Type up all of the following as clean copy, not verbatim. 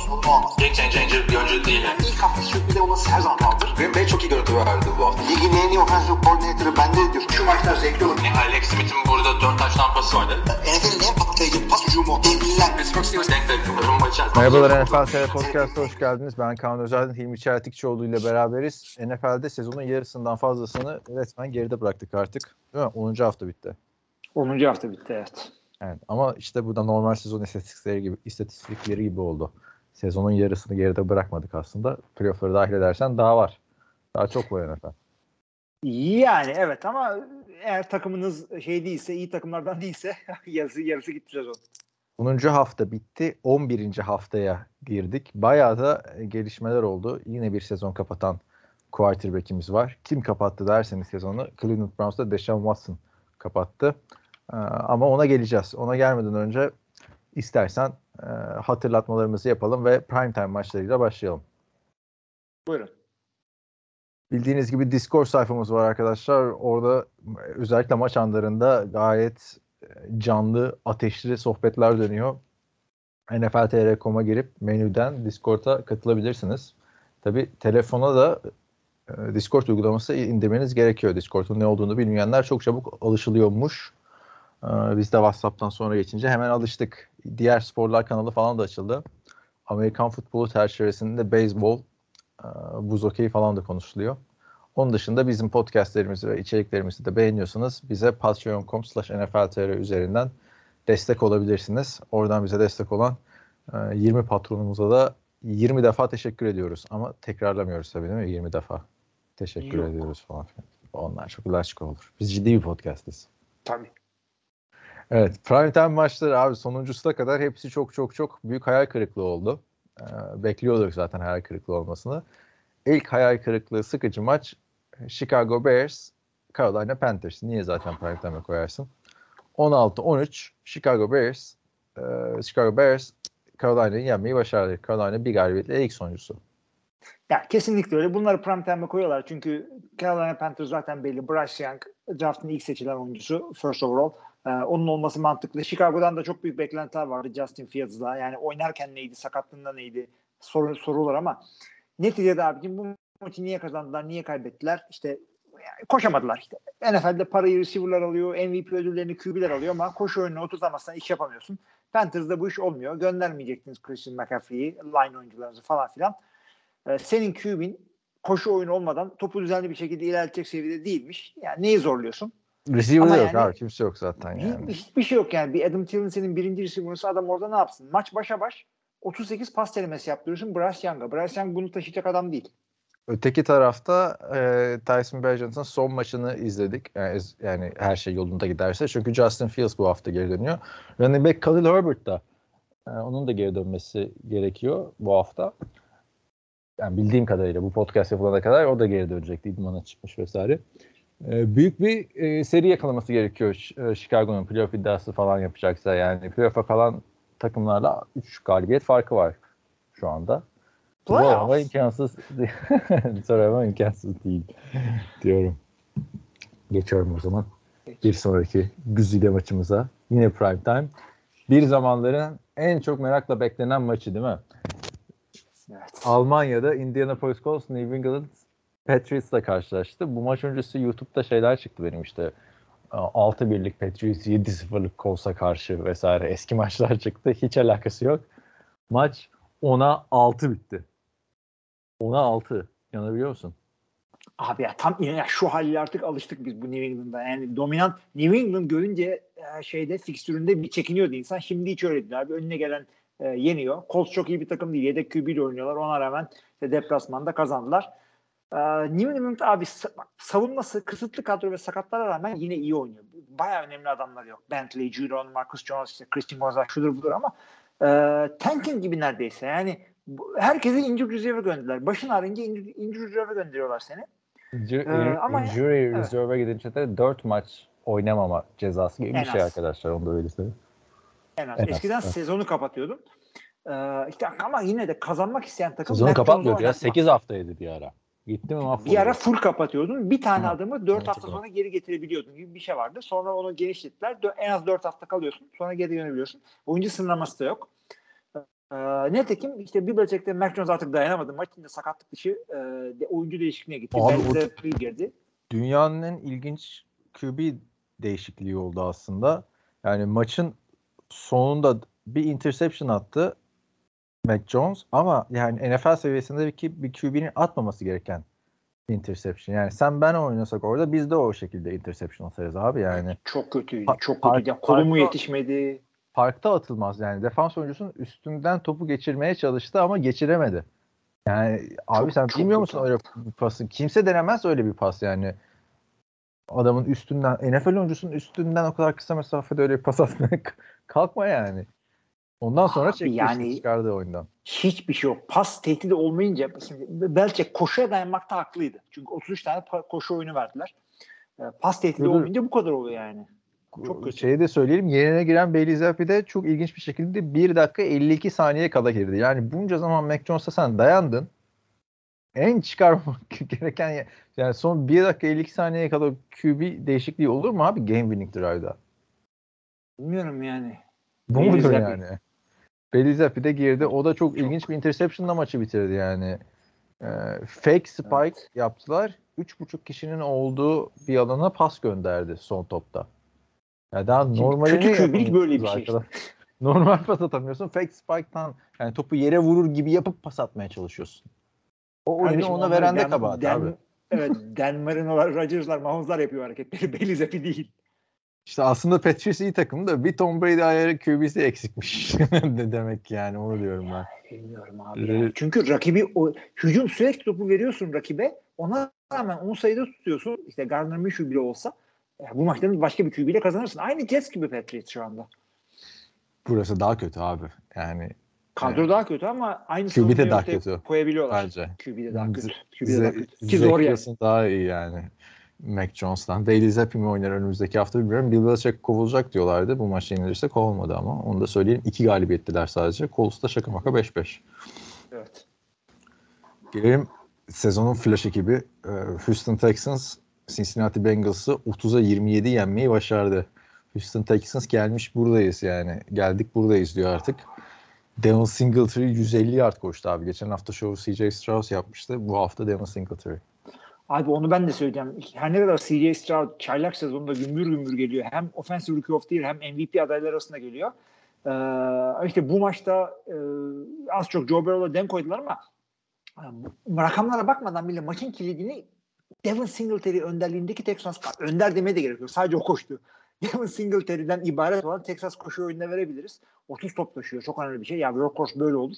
sorunu olmaz. Game changer bir oyuncu değil. Yani ilk hafta sürpülde olması her zaman kaldır. Green Bay çok iyi görüntü verdi bu hafta. Ligin en iyi offensive coordinator'ı bende diyor. Şu maçlar zevkli olur. Alex Smith'in burada 4 taş tampası vardı. NFL'in en patlayıcı pas ucumu. Devliler. Pittsburgh Steelers denk denk. Merhabalar NFL TV Podcast'a hoş geldiniz. Ben Kaan Özer'den Hilmi Çeltikçioğlu ile beraberiz. NFL'de sezonun yarısından fazlasını resmen geride bıraktık artık. Değil mi? 10. hafta bitti. 10. hafta bitti evet. Evet ama işte bu da normal sezon istatistikleri gibi oldu. Sezonun yarısını geride bırakmadık aslında. Playoff'ları dahil edersen daha var. Daha çok var NFL. Yani evet ama eğer takımınız değilse, iyi takımlardan değilse yarısı gitti sezon. 10. hafta bitti. 11. haftaya girdik. Bayağı da gelişmeler oldu. Yine bir sezon kapatan quarterback'imiz var. Kim kapattı derseniz sezonu Cleveland Browns'ta Deshaun Watson kapattı. Ama ona geleceğiz. Ona gelmeden önce istersen hatırlatmalarımızı yapalım ve primetime maçlarıyla başlayalım. Buyurun. Bildiğiniz gibi Discord sayfamız var arkadaşlar. Orada özellikle maç anlarında gayet canlı, ateşli sohbetler dönüyor. NFL.tr.com'a girip menüden Discord'a katılabilirsiniz. Tabii telefona da Discord uygulaması indirmeniz gerekiyor. Discord'un ne olduğunu bilmeyenler çok çabuk alışılıyormuş. Biz de WhatsApp'tan sonra geçince hemen alıştık. Diğer sporlar kanalı falan da açıldı. Amerikan futbolu çerçevesinde beyzbol, buz hokeyi falan da konuşuluyor. Onun dışında bizim podcastlerimizi ve içeriklerimizi de beğeniyorsanız bize patreon.com/nfltr üzerinden destek olabilirsiniz. Oradan bize destek olan 20 patronumuza da 20 defa teşekkür ediyoruz. Ama tekrarlamıyoruz tabii değil mi? 20 defa teşekkür ediyoruz falan filan. Onlar çok ulaşık olur. Biz ciddi bir podcast'iz. Tabii. Evet, prime time maçları abi sonuncusuna kadar hepsi çok büyük hayal kırıklığı oldu. Bekliyorduk zaten hayal kırıklığı olmasını. İlk hayal kırıklığı sıkıcı maç Chicago Bears, Carolina Panthers. Niye zaten prime time'e koyarsın? 16-13 Chicago Bears Carolina'yı yenmeyi başardı. Carolina bir galibiyetle ilk sonuncusu. Ya kesinlikle öyle. Bunları prime time'e koyuyorlar. Çünkü Carolina Panthers zaten belli. Bryce Young draft'ın ilk seçilen oyuncusu. First overall. Onun olması mantıklı. Chicago'dan da çok büyük beklentiler vardı Justin Fields'la. Yani oynarken neydi, sakatlığında neydi sorular ama neticede abicim bu maçı niye kazandılar, niye kaybettiler? İşte yani koşamadılar. İşte NFL'de parayı receiver'lar alıyor, MVP ödüllerini QB'ler alıyor ama koşu oyununa oturtamazsan iş yapamıyorsun. Panthers'da bu iş olmuyor. Göndermeyecektiniz Christian McCaffrey'i, line oyuncularınızı falan filan. Senin QB'in koşu oyunu olmadan topu düzenli bir şekilde ilerletecek seviyede değilmiş. Yani neyi zorluyorsun? Receiver'da yok yani, abi kimse yok zaten yani. Hiçbir şey yok yani. Bir Adam Thielen senin birinci receiver'ınsa adam orada ne yapsın? Maç başa baş 38 pas denemesi yaptırıyorsun Bryce Young'a. Bryce Young bunu taşıyacak adam değil. Öteki tarafta Tyson Bagent'ın son maçını izledik. Yani her şey yolunda giderse. Çünkü Justin Fields bu hafta geri dönüyor. Running back Khalil Herbert da onun da geri dönmesi gerekiyor bu hafta. Yani bildiğim kadarıyla bu podcast yapılana kadar o da geri dönecekti. İdmana çıkmış vesaire. Büyük bir seri yakalaması gerekiyor Chicago'nun playoff iddiası falan yapacaksa. Yani playoff'a kalan takımlarla 3 galibiyet farkı var şu anda. Playoff ama imkansız. Sorama imkansız değil diyorum. Geçiyorum o zaman. Bir sonraki güzide maçımıza. Yine prime time. Bir zamanların en çok merakla beklenen maçı değil mi? Evet. Almanya'da Indianapolis Colts New England Patriots'la karşılaştı. Bu maç öncesi YouTube'da şeyler çıktı benim işte 6-1'lik Patriots, 7-0'lık Colts'a karşı vesaire eski maçlar çıktı. Hiç alakası yok. Maç 10'a 6 bitti. 10'a 6. Yanabiliyor musun? Abi ya tam ya şu haliyle artık alıştık biz bu New England'da. Yani dominant New England görünce şeyde fikstüründe bir çekiniyordu insan. Şimdi hiç öyle değil abi. Önüne gelen yeniyor. Colts çok iyi bir takım değil. Yedek QB ile oynuyorlar. Ona rağmen deplasmanda kazandılar. New England abi savunması kısıtlı kadro ve sakatlara rağmen yine iyi oynuyor. Bayağı önemli adamlar yok. Bentley, Giron, Marcus Jones, işte Christian Gonzalez şudur budur ama tanking gibi neredeyse. Yani herkesi injury reserve'e gönderdiler. Başın ağrınca injury reserve'e gönderiyorlar seni. Injury reserve'e gidince de 4 maç oynamama cezası gibi bir şey arkadaşlar. Onu da öyle söyleyeyim. En az. Eskiden sezonu kapatıyordum. İşte ama yine de kazanmak isteyen takım. Sezonu kapatmıyordu ya. 8 haftaydı bir ara. Gitti mi mahvoldu. Bir ara full kapatıyordun. Bir tane adamı 4 hafta sonra geri getirebiliyordun gibi bir şey vardı. Sonra onu genişlettiler. En az 4 hafta kalıyorsun. Sonra geri dönebiliyorsun. Oyuncu sınırlaması da yok. Netekim işte bir bölümde Mac Jones artık dayanamadı. Maçın da sakatlık dışı oyuncu değişikliğine gitti. Benzer girdi. Dünyanın en ilginç QB değişikliği oldu aslında. Yani maçın sonunda bir interception attı Mac Jones ama yani NFL seviyesindeki bir QB'nin atmaması gereken interception. Yani sen ben oynasak orada biz de o şekilde interception atarız abi yani. Çok kötüydü. Çok kötüydü. Kolumu yetişmedi. Parkta atılmaz yani. Defans oyuncusunun üstünden topu geçirmeye çalıştı ama geçiremedi. Yani abi çok, sen bilmiyor musun öyle bir pası? Kimse denemez öyle bir pas yani. Adamın üstünden, NFL oyuncusunun üstünden o kadar kısa mesafede öyle bir pas atmaya kalkma yani. Ondan sonra çekti yani, çıkardı oyundan. Hiçbir şey yok. Pas tehdidi olmayınca Belichick koşuya dayanmakta haklıydı. Çünkü 33 tane koşu oyunu verdiler. Pas tehdidi olmayınca bu kadar oluyor yani. Çok kötü. Şeyi de söyleyelim. Yerine giren Bailey Zappi de çok ilginç bir şekilde 1 dakika 52 saniye kala girdi. Yani bunca zaman Mac Jones'a sen dayandın. En çıkarmak gereken yani son 1 dakika 52 saniye kadar QB değişikliği olur mu abi game winning drive'da? Bilmiyorum yani. Bu mudur yani? Bailey Zappi de girdi. O da çok ilginç bir interception'la maçı bitirdi yani. Fake spike yaptılar. 3,5 kişinin olduğu bir alana pas gönderdi son topta. Ya daha normalini böyle bir şey. Normal pas atamıyorsun. Fake spike'tan yani topu yere vurur gibi yapıp pas atmaya çalışıyorsun. O oyunu ona veren de kabahat abi. Evet, Dan Marino'lar, Rodgers'lar, Mahomes'lar yapıyor hareketleri. Bailey Zappi değil. İşte aslında Patriots iyi takım da bir Tom Brady ayarı QB'si eksikmiş. Ne demek yani onu diyorum ben. Bilmiyorum abi. Yani. Çünkü rakibi hücum sürekli topu veriyorsun rakibe. Ona rağmen 10 sayıda tutuyorsun. İşte Gardner Minshew bile olsa bu maçlarını başka bir QB ile kazanırsın. Aynı Jets gibi Patriots şu anda. Burası daha kötü abi. Yani kadro daha kötü ama aynı QB'de daha kötü. Koyabiliyorlar. Bence. QB'de daha kötü. QB'de daha kötü. Ki zor yani. Daha iyi yani. Mac Jones'tan. Bailey Zappi mi oynar önümüzdeki hafta bilmiyorum. Bill Belichick kovulacak diyorlardı. Bu maç yenilirse kovulmadı ama. Onu da söyleyeyim. 2 galibiyettiler sadece. Colts'ta şaka maka 5-5. Evet. Gelelim sezonun flash ekibi. Houston Texans Cincinnati Bengals'ı 30'a 27 yenmeyi başardı. Houston Texans gelmiş buradayız yani. Geldik buradayız diyor artık. Devin Singletary 150 yard koştu abi. Geçen hafta şovu CJ Stroud yapmıştı. Bu hafta Devin Singletary. Abi onu ben de söyleyeceğim. Her ne kadar CJ Stroud çaylak sezonunda gümbür gümbür geliyor. Hem Offensive Rookie of the Year hem MVP adayları arasında geliyor. İşte bu maçta az çok Joe Burrow'la denk koydular ama rakamlara bakmadan bile maçın kilidini Devin Singletary önderliğindeki Texas önder demeye de gerek yok. Sadece o koştu. Devin Singletary'den ibaret olan Texas koşu oyununa verebiliriz. 30 top taşıyor. Çok önemli bir şey. Yani workhorse böyle olur.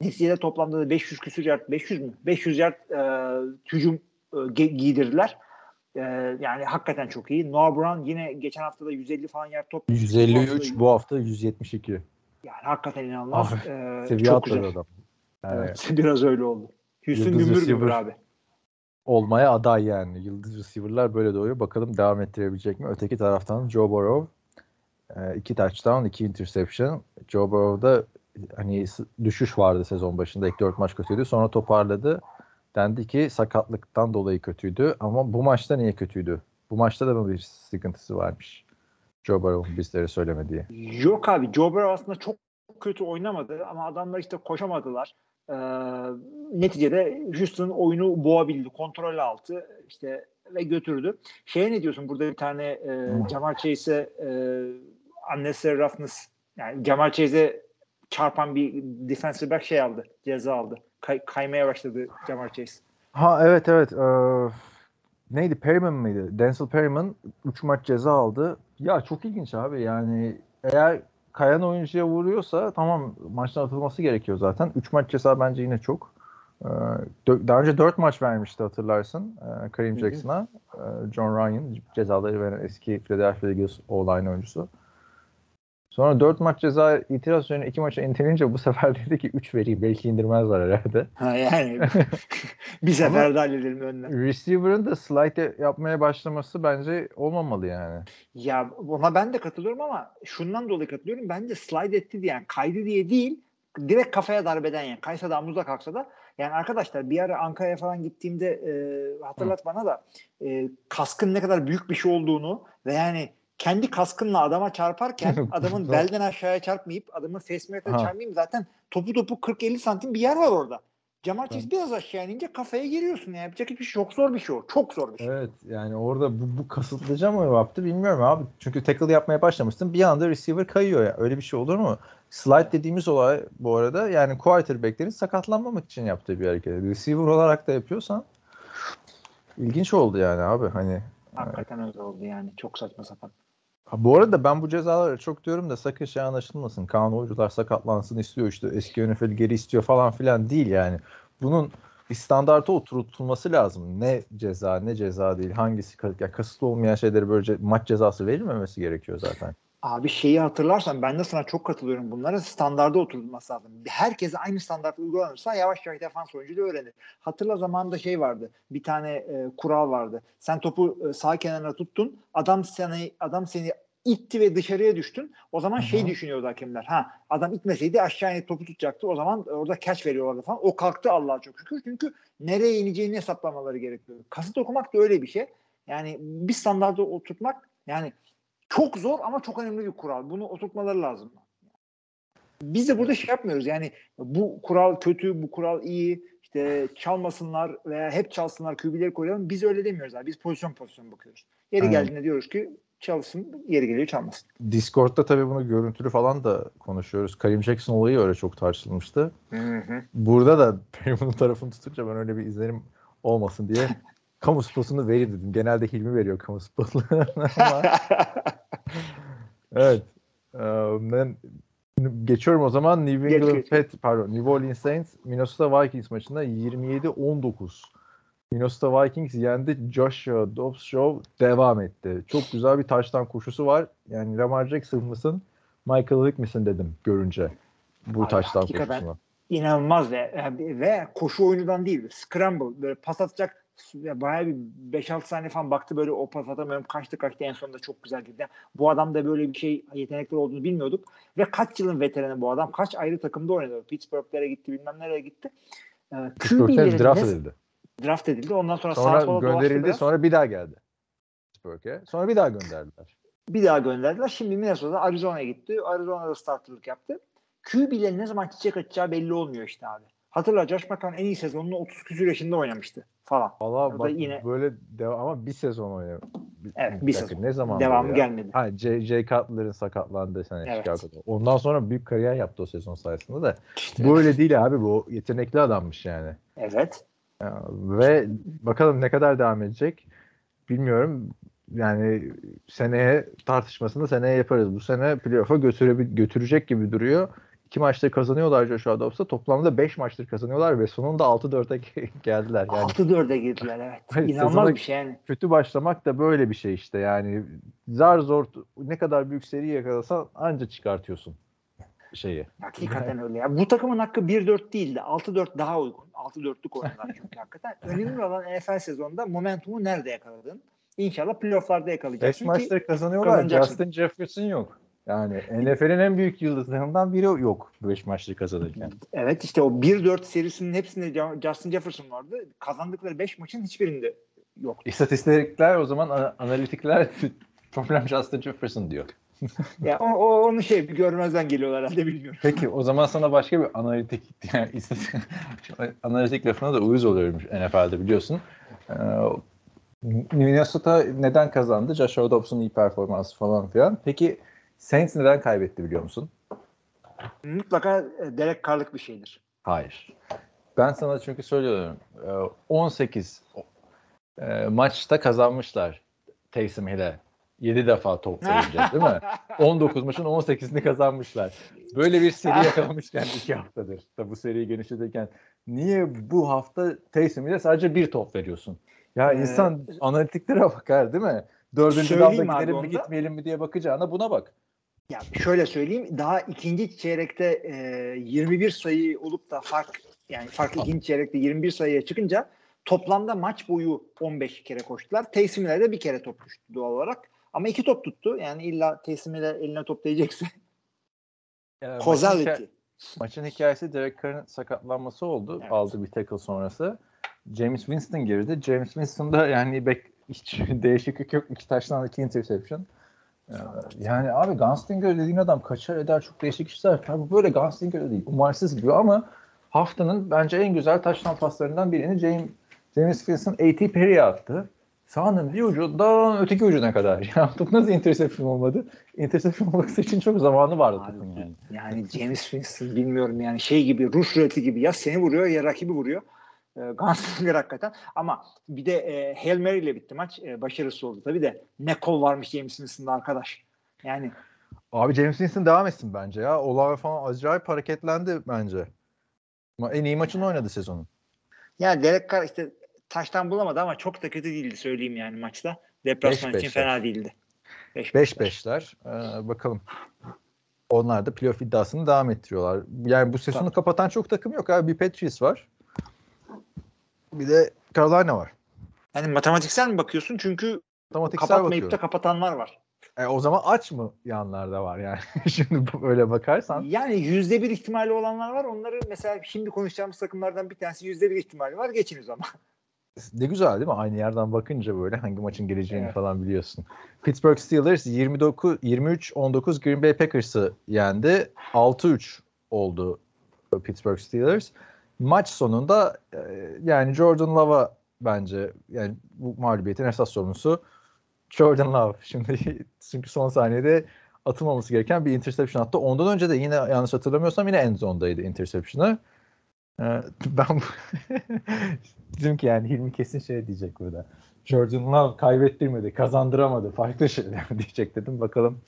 Neticede toplamda da 500 küsur yard 500 yard hücum giydirdiler. Yani hakikaten çok iyi. Noah Brown yine geçen hafta da 150 falan yard top. 153 bu hafta 172. Yani hakikaten inanılmaz. Seviye atladı adam. Yani. Evet, biraz öyle oldu. Houston gümbür gümbür abi. Olmaya aday yani. Yıldız receiver'lar böyle doğuyor. Bakalım devam ettirebilecek mi? Öteki taraftan Joe Burrow 2 touchdown, 2 interception. Joe Burrow'da hani düşüş vardı sezon başında. İlk 4 maç kötüydü. Sonra toparladı. Dendi ki sakatlıktan dolayı kötüydü. Ama bu maçta niye kötüydü? Bu maçta da mı bir sıkıntısı varmış? Joe Burrow'un bizlere söylemediği. Yok abi. Joe Burrow aslında çok kötü oynamadı. Ama adamlar işte koşamadılar. Neticede Houston oyunu boğabildi. Kontrol altı işte ve götürdü. Ne diyorsun? Burada bir tane Ja'Marr Chase'e unnecessary roughness yani Ja'Marr Chase'e çarpan bir defensive back aldı. Ceza aldı. Kaymaya başladı Ja'Marr Chase. Ha evet. Neydi? Perryman mıydı? Denzel Perryman 3 maç ceza aldı. Ya çok ilginç abi yani eğer kayan oyuncuya vuruyorsa tamam maçtan atılması gerekiyor zaten. 3 maç ceza bence yine çok. Daha önce 4 maç vermişti hatırlarsın. Kareem Jackson'a. John Ryan cezaları veren eski Philadelphia Eagles O-line oyuncusu. Sonra 4 maç ceza itiraz üzerine 2 maça indirince bu sefer dedi ki 3 vereyim. Belki indirmezler herhalde. Ha yani bir sefer de halledelim önden. Receiver'ın da slide yapmaya başlaması bence olmamalı yani. Ya ona ben de katılıyorum ama şundan dolayı katılıyorum. Bence slide etti diye yani kaydı diye değil direkt kafaya darbeden yani. Kaysa da omuzda kalksa da Yani arkadaşlar bir ara Ankara'ya falan gittiğimde hatırlat bana da kaskın ne kadar büyük bir şey olduğunu ve yani kendi kaskınla adama çarparken adamın belden aşağıya çarpmayıp adamın fesmeretine çarpmayayım, zaten topu 40-50 santim bir yer var orada. Ja'Marr Chase biraz aşağı inince kafaya giriyorsun. Yani yapacak hiçbir şey yok. Zor bir şey o. Çok zor bir şey. Evet. Yani orada bu kasıtlıca mı yaptı bilmiyorum abi. Çünkü tackle yapmaya başlamıştın. Bir anda receiver kayıyor ya. Öyle bir şey olur mu? Slide dediğimiz olay bu arada yani quarterback'lerin sakatlanmamak için yaptığı bir hareket. Receiver olarak da yapıyorsan ilginç oldu yani abi. Hani hakikaten öyle oldu yani. Çok saçma sapan. Bu arada ben bu cezaları çok diyorum da sakın şey anlaşılmasın. Kaan oyuncular sakatlansın istiyor işte eski NFL geri istiyor falan filan değil yani. Bunun bir standarta oturtulması lazım. Ne ceza ne ceza değil. Hangisi yani kasıtlı olmayan şeyleri böyle maç cezası verilmemesi gerekiyor zaten. Abi şeyi hatırlarsan ben de sana çok katılıyorum. Bunlara standarda oturtulması lazım. Herkese aynı standart uygulanırsa yavaş yavaş defans oyuncu da öğrenir. Hatırla zamanında şey vardı. Bir tane kural vardı. Sen topu sağ kenarına tuttun. Adam seni itti ve dışarıya düştün. O zaman şey düşünüyordu hakemler. Adam itmeseydi aşağı inip topu tutacaktı. O zaman orada catch veriyorlardı falan. O kalktı Allah'a çok şükür. Çünkü nereye ineceğini hesaplamaları gerekiyor. Kasıt okumak da öyle bir şey. Yani bir standarda oturtmak yani çok zor ama çok önemli bir kural. Bunu oturtmaları lazım. Biz de burada şey yapmıyoruz. Yani bu kural kötü, bu kural iyi. İşte çalmasınlar veya hep çalsınlar QB'leri koyalım. Biz öyle demiyoruz abi. Biz pozisyon bakıyoruz. Yeri geldiğinde diyoruz ki çalsın, yeri geliyor çalmasın. Discord'da tabii bunu görüntülü falan da konuşuyoruz. Karim Jackson olayı öyle çok tartışılmıştı. Burada da benim bunun tarafını tutunca ben öyle bir izlenim olmasın diye kamu spotunu verir dedim. Genelde Hilmi veriyor kamu spotlarını ama evet. Ben geçiyorum o zaman New Orleans Saints Minnesota Vikings maçında 27-19 Minnesota Vikings yendi. Joshua Dobbs Show devam etti. Çok güzel bir taştan koşusu var. Yani Lamar Jackson mısın? Michael Vick misin dedim görünce bu taştan koşusunu. İnanılmaz ve koşu oyunundan değil. Scramble böyle pas atacak. Bayağı bir 5-6 saniye falan baktı böyle o pas atamıyorum kaçtı en sonunda çok güzel gitti. Bu adam da böyle bir şey yetenekli olduğunu bilmiyorduk ve kaç yılın veteranı bu adam, kaç ayrı takımda oynadı, Pittsburgh'lere gitti bilmem nereye gitti. Pittsburgh'e draft edildi ondan sonra sağa sola gönderildi sonra bir daha geldi Pittsburgh'e sonra bir daha gönderdiler. Şimdi Minnesota'da Arizona'ya gitti, Arizona'da starterlık yaptı. QB'lerin ne zaman çiçek açacağı belli olmuyor işte abi. Hatırla Josh McCown en iyi sezonunu 30 küsur yaşında oynamıştı falan. Valla bak yine böyle ama bir sezon oynadı. Evet bir sezon. Ne zaman devamı gelmedi. J. Cutler'ın sakatlandığı sene Chicago'da. Ondan sonra büyük kariyer yaptı o sezon sayesinde de. İşte. Bu öyle değil abi, bu yetenekli adammış yani. Evet. Ya, ve bakalım ne kadar devam edecek bilmiyorum. Yani seneye tartışmasını seneye yaparız. Bu sene playoff'a götürecek gibi duruyor. 2 maçtır kazanıyorlar Joshua Dobbs'a. Toplamda 5 maçtır kazanıyorlar ve sonunda 6-4'e geldiler. Yani. 6-4'e girdiler evet. İnanılmaz bir şey yani. Kötü başlamak da böyle bir şey işte yani. Zar zor ne kadar büyük seri yakalasan anca çıkartıyorsun şeyi. Hakikaten öyle ya. Bu takımın hakkı 1-4 değil de 6-4 daha uygun. 6-4'lük oyunlar çünkü hakikaten. Önemli olan NFL sezonunda momentumu nerede yakaladın? İnşallah playoff'larda yakalayacaksın. 5 maçtır kazanıyorlar. Justin Jefferson yok. Yani NFL'in en büyük yıldızlarından biri yok 5 maçlı kazanırken. Evet işte o 1-4 serisinin hepsinde Justin Jefferson vardı. Kazandıkları 5 maçın hiçbirinde yoktu. İstatistikler o zaman analitikler problem Justin Jefferson diyor. Ya onu şey görmezden geliyorlar herhalde bilmiyorum. Peki o zaman sana başka bir analitik yani analitik lafına da uyuz oluyormuş NFL'de biliyorsun. Minnesota neden kazandı? Joshua Dobbs'un iyi performansı falan filan. Peki Saints neden kaybetti biliyor musun? Mutlaka Derek Carr'lık bir şeydir. Hayır. Ben sana çünkü söylüyorum. 18 maçta kazanmışlar Taysom Hill'e. 7 defa top vereceğiz değil mi? 19 maçın 18'ini kazanmışlar. Böyle bir seri yakalamışken 2 haftadır. Tabi bu seriyi genişletirken niye bu hafta Taysom Hill'e sadece bir top veriyorsun? Ya insan analitiklere bakar değil mi? 4. dalda gidelim mi gitmeyelim mi diye bakacağına buna bak. Ya şöyle söyleyeyim, daha ikinci çeyrekte 21 sayı olup da fark ikinci çeyrekte 21 sayıya çıkınca toplamda maç boyu 15 kere koştular. Taysom Hill'e de bir kere top düştü doğal olarak. Ama 2 top tuttu. Yani illa Taysom Hill'e eline top değecekse. Causality. Maçın hikayesi Derek Carr'ın sakatlanması oldu. Evet. Aldı bir tackle sonrası. James Winston girdi. James Winston da yani hiç değişiklik yok. 2 taştan 2 interception. Yani abi Gunslinger dediğin adam kaçar eder, çok değişik işler. Bu böyle Gunslinger değil. Umarsız gibi ama haftanın bence en güzel touchdown paslarından birini James Winston A.T. Perry'e attı. Sahanın bir ucundan öteki ucuna kadar. Yani top nasıl interception olmadı? Interception olması için çok zamanı vardı. Abi, yani James Winston bilmiyorum yani şey gibi, Rus ruleti gibi ya seni vuruyor ya rakibi vuruyor. Gunslinger hakikaten. Ama bir de Hail Mary ile bitti maç. Başarısı oldu tabii de. Ne kol varmış James Winston'da arkadaş. Yani. Abi James Winston devam etsin bence ya. Olave falan acayip hareketlendi bence. En iyi maçını oynadı sezonun. Yani Derek Carr işte taştan bulamadı ama çok da kötü değildi söyleyeyim yani maçta. Deplasman için fena değildi. 5-5'ler. Bakalım. Onlar da playoff iddiasını devam ettiriyorlar. Yani bu sezonu kapatan çok takım yok abi. Bir Patriots var. Bir de Carolina var. Yani matematiksel mi bakıyorsun? Çünkü kapatmayıp da kapatanlar var. O zaman aç mı yanlarda var yani? Şimdi öyle bakarsan. Yani %1 ihtimali olanlar var. Onları mesela şimdi konuşacağımız takımlardan bir tanesi %1 ihtimali var. Geçiniz ama. Ne güzel değil mi? Aynı yerden bakınca böyle hangi maçın geleceğini falan biliyorsun. Pittsburgh Steelers 23-19 Green Bay Packers'ı yendi. 6-3 oldu Pittsburgh Steelers. Maç sonunda yani Jordan Love'a bence yani bu mağlubiyetin esas sorumlusu Jordan Love. Şimdi çünkü son saniyede atılmaması gereken bir interception attı. Ondan önce de yine yanlış hatırlamıyorsam yine end zone'daydı interception'ı. Ben dedim ki yani Hilmi kesin şey diyecek burada. Jordan Love kaybettirmedi, kazandıramadı, farklı şeyler diyecek dedim. Bakalım.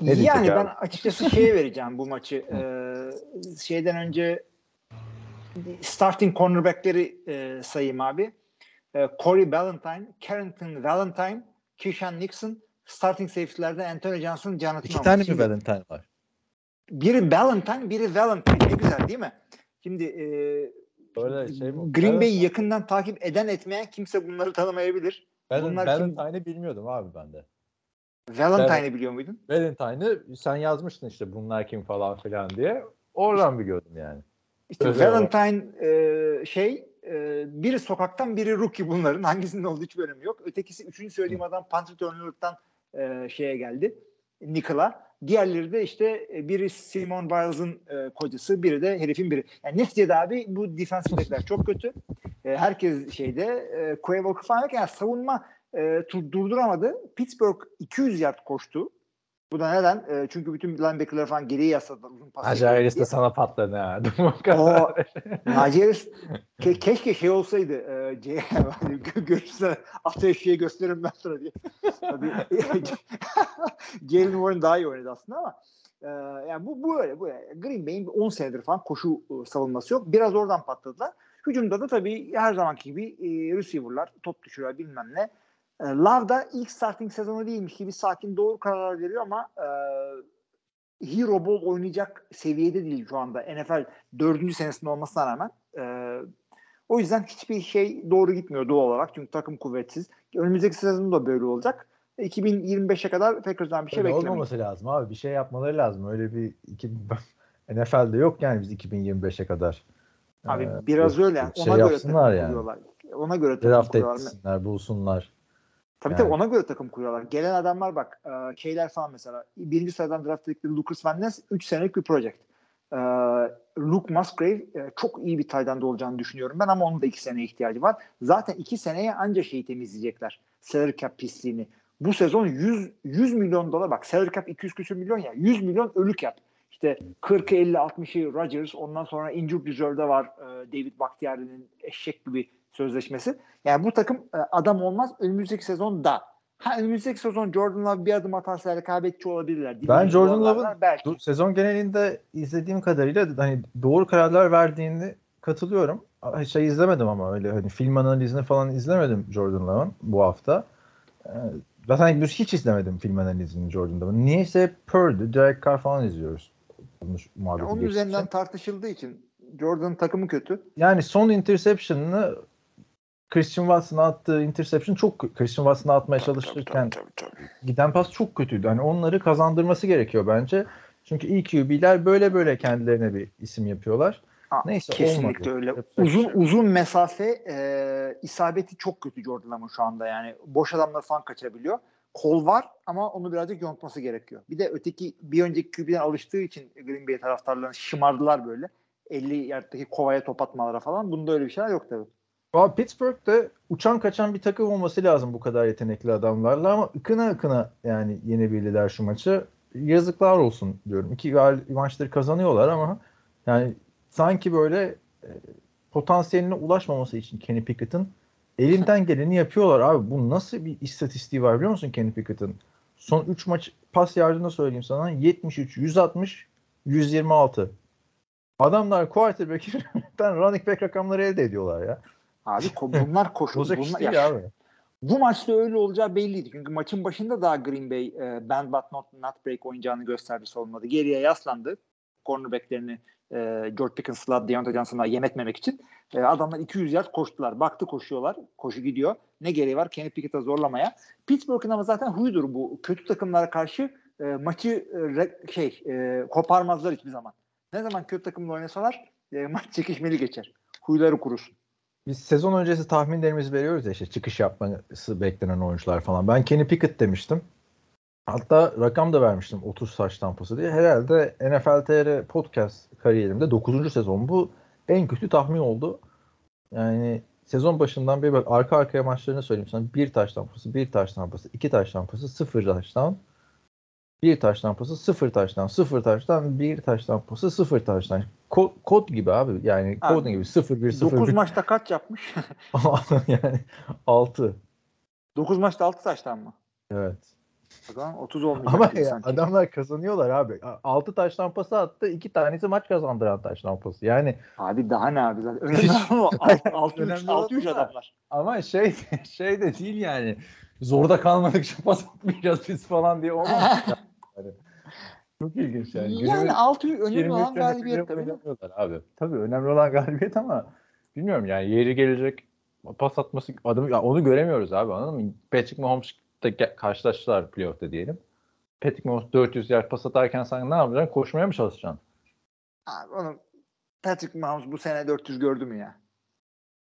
Yani ben açıkçası şeye vereceğim bu maçı. Şeyden önce starting cornerback'leri sayayım abi. Corey Ballantyne, Carrington Valentine, Keyshawn Nixon, starting safety'lerde Antonio Johnson, Jonathan Allen. 2 tane mi Valentine var? Biri Ballantyne, biri Valentine. Ne güzel değil mi? Şimdi Green Bay'i yakından takip eden etmeyen kimse bunları tanımayabilir. Valentine'ı bilmiyordum abi ben de. Valentine'ı biliyor muydun? Valentine'ı sen yazmıştın işte bunlar kim falan filan diye. Oradan bir gördüm yani. İşte Valentine biri sokaktan biri rookie bunların. Hangisinin olduğu hiç önemi yok. Ötekisi üçüncü söylediğim adam punt returner'dan şeye geldi. Nichola. Diğerleri de işte biri Simon Biles'ın kocası, biri de herifin biri. Yani neticede abi bu defensive back'ler çok kötü. Herkes Quayvok'u falan yok. Yani savunma durduramadı. Pittsburgh 200 yard koştu. Bu da neden? Çünkü bütün linebacker'ları falan geriye yasladılar. Hacı Harris de sana patladı ha. Hacı Harris keşke şey olsaydı. Görürsene atı eşeğe gösteririm ben sana diye. Jalen Warren daha iyi oynadı aslında ama yani bu öyle. Green Bay'in 10 senedir falan koşu savunması yok. Biraz oradan patladılar. Hücumda da tabii her zamanki gibi receiver'lar top düşürüyor bilmem ne. Love da ilk starting sezonu değilmiş gibi sakin doğru kararlar veriyor ama hero ball oynayacak seviyede değil şu anda. NFL 4. senesinde olmasına rağmen. O yüzden hiçbir şey doğru gitmiyor doğal olarak. Çünkü takım kuvvetsiz. Önümüzdeki sezon da böyle olacak. 2025'e kadar Packers'dan bir şey beklemeyin. Olmaması lazım abi. Bir şey yapmaları lazım. Öyle bir NFL'de yok yani biz 2025'e kadar. Abi biraz öyle. Ona göre yapsınlar yani. Ona göre takım kuruyorlar. Draft etsinler, bulsunlar. Tabii yani. Tabii ona göre takım kuruyorlar. Gelen adamlar bak şeyler falan mesela. 1. sıradan draft edildikleri Lucas Van Ness 3 senelik bir project. Luke Musgrave çok iyi bir tight end olacağını düşünüyorum ben ama onun da 2 seneye ihtiyacı var. Zaten 2 seneye anca şeyi temizleyecekler. Salary cap pisliğini. Bu sezon 100 milyon dolar bak. Salary cap 200 küsür milyon ya. 100 milyon ölü cap. İşte 40'ı 50 60'ı Rodgers. Ondan sonra injured reserve'de var David Bakhtiari'nin eşek gibi sözleşmesi. Yani bu takım adam olmaz önümüzdeki sezonda. Ha önümüzdeki sezon Jordan Love bir adım atarsa rekabetçi olabilirler. Ben Jordan Love'ın sezon genelinde izlediğim kadarıyla hani doğru kararlar verdiğini katılıyorum. Şey izlemedim ama öyle hani film analizini falan izlemedim Jordan Love'ın bu hafta. Zaten hiç izlemedim film analizini Jordan Love'ın. Niyeyse hep Purdy, Derek Carr falan izliyoruz. Onun üzerinden tartışıldığı için Jordan'ın takımı kötü. Yani son interception'ını Christian Watson'a attığı interception çok Christian Watson'a atmaya çalışırken giden pas çok kötüydü. Yani onları kazandırması gerekiyor bence. Çünkü iyi QB'ler böyle kendilerine bir isim yapıyorlar. Neyse, kesinlikle olmadı. Öyle. Uzun mesafe isabeti çok kötü Jordan Love'ın şu anda. Yani boş adamları falan kaçırabiliyor. Kol var ama onu birazcık yontması gerekiyor. Bir de öteki bir önceki QB'den alıştığı için Green Bay taraftarlarını şımardılar böyle. 50 yardtaki kovaya top atmalara falan. Bunda öyle bir şeyler yok tabii. Valla Pittsburgh'te uçan kaçan bir takım olması lazım bu kadar yetenekli adamlarla ama ıkına yani yenebilirler şu maçı. Yazıklar olsun diyorum. 2 maçları kazanıyorlar ama yani sanki böyle potansiyeline ulaşmaması için Kenny Pickett'ın elinden geleni yapıyorlar abi. Bu nasıl bir istatistiği var biliyor musun Kenny Pickett'ın? Son 3 maç pas yardımında söyleyeyim sana 73, 160, 126. Adamlar quarterback'ten running back rakamları elde ediyorlar ya. Abi bunlar koşuldu. Bu maçta öyle olacağı belliydi. Çünkü maçın başında daha Green Bay bend but not break oynayacağını gösterdi, savunmadı. Geriye yaslandı. Cornerback'lerini George Pickens'la Deontay Johnson'la yem etmemek için adamlar 200 yard koştular. Baktı koşuyorlar. Koşu gidiyor. Ne gereği var Kenny Pickett'e zorlamaya? Pittsburgh'ın ama zaten huyudur bu. Kötü takımlara karşı maçı koparmazlar hiçbir zaman. Ne zaman kötü takımla oynasalar maç çekişmeli geçer. Huyları kurusun. Biz sezon öncesi tahminlerimizi veriyoruz ya, işte çıkış yapması beklenen oyuncular falan. Ben Kenny Pickett demiştim. Hatta rakam da vermiştim 30 saç tampası diye. Herhalde NFL TR podcast kariyerimde 9. sezon bu en kötü tahmin oldu. Yani sezon başından beri bak arka arkaya maçlarını söyleyeyim sana. 1 taş tampası, 1 taş tampası, 2 taş tampası, 0 taş tampası. 1 taş tampası, 0 taş tampası, 0 taş tampası, 1 taş tampası, 0 taş tampası. Kod gibi abi. Yani kod gibi 0-1-0-1. 9 maçta kaç yapmış? Yani 6. 9 maçta 6 taş tampası mı? Evet. O zaman 30 olmayacak. Ama ya, adamlar kazanıyorlar abi. 6 taş tampası attı. 2 tanesi maç kazandıran taş tampası. Yani abi daha ne abi zaten. Önemli ama 6-3 adamlar. Ama şey de değil yani. Zorda kalmadıkça pas atmayacağız biz falan diye olmaz. Yani, çok ilginç yani. Yani 6 önemli olan galibiyet tabii. Abi. Tabii önemli olan galibiyet ama bilmiyorum yani yeri gelecek pas atması adamı yani onu göremiyoruz abi, anladın mı? Patrick Mahomes karşılaştılar playoff'ta diyelim. Patrick Mahomes 400 yard pas atarken sen ne yapacaksın? Koşmaya mı çalışacaksın? Abi onu Patrick Mahomes bu sene 400 gördü mü ya?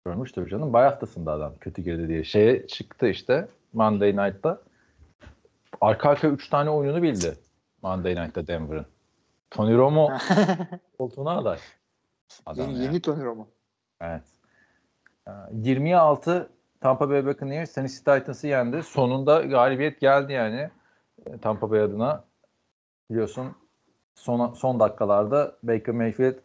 Görmüştür canım. Bay haftasında adam kötü girdi diye. Şeye çıktı işte Monday Night'ta. Arka arka 3 tane oyununu bildi Monday Night'ta Denver'ın. Tony Romo koltuğuna aday. Yeni Tony Romo. Evet. 26 Tampa Bay Buccaneers Tennessee Titans'ı yendi. Sonunda galibiyet geldi yani Tampa Bay adına. Biliyorsun son dakikalarda Baker Mayfield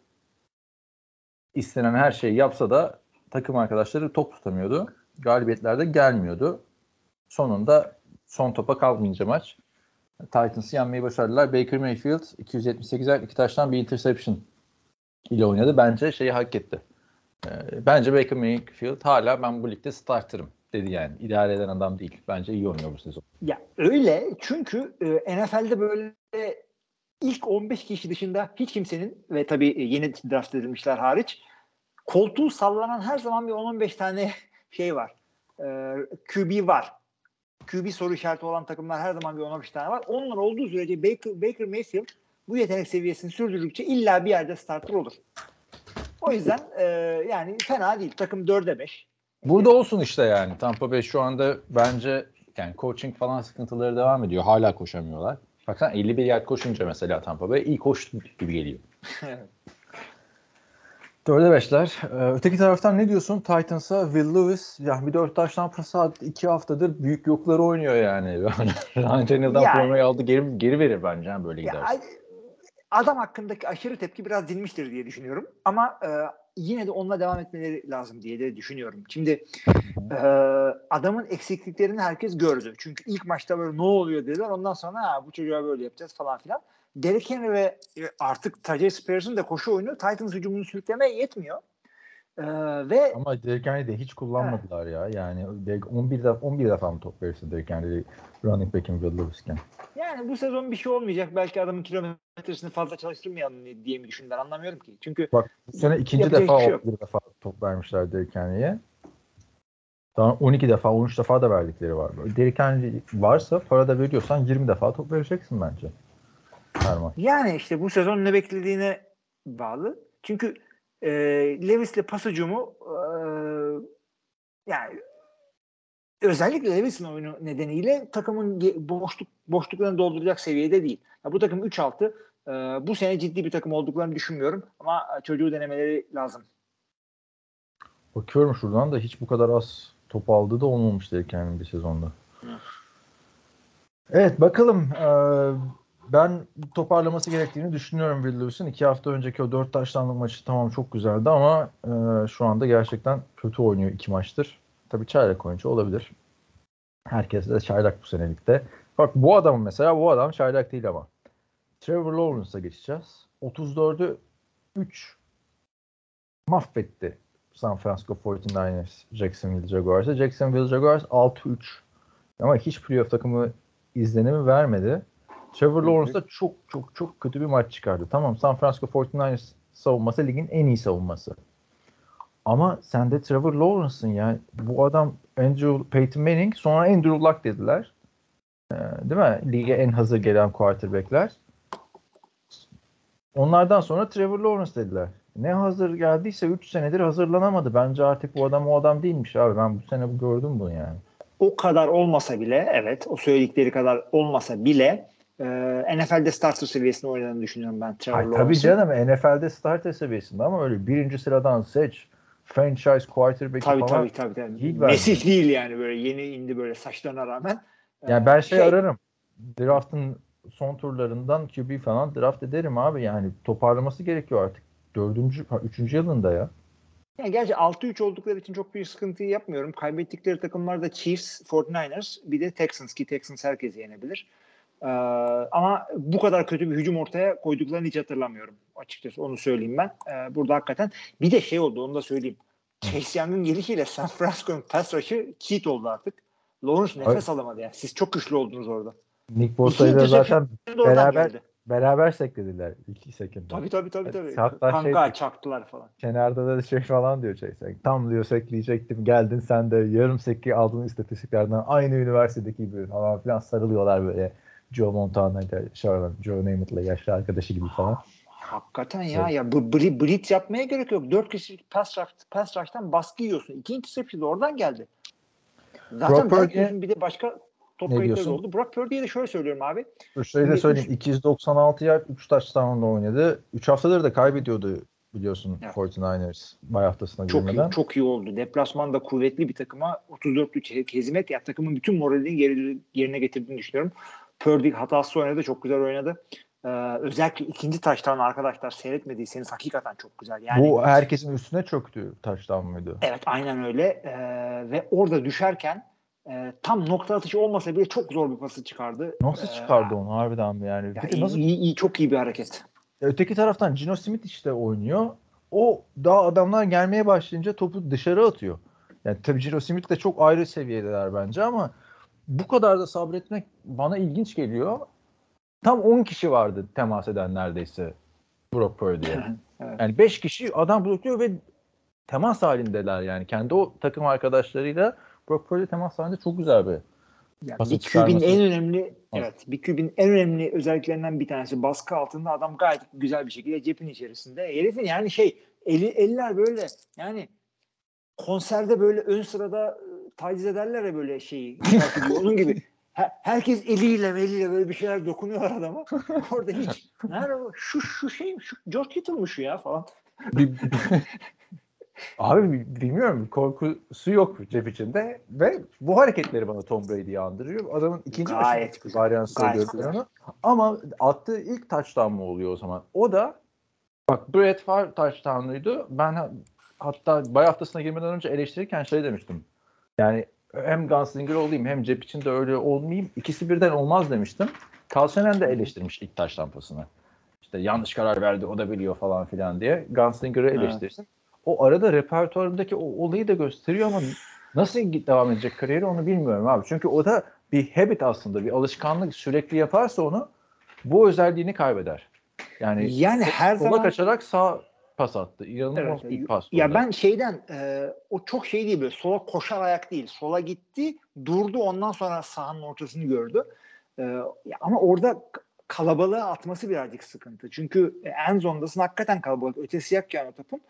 istenen her şeyi yapsa da takım arkadaşları top tutamıyordu. Galibiyetler de gelmiyordu. Sonunda son topa kalmayınca maç Titans'ı yenmeyi başardılar. Baker Mayfield 278 yard 2 taştan bir interception ile oynadı. Bence şeyi hak etti. Bence Baker Mayfield hala ben bu ligde starterım dedi yani. İdare eden adam değil. Bence iyi oynuyor bu sezon. Ya öyle çünkü NFL'de böyle ilk 15 kişi dışında hiç kimsenin ve tabii yeni draft edilmişler hariç koltuğu sallanan her zaman bir 10-15 tane şey var. QB var. QB soru işareti olan takımlar her zaman bir 10-15 tane var. Onlar olduğu sürece Baker Mayfield bu yetenek seviyesini sürdürdükçe illa bir yerde starter olur. O yüzden yani fena değil. Takım 4'e 5. Burada olsun işte yani. Tampa Bay şu anda bence yani coaching falan sıkıntıları devam ediyor. Hala koşamıyorlar. Baksana 51 yard koşunca mesela Tampa Bay iyi koştu gibi geliyor. 4'e 5'ler. Öteki taraftan ne diyorsun? Titans'a Will Lutz yani bir 4 taştan pas attı. 2 haftadır büyük yokları oynuyor yani. Ryan Tannehill'dan formayı aldı. Geri verir bence yani böyle gider. Adam hakkındaki aşırı tepki biraz dinmiştir diye düşünüyorum. Ama yine de onunla devam etmeleri lazım diye de düşünüyorum. Şimdi adamın eksikliklerini herkes gördü. Çünkü ilk maçta böyle ne oluyor dediler. Ondan sonra bu çocuğa böyle yapacağız falan filan. Derrick Henry ve artık Tajay Spears'ın da koşu oyunu Titans hücumunu sürüklemeye yetmiyor. Ve ama Derrick Henry'i de hiç kullanmadılar ya. Yani 11 defa mı top verirsin Derrick Henry'i running back'in Will. Yani bu sezon bir şey olmayacak. Belki adamın kilometresini fazla çalıştırmayalım diye mi düşündüler? Anlamıyorum ki. Çünkü bak bu sene ikinci defa 11 defa top vermişler Derrick Henry'ye. Daha 12 defa 13 defa da verdikleri var. Derrick Henry varsa parada veriyorsan 20 defa top vereceksin bence. Harman. Yani işte bu sezon ne beklediğine bağlı. Çünkü Lewis'le pas ucumu yani özellikle Lewis'in oyunu nedeniyle takımın boşluklarını dolduracak seviyede değil. Ya bu takım 3-6 bu sene ciddi bir takım olduklarını düşünmüyorum ama çocuğu denemeleri lazım. Bakıyorum şuradan da hiç bu kadar az top aldığı da olmamış Derrick Henry'nin bir sezonda. Evet bakalım. Ben toparlaması gerektiğini düşünüyorum Will Lutz'un. 2 hafta önceki o 4 taşlanlık maçı tamam çok güzeldi ama şu anda gerçekten kötü oynuyor 2 maçtır. Tabii çaylak oyuncu olabilir. Herkes de çaylak bu senelikte. Bak bu adam mesela bu adam çaylak değil ama. Trevor Lawrence'a geçeceğiz. 34'ü 3 mahvetti San Francisco 49ers Jacksonville Jaguars'a. Jacksonville Jaguars 6-3 ama hiç playoff takımı izlenimi vermedi. Trevor Lawrence da çok kötü bir maç çıkardı. Tamam San Francisco 49ers savunması ligin en iyi savunması. Ama sen de Trevor Lawrence'ın ya. Bu adam Peyton Manning sonra Andrew Luck dediler. Değil mi? Lige en hazır gelen quarterbackler. Onlardan sonra Trevor Lawrence dediler. Ne hazır geldiyse 3 senedir hazırlanamadı. Bence artık bu adam o adam değilmiş abi. Ben bu sene gördüm bunu yani. O kadar olmasa bile evet o söyledikleri kadar olmasa bile NFL'de starter seviyesinde oynadığını düşünüyorum ben. Tabii canım NFL'de starter seviyesinde ama öyle 1. sıradan seç franchise quarterback falan. Tabii. Mesih değil yani böyle yeni indi böyle saçlarına rağmen. Yani ben ararım. Draft'ın son turlarından QB falan draft ederim abi yani toparlaması gerekiyor artık. 3. yılında ya. Yani gerçi 6-3 oldukları için çok büyük sıkıntıyı yapmıyorum. Kaybettikleri takımlar da Chiefs, 49ers bir de Texans ki Texans herkesi yenebilir. Ama bu kadar kötü bir hücum ortaya koyduklarını hiç hatırlamıyorum. Açıkçası onu söyleyeyim ben. Burada hakikaten bir de şey oldu onu da söyleyeyim. Chase Young'ın gelişiyle San Francisco'nun pass rush'ı cheat oldu artık. Lawrence nefes alamadı yani. Siz çok güçlü oldunuz orada. Nick Bosa'yla zaten beraber seklediler 2 sekimde. Tabii. Hatta kanka çaktılar falan. Kenarda da şey falan diyor Chase. Tam diyor sekleyecektim geldin sen de yarım sekli aldığın istatistiklerden aynı üniversitedeki gibi falan filan sarılıyorlar böyle. Joe Montana'yla, Joe Namath'la yaşlı arkadaşı gibi falan. Hakikaten ya. Ya bu blitz yapmaya gerek yok. 4 kişilik pass rush'tan baskı yiyorsun. 2. interception de oradan geldi. Zaten bir de başka top kayıtları oldu. Brock Purdy'ye de şöyle söylüyorum abi. Şöyle de söyleyeyim. 296 yard 3 touchdown'la oynadı. 3 haftadır da kaybediyordu biliyorsun evet. 49ers bay haftasına girmeden. Çok iyi oldu. Deplasmanda kuvvetli bir takıma 34-3 hezmet ya takımın bütün moralini yerine getirdiğini düşünüyorum. Purdy hatası oynadı. Çok güzel oynadı. Özellikle 2. taştan arkadaşlar seyretmediyseniz hakikaten çok güzel. Yani, bu herkesin üstüne çöktü taştan mıydı? Evet aynen öyle. Ve orada düşerken tam nokta atışı olmasa bile çok zor bir pası çıkardı. Nasıl çıkardı onu harbiden yani? Ya çok iyi bir hareket. Öteki taraftan Gino Smith işte oynuyor. O daha adamlar gelmeye başlayınca topu dışarı atıyor. Yani tabii Gino Smith de çok ayrı seviyedeler bence ama bu kadar da sabretmek bana ilginç geliyor. Tam 10 kişi vardı temas eden neredeyse Brock Purdy'ye. Evet. Yani 5 kişi adam blokluyor ve temas halindeler yani. Kendi o takım arkadaşlarıyla Brock Purdy temas halinde çok güzel bir pasın çıkarması. Bir QB'nin en önemli özelliklerinden bir tanesi. Baskı altında adam gayet güzel bir şekilde cebin içerisinde. Herifin yani eller böyle yani konserde böyle ön sırada taciz ederler ya böyle şeyi. Onun gibi. Herkes eliyle böyle bir şeyler dokunuyor adama. Orada hiç. Nerede bu? Şu şey mi? Şu George Kittle'mış ya falan. Abi bilmiyorum. Korkusu yok cep içinde. Ve bu hareketleri bana Tom Brady'yi andırıyor. Adamın 2. varyansı görüyorum. Ama attığı ilk touchdown mı oluyor o zaman? O da bak Brett Favre touchdown'luydu. Ben hatta bay haftasına girmeden önce eleştirirken demiştim. Yani hem gunslinger olayım hem cep içinde öyle olmayayım. İkisi birden olmaz demiştim. Kalşenen de eleştirmiş ilk taş lampasını. İşte yanlış karar verdi o da biliyor falan filan diye. Gunslinger'ı eleştirsin. Evet. O arada repertuarındaki o olayı da gösteriyor ama nasıl devam edecek kariyeri onu bilmiyorum abi. Çünkü o da bir habit aslında bir alışkanlık sürekli yaparsa onu bu özelliğini kaybeder. Yani her sola zaman kaçarak sağ pas attı. İnanılmaz bir pas. Ya orada. Ben o çok şey değil böyle sola koşar ayak değil. Sola gitti, durdu ondan sonra sahanın ortasını gördü. Ama orada kalabalığı atması birazcık sıkıntı. Çünkü en zondasın, hakikaten kalabalık. Ötesi yak yani o topun.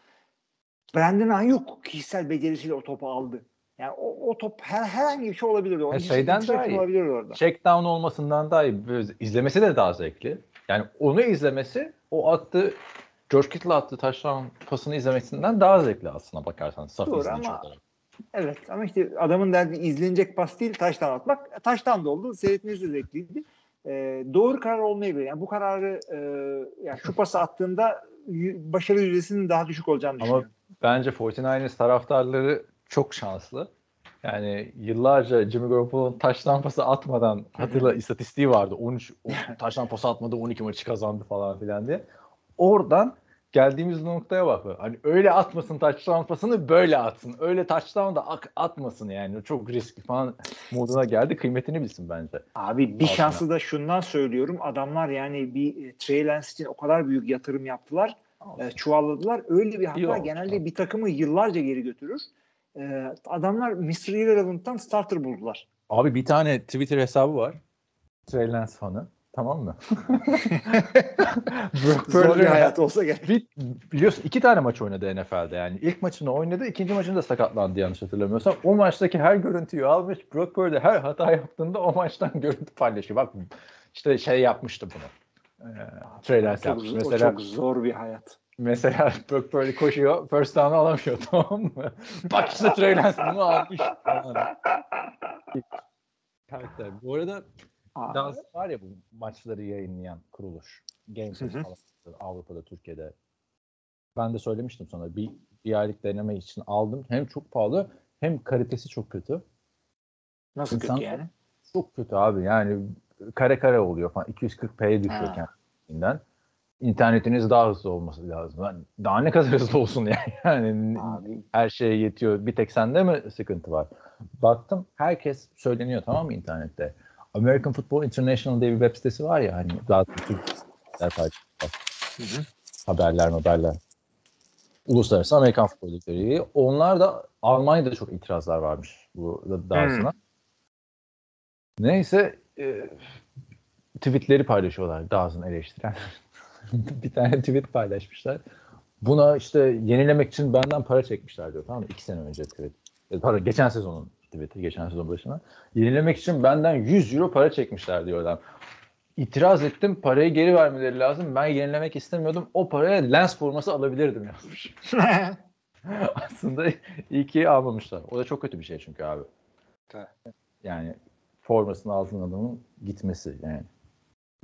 Brandon Ayuk kişisel becerisiyle o topu aldı. Yani o top herhangi bir şey olabilirdi. Onun şeyden daha iyi. Orada. Check down olmasından daha iyi. Böyle izlemesi de daha zevkli. Yani onu izlemesi, o attığı George Kittle attığı taştan pasını izlemesinden daha zevkli aslına bakarsan. Saf doğru izleyici ama, olarak. Evet ama işte adamın derdi izlenecek pas değil, taştan atmak. Taştan da oldu. Seyretmeniz de zevkliydi. Doğru karar olmayabilir. Yani bu kararı yani şu pası attığında başarı yüzdesinin daha düşük olacağını düşünüyorum. Ama bence 49ers taraftarları çok şanslı. Yani yıllarca Jimmy Garoppolo'nun taş lampası atmadan, hatırla istatistiği vardı. 13 taş lampası atmadı, 12 maçı kazandı falan filan diye. Oradan geldiğimiz noktaya bak. Hani öyle atmasın taş lampasını, böyle atsın. Öyle taş da atmasın yani. Çok riskli falan moduna geldi. Kıymetini bilsin bence. Abi bir şansı da şundan söylüyorum. Adamlar yani bir Trey Lance için o kadar büyük yatırım yaptılar. Çuvalladılar. Öyle bir hata genelde bir takımı yıllarca geri götürür. Adamlar Mr. Irrelevant'tan starter buldular. Abi bir tane Twitter hesabı var. Trey Lance fanı. Tamam mı? Zor bir hayat olsa gerek. Biliyorsun 2 tane maç oynadı NFL'de yani. İlk maçını oynadı, ikinci maçını da sakatlandı yanlış hatırlamıyorsam. O maçtaki her görüntüyü almış. Brock Purdy her hata yaptığında o maçtan görüntü paylaşıyor. Bak işte şey yapmıştı bunu. Trey Lance yapmıştı. Mesela, çok zor bir hayat. Mesela Brock Purdy koşuyor. First down'ı alamıyor, tamam mı? Bak işte Trey Lance bunu almış. Bu arada Dans var ya, bu maçları yayınlayan kuruluş. Games'in Avrupa'da, Türkiye'de. Ben de söylemiştim sana. Bir aylık deneme için aldım. Hem çok pahalı hem kalitesi çok kötü. Nasıl İnsan kötü yani? Çok kötü abi. Yani kare kare oluyor falan. 240p'ye düşüyor kendisinden. İnternetiniz daha hızlı olması lazım. Daha ne kadar hızlı olsun yani. Abi. Her şeye yetiyor. Bir tek sende mi sıkıntı var? Baktım herkes söyleniyor, tamam mı, internette. American Football International diye bir web sitesi var ya, hani zaten Türkler paylaşıyor. Haberler. Uluslararası Amerikan Futbol Ligi. Onlar da Almanya'da çok itirazlar varmış bu davasına. Neyse tweetleri paylaşıyorlar, davasını eleştiren. Bir tane tweet paylaşmışlar. Buna işte yenilemek için benden para çekmişler diyor, tamam mı? 2 sene önce tweet. Geçen sezonun. Geçen sezon başına. Yenilemek için benden 100 euro para çekmişler diyor adam. İtiraz ettim, parayı geri vermeleri lazım. Ben yenilemek istemiyordum. O paraya Lens forması alabilirdim yazmış. Aslında iyi ki almamışlar. O da çok kötü bir şey çünkü abi. Yani formasının altına adamın gitmesi yani.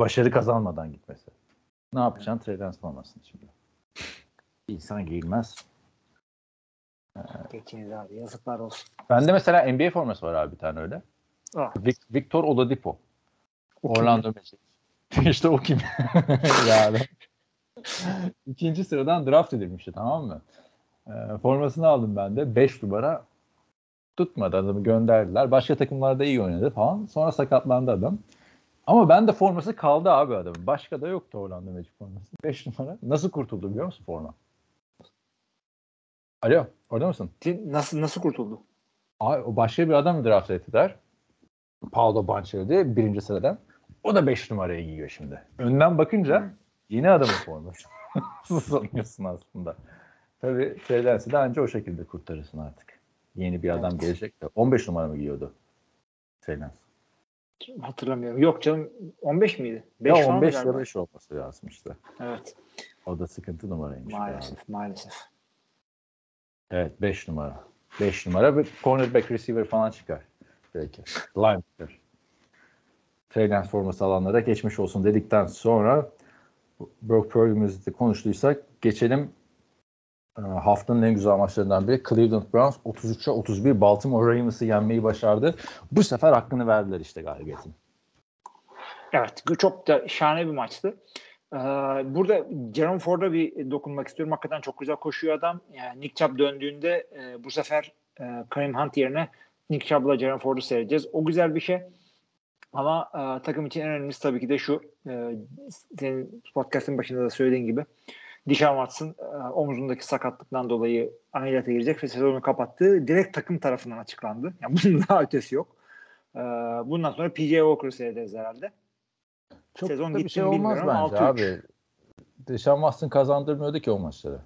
Başarı kazanmadan gitmesi. Ne yapacaksın? Trey Lens formasını şimdi. İnsan giyilmez. Peki abi, yazıklar olsun. Bende mesela NBA forması var abi, bir tane öyle. Victor Oladipo. Orlando Magic. İşte o kim? Yani. 2. sıradan draft edilmişti, tamam mı? Formasını aldım ben de. 5 numara tutmadı, adamı gönderdiler. Başka takımlarda iyi oynadı falan. Sonra sakatlandı adam. Ama bende forması kaldı abi adamın. Başka da yoktu Orlando Magic forması. 5 numara. Nasıl kurtuldu biliyor musun forma? Alo, orada mısın? Nasıl kurtuldu? Abi, o başka bir adam draft ettiler. Paolo Banchero diye, 1. sıradan. O da 5 numarayı giyiyor şimdi. Önden bakınca yeni adamın forması. Sanıyorsun aslında. Tabii şeydense de anca o şekilde kurtarırsın artık. Yeni bir adam gelecek de. 15 numara mı giyiyordu? Şeyden. Hatırlamıyorum. Yok canım, 15 miydi? 5 ya 15 ya 5 olması lazım işte. Evet. O da sıkıntı numaraymış. Maalesef. Evet, 5 numara. 5 numara bir cornerback, receiver falan çıkar. Belki. Linebacker. Trey Lance forması alanlara geçmiş olsun dedikten sonra Brock Purdy'mizle konuştuysak geçelim haftanın en güzel maçlarından biri. Cleveland Browns 33-31 Baltimore Ravens'ı yenmeyi başardı. Bu sefer hakkını verdiler işte galibiyetin. Evet, çok da şahane bir maçtı. Burada Jerome Ford'a bir dokunmak istiyorum. Hakikaten çok güzel koşuyor adam. Yani Nick Chubb döndüğünde bu sefer Kareem Hunt yerine Nick Chubb'la Jerome Ford'u seyredeceğiz. O güzel bir şey. Ama takım için en önemlisi tabii ki de şu. Senin podcast'ın başında da söylediğin gibi Deshaun Watson omuzundaki sakatlıktan dolayı ameliyata girecek ve sezonu kapattı. Direkt takım tarafından açıklandı. Yani bunun daha ötesi yok. Bundan sonra P.J. Walker'ı seyrederiz herhalde. Çok sezon da bir şey olmaz bence 6-3. Abi. Deshaun Watson kazandırmıyordu ki o maçları.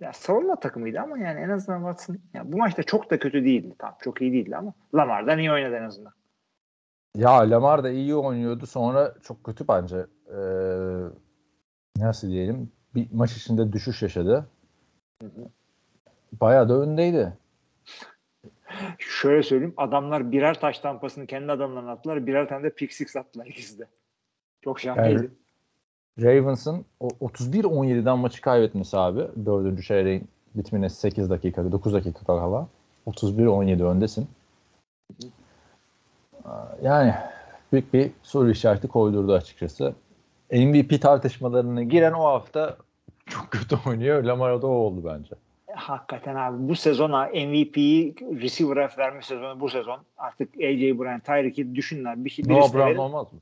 Ya savunma takımıydı ama yani en azından Watson bu maçta çok da kötü değildi. Tam çok iyi değildi ama Lamar'dan iyi oynadı en azından. Ya Lamar da iyi oynuyordu. Sonra çok kötü bence. Nasıl diyelim? Bir maç içinde düşüş yaşadı. Bayağı da öndeydi. Şöyle söyleyeyim. Adamlar birer taş tampasını kendi adamlarına attılar. Birer tane de pick six attılar ikisi de. Çok şahaneydi. Ravens'ın 31-17'den maçı kaybetmesi abi. 4. çeyreğin bitimine 8 dakika, 9 dakika kala. 31-17 öndesin. Yani büyük bir soru işareti koydurdu açıkçası. MVP tartışmalarına giren o hafta çok kötü oynuyor. Lamar'a da o oldu bence. Hakikaten abi bu sezona MVP'yi receiver'a verme sezonu bu sezon. Artık AJ Brown, Tyreek Hill düşünler. Noah Brown olmaz mı?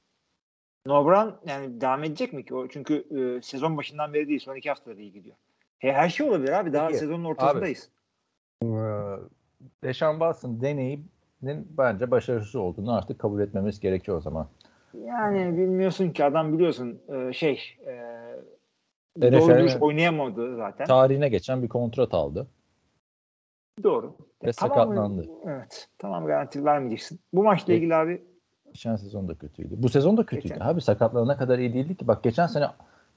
Noah Brown yani devam edecek mi ki? O çünkü sezon başından beri değil. Son 2 haftadır iyi gidiyor. Her şey olabilir abi. Daha peki, sezonun ortasındayız. Deshaun Watson deneyinin bence başarısız olduğunu artık kabul etmemiz gerekiyor o zaman. Yani bilmiyorsun ki adam biliyorsun doğru düz oynayamadı zaten. Tarihine geçen bir kontrat aldı. Doğru. Ve sakatlandı. Evet. Tamam garanti vermeyeceksin. Bu maçla ilgili abi. Geçen sezon da kötüydü. Bu sezon da kötüydü. Abi sakatlanana kadar iyi değildi ki. Bak geçen sene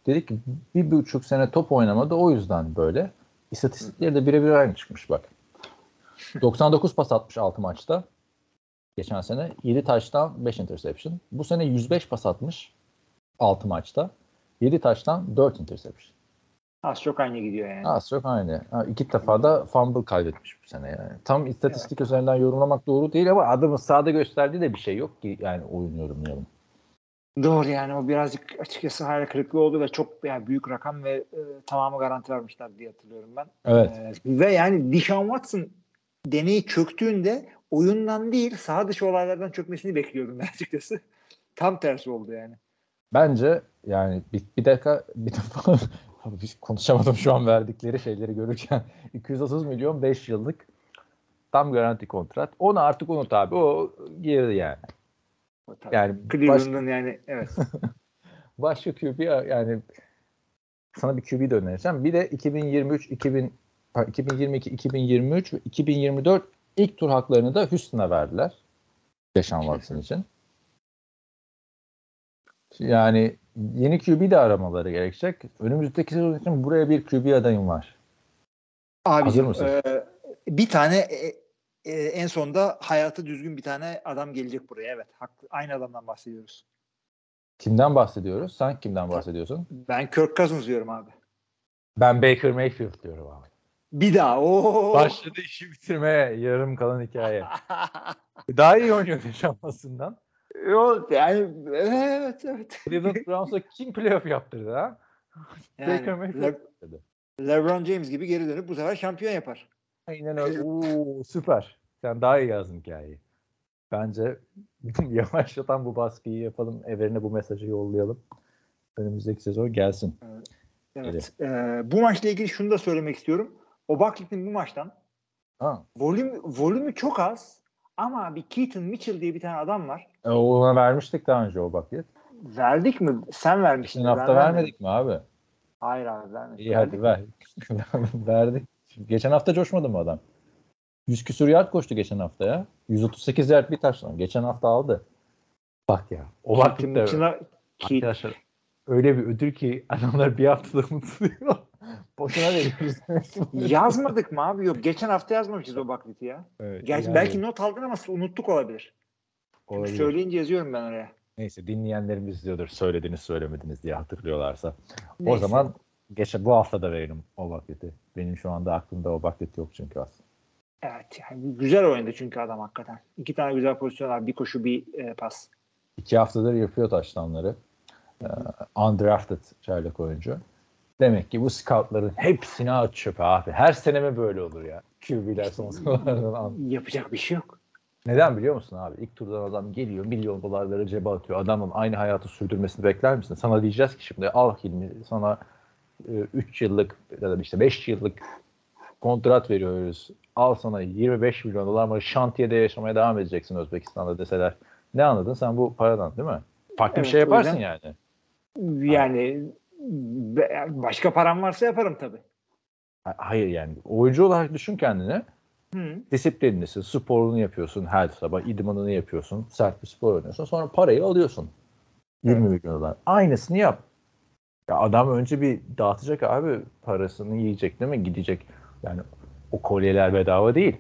dedik ki 1,5 sene top oynamadı o yüzden böyle. İstatistikleri de birebir aynı çıkmış bak. 99 pas atmış 6 maçta. Geçen sene 7 taştan 5 interception. Bu sene 105 pas atmış 6 maçta. 7 taştan 4 interception. Az çok aynı gidiyor yani. Az çok aynı. 2 defa da fumble kaybetmiş bu sene yani. Tam istatistik üzerinden yorumlamak doğru değil ama adamın sahada gösterdiği de bir şey yok ki yani oyun yorumlayalım. Doğru yani o birazcık açıkçası hayal kırıklığı oldu ve çok yani büyük rakam ve tamamı garanti vermişler diye hatırlıyorum ben. Evet. Ve yani Deshaun Watson deneyi çöktüğünde oyundan değil saha dışı olaylardan çökmesini bekliyordum açıkçası. Tam tersi oldu yani. Bence yani bir defa konuşamadım şu an verdikleri şeyleri görürken 230 milyon 5 yıllık tam garanti kontrat. Onu artık unut abi. O girdi yani. Yani Cleveland'ın yani evet. Başka QB yani sana bir QB önereceğim. Bir de 2022, 2023 ve 2024 ilk tur haklarını da Houston'a verdiler. Deshaun Watson için. Yani yeni QB de aramaları gerekecek. Önümüzdeki sezon için buraya bir QB adayım var. Abi, hazır mısın? Bir tane en sonda hayatı düzgün bir tane adam gelecek buraya. Evet. Haklı. Aynı adamdan bahsediyoruz. Kimden bahsediyoruz? Sen kimden bahsediyorsun? Ben Kirk Cousins diyorum abi. Ben Baker Mayfield diyorum abi. Bir daha. Oo. Başladı işi bitirmeye. Yarım kalan hikaye. Daha iyi oynuyor yaşamasından. Yok yani evet. Cleveland Browns'a kim playoff yaptırdı ha? Yani, LeBron James gibi geri dönüp bu sefer şampiyon yapar. Aynen öyle. Oo, süper. Sen daha iyi yazdın hikayeyi. Bence yavaşlatan bu baskıyı yapalım. Everine bu mesajı yollayalım. Önümüzdeki sezon gelsin. Evet. Bu maçla ilgili şunu da söylemek istiyorum. O Buckley'nin bu maçtan volümü çok az. Ama abi Keaton Mitchell diye bir tane adam var. Ona vermiştik daha önce o Buckley. Verdik mi? Sen vermiştin. Geçen hafta vermedik mi abi? Hayır abi vermedik. İyi hadi ver. Verdik. Geçen hafta coşmadı mı adam? 100 küsur yard koştu geçen hafta ya. 138 yard bir taştan. Geçen hafta aldı. Bak ya. O Buckley de arkadaşlar öyle bir ödül ki adamlar bir haftada unutuluyor. Boşuna veriyoruz. Yazmadık mı abi? Yok. Geçen hafta yazmamışız o bakliti ya. Evet, belki not aldın ama unuttuk olabilir. Söyleyince yazıyorum ben oraya. Neyse dinleyenlerimiz diyordur söylediniz söylemediniz diye hatırlıyorlarsa. Neyse. O zaman bu hafta da verelim o bakliti. Benim şu anda aklımda o bakliti yok çünkü aslında. Evet. Yani güzel oynadı çünkü adam hakikaten. 2 tane güzel pozisyon var. Bir koşu bir pas. 2 haftadır yapıyor taştanları. Undrafted çaylak oyuncu. Demek ki bu scoutların hepsini at çöpe abi. Her sene mi böyle olur ya? QB'ler son zamanlardan. Yapacak bir şey yok. Neden biliyor musun abi? İlk turdan adam geliyor milyon dolarları cebe atıyor. Adamın aynı hayatı sürdürmesini bekler misin? Sana diyeceğiz ki şimdi al Hilmi sana 3 yıllık ya da işte 5 yıllık kontrat veriyoruz. Al sana 25 milyon dolar ama şantiyede yaşamaya devam edeceksin Özbekistan'da deseler. Ne anladın sen bu paradan değil mi? Farklı bir şey yaparsın yani. Yani başka param varsa yaparım tabii. Hayır yani oyuncu olarak düşün kendini. Disiplinlisin, sporunu yapıyorsun her sabah, idmanını yapıyorsun, sert bir spor oynuyorsun. Sonra parayı alıyorsun. 20 milyon dolar. Aynısını yap. Ya adam önce bir dağıtacak abi, parasını yiyecek değil mi? Gidecek. Yani o kolyeler bedava değil.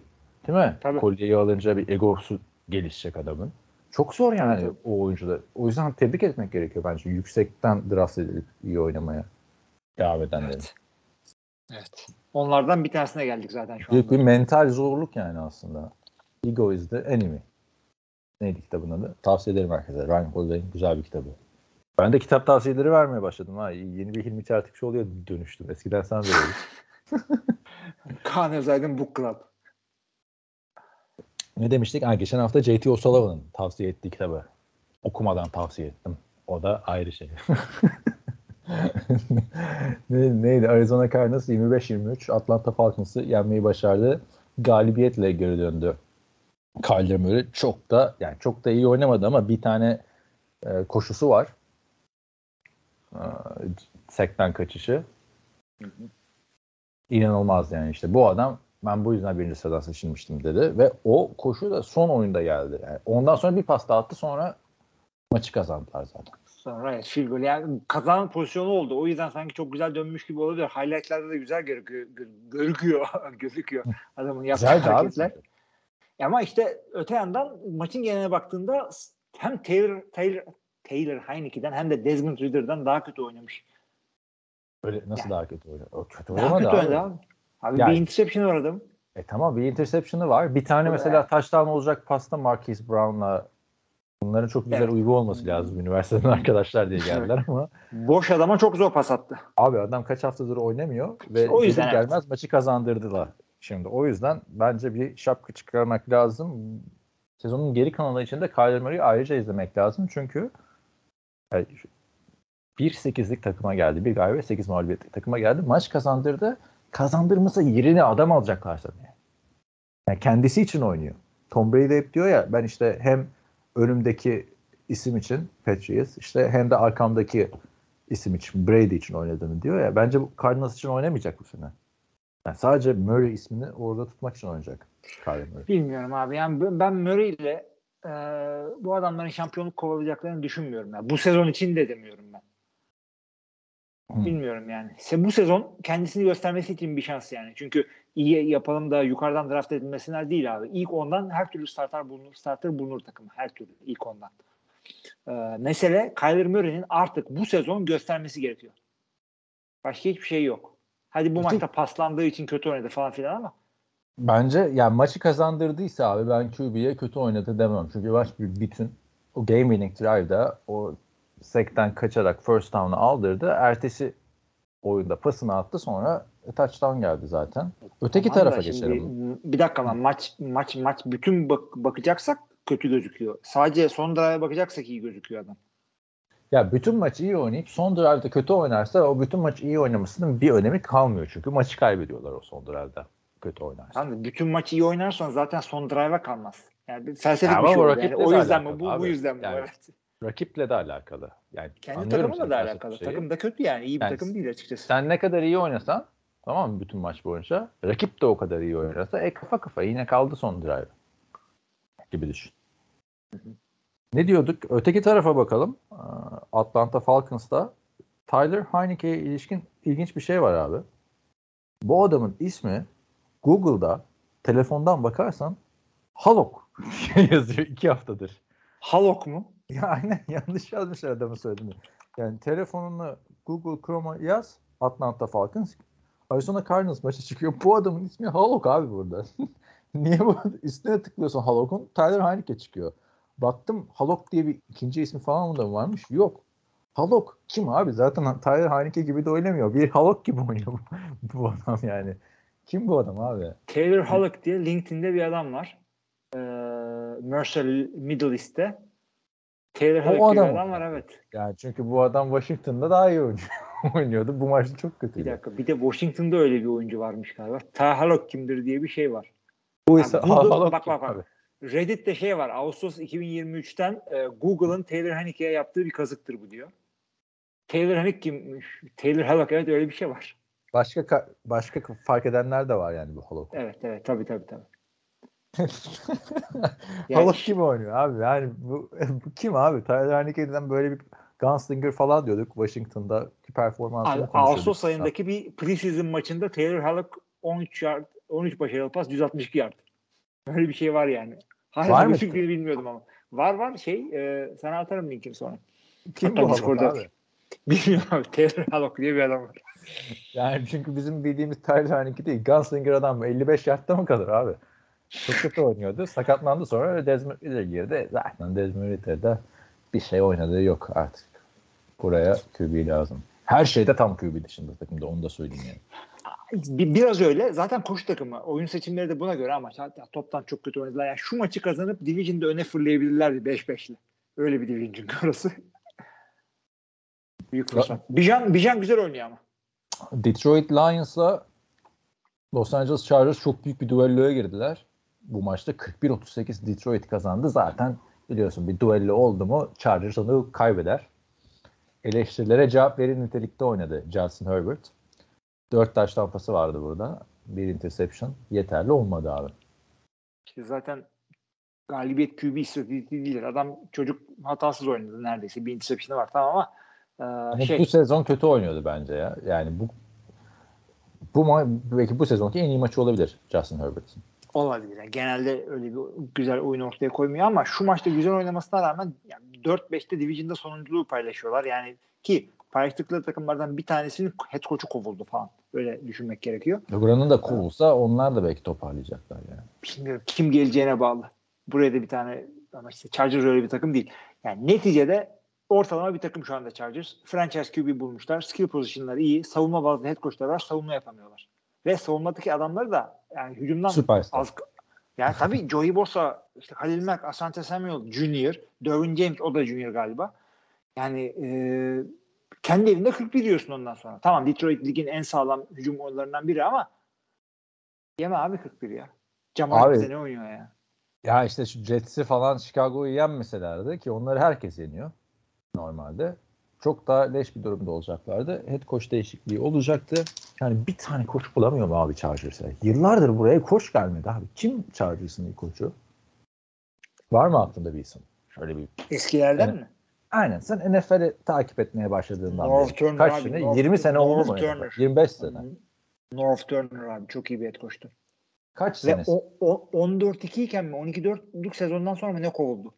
Değil mi? Tabii. Kolyeyi alınca bir egosu gelişecek adamın. Çok zor yani o oyuncuda. O yüzden tebrik etmek gerekiyor bence. Yüksekten draft edilip iyi oynamaya devam edenleri. Evet. Onlardan bir tanesine geldik zaten şu anda. Bir mental zorluk yani aslında. Ego is the enemy. Neydi kitabın adı? Tavsiye ederim herkese. Ryan Holiday'in güzel bir kitabı. Ben de kitap tavsiyeleri vermeye başladım. Ha. Yeni bir Hilmi Çertikçi oluyor dönüştüm. Eskiden sen veriyordun. Kaan Özaydın Book Club. Ne demiştik? Ha, geçen hafta JT O'Sullivan'ın tavsiye ettiği kitabı okumadan tavsiye ettim. O da ayrı şey. Neydi? Arizona Cardinals 25-23 Atlanta Falcons'ı yenmeyi başardı. Galibiyetle geri döndü. Kyler Murray çok da iyi oynamadı ama bir tane koşusu var. Sekten kaçışı. İnanılmaz yani işte. Bu adam ben bu yüzden birinci sıradan seçilmiştim dedi ve o koşu da son oyunda geldi. Yani ondan sonra bir pas daha attı, sonra maçı kazandılar zaten. Sonra evet, field goal yani kazanan pozisyonu oldu. O yüzden sanki çok güzel dönmüş gibi olabilir. Highlight'larda da güzel gözüküyor adamın yaptığı hareketler. Ama işte öte yandan maçın geneline baktığında hem Taylor Heineke'den hem de Desmond Ridder'dan daha kötü oynamış. Öyle nasıl yani, daha kötü oynadı? Kötü oynadı. Abi yani, bir interception'a uğradım. Tamam, bir interception'ı var. Bir tane mesela touchdown olacak pasta Marquise Brown'la. Bunların çok güzel uygu olması lazım. Üniversiteden arkadaşlar diye geldiler ama. Boş adama çok zor pas attı. Abi adam kaç haftadır oynamıyor ve o yüzden gelmez maçı kazandırdılar. Şimdi o yüzden bence bir şapka çıkarmak lazım. Sezonun geri kalanı için de Kyler Murray'i ayrıca izlemek lazım. Çünkü 1-8'lik takıma geldi. Bir galibiyet 8 mağlubiyetlik takıma geldi. Maç kazandırdı. Kazandırmasa yerine adam alacak karşısına. Yani kendisi için oynuyor. Tom Brady de hep diyor ya, ben işte hem önümdeki isim için Patriots, işte hem de arkamdaki isim için Brady için oynadığını diyor ya. Bence bu Cardinals için oynamayacak bu sene. Yani sadece Murray ismini orada tutmak için oynayacak. Bilmiyorum abi. Yani ben Murray ile bu adamların şampiyonluk kovalayacaklarını düşünmüyorum. Yani bu sezon için de demiyorum ben. Bilmiyorum yani. Bu sezon kendisini göstermesi için bir şans yani. Çünkü iyi yapalım da yukarıdan draft edilmesinden değil abi. İlk ondan her türlü starter bulunur takım. Her türlü ilk ondan. Mesele Kyler Murray'nin artık bu sezon göstermesi gerekiyor. Başka hiçbir şey yok. Hadi bu maçta paslandığı için kötü oynadı falan filan ama. Bence yani maçı kazandırdıysa abi ben QB'ye kötü oynadı demem. Çünkü baş bir bütün o game winning drive'da o sekten kaçarak first down'u aldırdı. Ertesi oyunda pasını attı, sonra touchdown geldi zaten. Öteki tarafa geçelim. Bir dakika lan, maç bütün bakacaksak kötü gözüküyor. Sadece son drive'a bakacaksak iyi gözüküyor adam. Ya bütün maçı iyi oynayıp son drive'da kötü oynarsa o bütün maçı iyi oynamasının bir önemi kalmıyor. Çünkü maçı kaybediyorlar o son drive'da kötü oynarsa. Yani bütün maçı iyi oynarsan zaten son drive'a kalmaz. Yani felsefik ya bir şey oldu. Yani o yüzden mi? Bu yüzden mi? Yani. Evet. Rakiple de alakalı. Yani kendi takımla da alakalı. Takım da kötü yani. İyi bir takım değil açıkçası. Sen ne kadar iyi oynasan, tamam mı, bütün maç boyunca, rakip de o kadar iyi oynarsa kafa yine kaldı son drive gibi düşün. Ne diyorduk? Öteki tarafa bakalım. Atlanta Falcons'ta Tyler Heineke'ye ilişkin ilginç bir şey var abi. Bu adamın ismi Google'da telefondan bakarsan Halok yazıyor 2 haftadır. Halok mu? Ya aynen, yanlış yazmış adamı söyledim. Yani telefonunu Google Chrome'a yaz, Atlanta Falcons, Arizona Cardinals maça çıkıyor. Bu adamın ismi Halok abi burada. Niye bu? Üstüne tıklıyorsun Halok'un, Tyler Heineke çıkıyor. Baktım Halok diye bir ikinci ismi falan da varmış. Yok. Halok kim abi? Zaten Tyler Heineke gibi de oynamıyor. Bir Halok gibi oynuyor bu adam yani. Kim bu adam abi? Taylor Halok diye LinkedIn'de bir adam var. Mercer Middle East'te. Taylor Halok gibi adam var evet. Yani çünkü bu adam Washington'da daha iyi oynuyordu. Bu maçta çok kötüydü. Bir dakika, bir de Washington'da öyle bir oyuncu varmış galiba. Halok kimdir diye bir şey var. Bu ise Halok. Bak. Reddit'te şey var. Ağustos 2023'ten Google'ın Taylor Heineke'ye yaptığı bir kazıktır bu diyor. Taylor Haneke kimmiş? Taylor Hallock, evet öyle bir şey var. Başka fark edenler de var yani bu Hallock. Evet tabii. yani, Hallock kim oynuyor abi? Yani bu kim abi? Taylor Heineke'den böyle bir gunslinger falan diyorduk Washington'daki performansını konuşuyorduk. Ağustos ayındaki bir preseason maçında Taylor Hallock 13 başarılı pas 162 yard. Öyle bir şey var yani. Hala bir fikrini bilmiyordum ama. Var sana atarım linkini sonra. Kim hatta bu Hallock abi? Bilmiyorum abi. Taylor Hallock diye bir adam var. Yani çünkü bizim bildiğimiz Taylor Haneke değil. Gunslinger adam mı? 55 yardta mı kalır abi? Çok kötü oynuyordu. Sakatlandı, sonra Desmond Ritter'e girdi. Zaten Desmond Ritter'de bir şey oynadığı yok artık. Buraya QB lazım. Her şeyde tam QB dışında takımda. Onu da söyleyeyim yani. Biraz öyle. Zaten koşu takımı. Oyun seçimleri de buna göre ama toptan çok kötü oynadılar. Yani şu maçı kazanıp Division'da öne fırlayabilirlerdi 5-5'le. Öyle bir Division orası. Büyük fırsat. Bijan güzel oynuyor ama. Detroit Lions'la Los Angeles Chargers çok büyük bir düelloya girdiler. Bu maçta 41-38 Detroit kazandı. Zaten biliyorsun bir düello oldu mu Chargers onu kaybeder. Eleştirilere cevap verir nitelikte oynadı Justin Herbert. 4 touchdown pası vardı burada. Bir interception. Yeterli olmadı abi. İşte zaten galibiyet QB istatistiği değildir. Adam çocuk hatasız oynadı neredeyse. Bir interception'ı var tamam ama bu sezon kötü oynuyordu bence ya. Yani belki bu sezonki en iyi maçı olabilir Justin Herbert'in. Olabilir. Yani genelde öyle bir güzel oyun ortaya koymuyor ama şu maçta güzel oynamasına rağmen yani 4-5'te Division'da sonunculuğu paylaşıyorlar. Yani ki paylaştıkları takımlardan bir tanesinin head coach'u kovuldu falan. Böyle düşünmek gerekiyor. Buranın da kovulsa onlar da belki toparlayacaklar yani. Bilmiyorum. Kim geleceğine bağlı. Buraya da bir tane ama işte Chargers öyle bir takım değil. Yani neticede ortalama bir takım şu anda Chargers. Franchise QB bulmuşlar. Skill pozisyonları iyi. Savunma bazlı head coach'lar var. Savunma yapamıyorlar. Ve savunmadaki adamları da yani hücumdan süperstar. Az... Yani tabii Joey Bosa, işte Khalil Mack, Asante Samuel Jr., Derwin James, o da Jr. galiba. Yani kendi evinde 41 diyorsun ondan sonra. Tamam Detroit ligin en sağlam hücum oyunlarından biri ama yeme abi 41 ya. Ja'Marr Chase ne oynuyor ya? Ya işte şu Jets'i falan Chicago'yu yenmeselerdi ki onları herkes yeniyor. Normalde. Çok daha leş bir durumda olacaklardı. Head coach değişikliği olacaktı. Yani bir tane koç bulamıyor mu abi Chargers'a? Yıllardır buraya koç gelmedi abi. Kim Chargers'ın ilk koçu? Var mı aklında bir isim? Şöyle bir eskilerden yani, mi? Aynen. Sen NFL'i takip etmeye başladığından beri. Kaç abi, sene? 20 sene oldu mu? 25 sene. North Turner abi. Çok iyi bir head coach'tu. Kaç sene? 14-2 iken mi? 12-4'lük sezondan sonra mı ne kovuldu?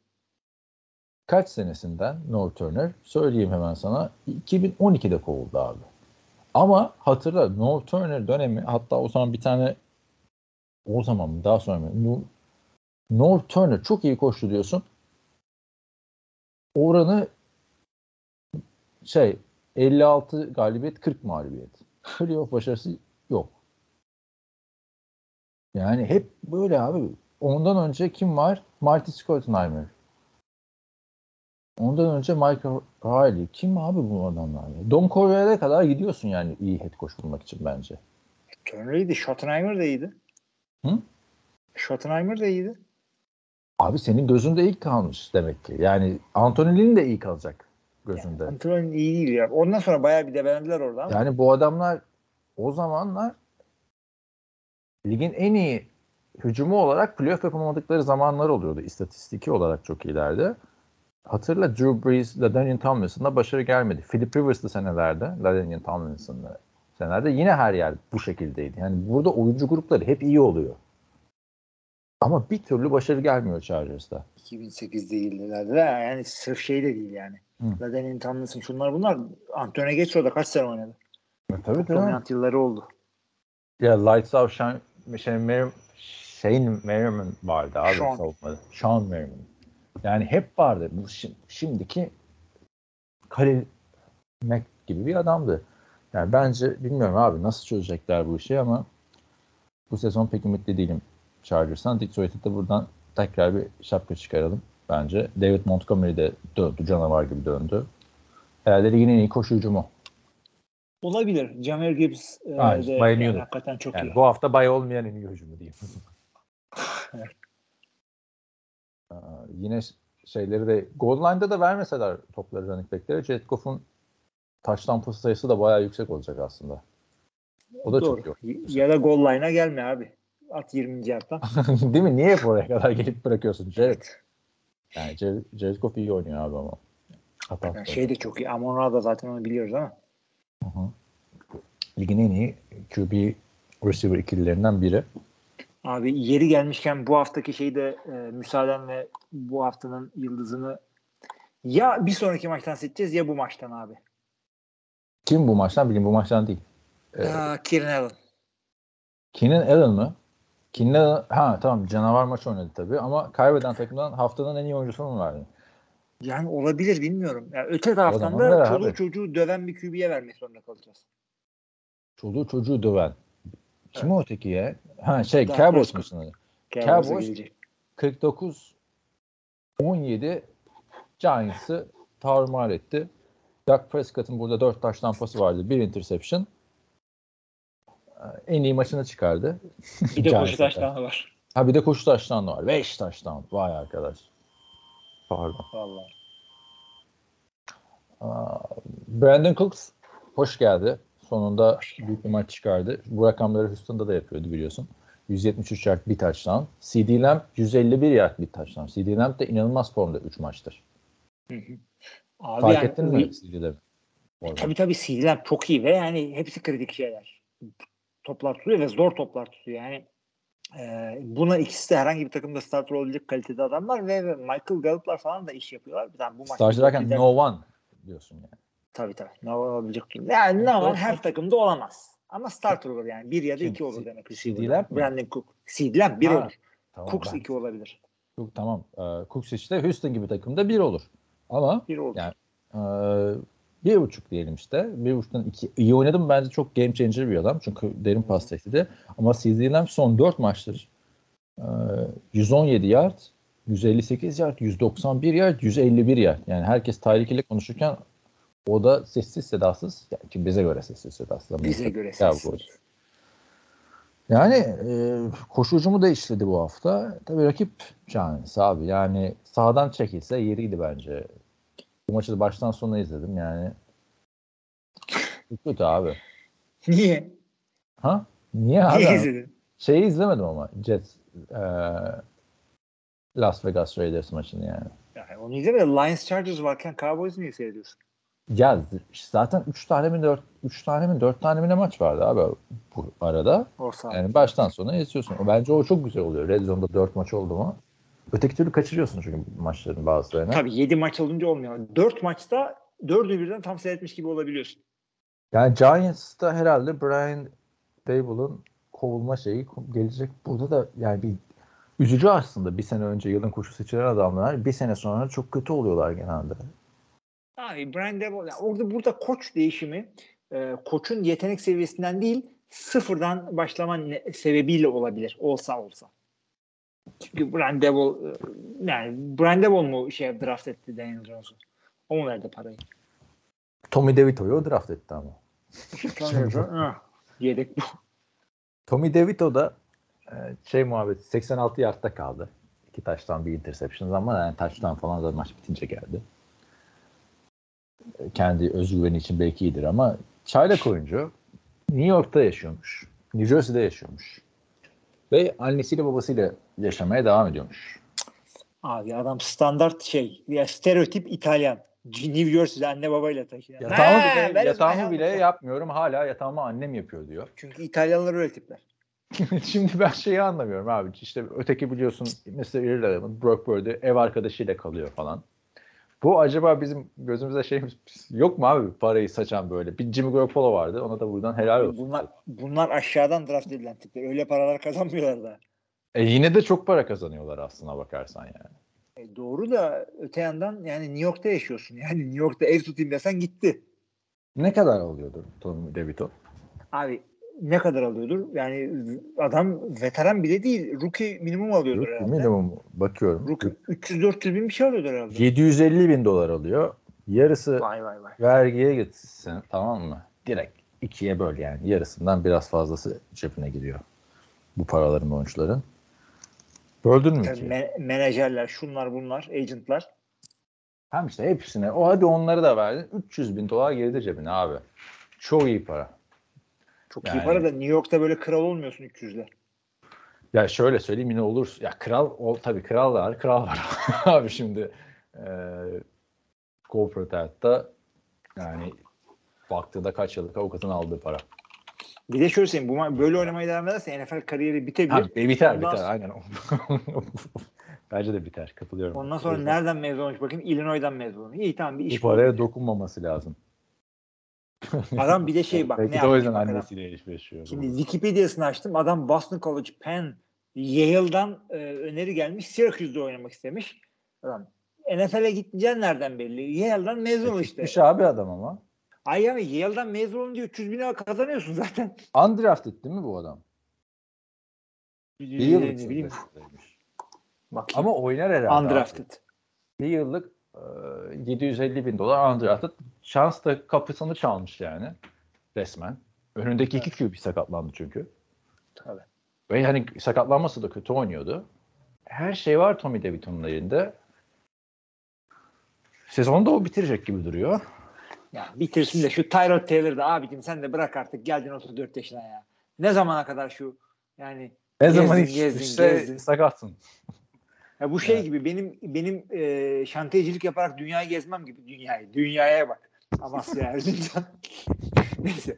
Kaç senesinden North Turner? Söyleyeyim hemen sana. 2012'de kovuldu abi. Ama hatırla North Turner dönemi, hatta o zaman bir tane daha sonra mı? North Turner çok iyi koştu diyorsun. Oranı 56 galibiyet 40 mağlubiyet. Playoff başarısı yok. Yani hep böyle abi. Ondan önce kim var? Marty Schottenheimer. Ondan önce Michael Riley. Kim abi bu adamlar? Don Corleone'ye kadar gidiyorsun yani iyi head coach bulmak için bence. Turner iyiydi. Schottenheimer de iyiydi. Schottenheimer de iyiydi. Abi senin gözünde ilk kalmış demek ki. Yani Anthony Lynn de iyi kalacak gözünde. Yani Anthony Lynn iyi değil ya. Ondan sonra bayağı bir debelendiler orada ama. Yani bu adamlar o zamanlar ligin en iyi hücumu olarak playoff yapamadıkları zamanlar oluyordu. İstatistiki olarak çok ileride. Hatırla Drew Brees, LaDainian Tomlinson'la başarı gelmedi. Philip Rivers'lı senelerde, LaDainian Tomlinson'la senelerde yine her yer bu şekildeydi. Yani burada oyuncu grupları hep iyi oluyor. Ama bir türlü başarı gelmiyor Chargers'da. 2008'de değildiler de yani sırf şey de değil yani. LaDainian Tomlinson şunlar bunlar. Antonio Gates da kaç sene oynadı? Tabii tabii. Dominant yılları oldu. Ya Lights Out Shane Merriman vardı abi. Sean Merriman. Yani hep vardı. Bu şimdiki Khalil Mack gibi bir adamdı. Yani bence bilmiyorum abi nasıl çözecekler bu işi ama bu sezon pek ümitli değilim Chargers'tan. Detroit'e de buradan tekrar bir şapka çıkaralım bence. David Montgomery de döndü. Canavar gibi döndü. Herhalde ligin en iyi koşucu mu? Olabilir. Jahmyr Gibbs de yani hakikaten çok iyi. Bu hafta bay olmayan en iyi hücumu diyeyim. Yine şeyleri de goal line'da da vermeseler topları running back'lere, Jared Goff'un taştan pası sayısı da bayağı yüksek olacak aslında. O da doğru. Çok yok. Ya da goal line'a gelme abi. At 20. yardan. Değil mi? Niye oraya kadar gelip bırakıyorsun Jared? Yani Jared Goff iyi oynuyor abi ama. Yani şey de çok iyi. Amonra da zaten onu biliyoruz ama. Hı-hı. Ligin en iyi QB receiver ikililerinden biri. Abi yeri gelmişken bu haftaki şeyi de müsaadenle bu haftanın yıldızını ya bir sonraki maçtan seçeceğiz ya bu maçtan abi. Kim bu maçtan? Bilmiyorum, bu maçtan değil. Keenan Allen. Keenan Allen mı? Keenan Allen, ha tamam, canavar maç oynadı tabii ama kaybeden takımdan haftanın en iyi oyuncusunu mu verdi? Yani olabilir, bilmiyorum. Yani öte taraftan da çoluğu çocuğu döven bir QB'ye vermek zorunda kalacağız. Çoluğu çocuğu döven. Kim evet. O öteki ya? Ha şey, Cowboys musun? Cowboys 49-17 Giants'ı tarumar etti. Dak Prescott'ın burada 4 taştan pası vardı. 1 interception. En iyi maçını çıkardı. Bir de koşu taştanı var. Ha bir de koşu taştanı var. 5 taştan. Vay arkadaş. Pardon. Vallahi. Brandon Cooks hoş geldi. Sonunda büyük bir maç çıkardı. Bu rakamları Houston'da da yapıyordu biliyorsun. 173 yard bir touchdown. CeeDee Lamb 151 yard bir touchdown. CeeDee Lamb de inanılmaz formda 3 maçtır. Hı hı. Abi fark yani, ettin mi CeeDee Lamb? Tabii CeeDee Lamb çok iyi ve yani hepsi kritik şeyler. Toplar tutuyor ve zor toplar tutuyor. Yani buna ikisi de herhangi bir takımda starter olacak kalitede adamlar ve Michael Gallup'lar falan da iş yapıyorlar. Yani bu starter derken no one diyorsun yani. Tabii. Ne olabilecek ki? Yani ne var? Her takımda olamaz. Ama starter olur yani. Bir ya da kim? İki olur demek. CeeDee Lamb. Brandon Cook. CeeDee Lamb bir olur. Tamam, Cooks iki olabilir. Tamam. Cooks işte Houston gibi takımda bir olur. Ama bir olur. Yani, 1.5 diyelim işte. 1.5'dan 2. İyi oynadım. Bence çok game changer bir adam. Çünkü derin pas tehdidi. Ama CeeDee Lamb son 4 maçtır 117 yard, 158 yard, 191 yard, 151 yard. Yani herkes Tyreek ile konuşurken o da sessiz sedasız. Yani ki bize göre sessiz sedasız. Bize göre sessiz. Yani koşucumu da işledi bu hafta. Tabii rakip Giants abi. Yani sahadan çekilse yeriydi bence. Bu maçı da baştan sona izledim yani. Kötü abi. Niye? Ha? Niye abi? Niye izledin? Şeyi izlemedim ama. Jets Las Vegas Raiders maçını yani. Yani onu izlemedim. Lions Chargers varken Cowboys'u niye seyrediyorsun? Ya zaten 3 tane mi 4 tane mi ne maç vardı abi bu arada. Yani baştan sona izliyorsun. Bence o çok güzel oluyor. Red Zone'da 4 maç oldu mu? Öteki türlü kaçırıyorsun çünkü maçların bazılarını. Tabii 7 maç olunca olmuyor. 4 maçta 4'ü birden tam seyretmiş gibi olabiliyorsun. Yani Giants'ta herhalde Brian Dable'ın kovulma şeyi gelecek. Burada da yani bir üzücü aslında. Bir sene önce yılın koşu seçilen adamlar bir sene sonra çok kötü oluyorlar genelde. Abi Brian Daboll, yani burada koç değişimi koçun yetenek seviyesinden değil sıfırdan başlama sebebiyle olabilir. Olsa. Çünkü Brian Daboll yani Brian Daboll mu şey draft etti Daniel Jones'u? O mu verdi parayı? Tommy DeVito'yu draft etti ama. Yedek bu. Tommy DeVito da şey muhabbeti 86 yardta kaldı. 2 taştan bir interception ama yani taştan falan da maç bitince geldi. Kendi özgüveni için belki iyidir ama çaylak oyuncu New York'ta yaşıyormuş. New Jersey'de yaşıyormuş. Ve annesiyle babasıyla yaşamaya devam ediyormuş. Abi adam standart şey ya, stereotip İtalyan. New Jersey'de anne babayla taşıyor. Yatağımı bile yapmıyorum. Hala yatağımı annem yapıyor diyor. Çünkü İtalyanlar öyle tipler. Şimdi ben şeyi anlamıyorum abi. İşte öteki biliyorsun mesela İrlanda'nın Brock Purdy ev arkadaşıyla kalıyor falan. Bu acaba bizim gözümüzde şeyimiz yok mu abi, parayı saçan böyle? Bir Jimmy Garoppolo vardı. Ona da buradan helal olsun. Bunlar aşağıdan draft edilen tipler. Öyle paralar kazanmıyorlar da. Yine de çok para kazanıyorlar aslına bakarsan yani. Doğru da öte yandan yani New York'ta yaşıyorsun. Yani New York'ta ev tutayım desen gitti. Ne kadar alıyordur Tom DeVito? Abi ne kadar alıyordur? Yani adam veteran bile değil. Rookie minimum alıyordur herhalde. Rookie minimum bakıyorum. Rookie 300-400 bin bir şey alıyordur herhalde. 750 bin dolar alıyor. Yarısı vay. Vergiye gitsin, tamam mı? Direkt ikiye böl yani. Yarısından biraz fazlası cebine gidiyor. Bu paraların oyuncuların. Böldün mü ki? Menajerler, şunlar bunlar, agentlar. Hem işte hepsine. O hadi onları da verdin. $300,000 girdi cebine abi. Çok iyi para. Çok yani, iyi para da New York'ta böyle kral olmuyorsun 300'le. Ya şöyle söyleyeyim yine olur. Ya kral o tabii kral var. Abi şimdi corporate hayatta yani baktığında kaç yıllık avukatın aldığı para. Bir de şöyle söyleyeyim. Böyle oynamaya devam ederse NFL kariyeri bitebilir. Ha, biter. Sonra... Aynen. Bence de biter. Katılıyorum. Ondan sonra nereden mezun olmuş bakayım? Illinois'dan mezun olmuş. İyi tamam bir iş. Bu paraya dokunmaması lazım. Adam bir de bak. Belki ne de o yüzden annesiyle ilişkileşiyor. Şimdi Wikipedia'sını açtım. Adam Boston College, Penn, Yale'dan öneri gelmiş. Syracuse'da oynamak istemiş. Adam NFL'e gitmeyeceğin nereden belli? Yale'dan mezun işte. Gitmiş abi adam ama. Ay yani Yale'dan mezun olunca $300,000 kazanıyorsun zaten. Undrafted değil mi bu adam? Bir yıllık sözleşmeymiş. Ama oynar herhalde. Undrafted. Abi. Bir yıllık $750,000 undrafted. Şans da kapısını çalmış yani. Resmen. Önündeki iki QB sakatlandı çünkü. Tabii. Ve hani sakatlanması da kötü oynuyordu. Her şey var Tommy DeVito'nun elinde. Sezonu da o bitirecek gibi duruyor. Ya bitirsin de şu Tyrod Taylor'da abicim sen de bırak artık geldin 34 yaşına ya. Ne zamana kadar şu yani gezdin. Sakatsın. Ya bu şey evet. Gibi benim şantiyecilik yaparak dünyayı gezmem gibi dünyaya bak. Amasya Erzincan. Neyse.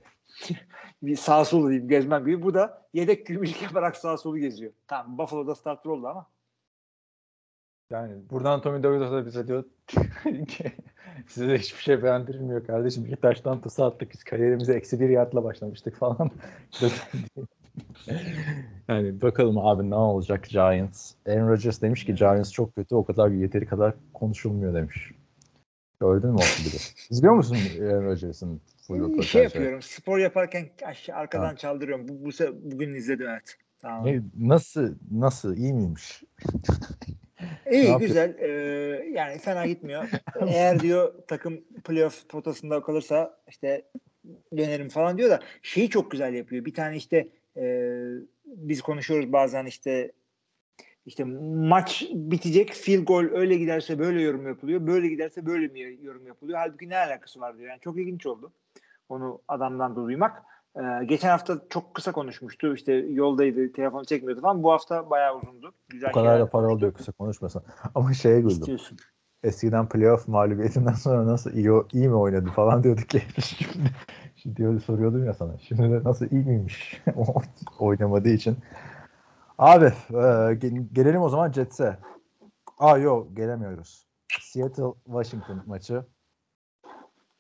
Bir sağ solu diyeyim gezmem gibi. Bu da yedek kümülük yaparak sağ solu geziyor. Tamam Buffalo'da starter oldu ama. Yani buradan Tommy DeVito'da bize diyor size hiçbir şey beğendirilmiyor kardeşim. İki taştan tasa attık. Biz kariyerimize -1 yardla başlamıştık falan. Yani bakalım abi ne olacak Giants. Aaron Rodgers demiş ki Giants çok kötü o kadar yeteri kadar konuşulmuyor demiş. Gördün mü o gibi? İzliyor musun Aaron Rodgers'ın? Şey yapıyorum spor yaparken arkadan çaldırıyorum. Bugün izledim evet. Tamam. Nasıl iyi miymiş? İyi güzel yani fena gitmiyor. Eğer diyor takım playoff potasında kalırsa işte dönerim falan diyor da şeyi çok güzel yapıyor. Bir tane işte biz konuşuyoruz bazen işte maç bitecek field goal öyle giderse böyle yorum yapılıyor. Böyle giderse böyle mi yorum yapılıyor. Halbuki ne alakası var diyor. Yani çok ilginç oldu. Onu adamdan duymak. Geçen hafta çok kısa konuşmuştu. İşte yoldaydı, telefonu çekmiyordu falan. Bu hafta bayağı uzundu. Güzel o kadar da para oluyor kısa konuşmasan. Ama şeye güldüm. İstiyorsun. Eskiden playoff mağlubiyetinden sonra nasıl iyi mi oynadı falan diyorduk ki. Şimdi diyordu, soruyordum ya sana. Şimdi de nasıl iyi miymiş oynamadığı için. Abi gelelim o zaman Jets'e. Yok gelemiyoruz. Seattle-Washington maçı.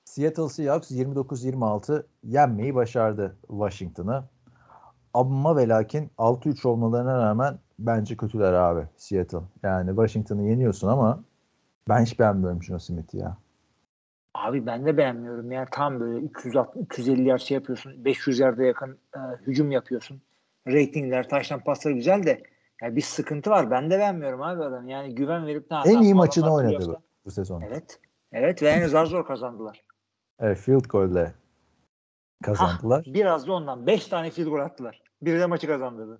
Seattle Seahawks 29-26 yenmeyi başardı Washington'ı. Ama ve lakin 6-3 olmalarına rağmen bence kötüler abi Seattle. Yani Washington'ı yeniyorsun ama ben hiç beğenmiyorum Gino Smith'i ya. Abi ben de beğenmiyorum ya. Tam böyle 350 yard şey yapıyorsun. 500 yarda yakın hücum yapıyorsun. Ratingler, taştan pasları güzel de yani bir sıkıntı var. Ben de beğenmiyorum abi adam. Yani güven verip ne yapalım. En iyi maçını oynadı bu sezon. Evet ve en zor kazandılar. Evet, field goal'le kazandılar. Biraz da ondan. 5 tane field goal attılar. Biri de maçı kazandırdı.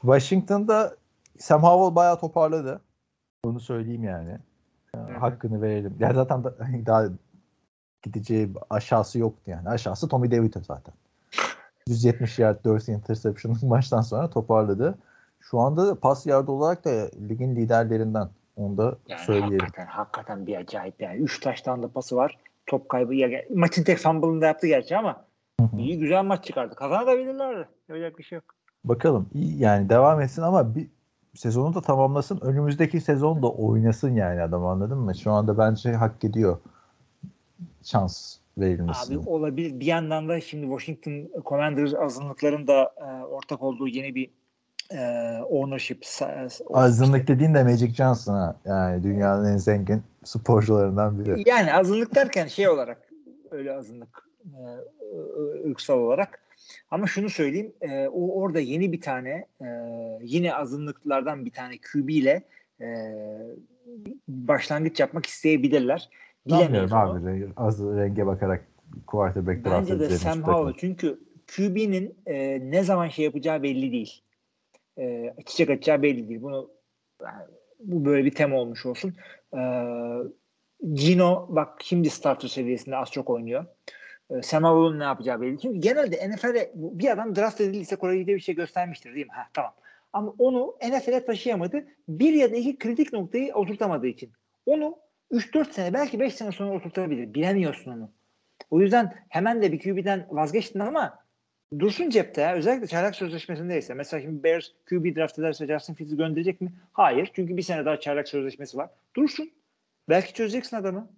Washington'da Sam Howell bayağı toparladı. Onu söyleyeyim yani. Evet. Hakkını verelim. Ya zaten daha gideceği aşağısı yoktu yani. Aşağısı Tommy DeVito zaten. 170 yard 4 interception maçtan sonra toparladı. Şu anda pas yardı olarak da ligin liderlerinden. Onu da yani söyleyelim. Hakikaten bir acayip yani. 3 taştan da pası var. Top kaybı. Maçın tek fumble'ını da yaptı gerçi ama iyi güzel maç çıkardı. Kazanabilirler. Öyle bir şey yok. Bakalım. Yani devam etsin ama bir sezonu da tamamlasın. Önümüzdeki sezon da oynasın yani adam anladın mı? Şu anda bence hak ediyor. Şans verilmesi. Abi olabilir. Bir yandan da şimdi Washington Commanders azınlıkların da ortak olduğu yeni bir ownership. Azınlık dediğin de Magic Johnson ha. Yani dünyanın en zengin sporcularından biri. Yani azınlık derken şey olarak öyle azınlık ırksal olarak. Ama şunu söyleyeyim. O orada yeni bir tane yine azınlıklardan bir tane QB ile başlangıç yapmak isteyebilirler. Bilemiyorum abi. Az renge bakarak quarterback draft edilmiş. Bence de Sam Howell. Çünkü QB'nin ne zaman şey yapacağı belli değil. çiçek açacağı belli değil. Bunu, yani bu böyle bir tema olmuş olsun. Gino bak şimdi starter seviyesinde az çok oynuyor. Senalo'nun ne yapacağı belli. Çünkü genelde NFL'de bir adam draft edilirse kolejde bir şey göstermiştir değil mi? Ha, tamam. Ama onu NFL'e taşıyamadı. Bir ya da iki kritik noktayı oturtamadığı için. Onu 3-4 sene belki 5 sene sonra oturtabilir. Bilemiyorsun onu. O yüzden hemen de bir QB'den vazgeçtin ama dursun cepte. Özellikle çaylak sözleşmesindeyse. Mesela şimdi Bears QB draft ederse Justin Fields'i gönderecek mi? Hayır. Çünkü bir sene daha çaylak sözleşmesi var. Dursun. Belki çözeceksin adamı.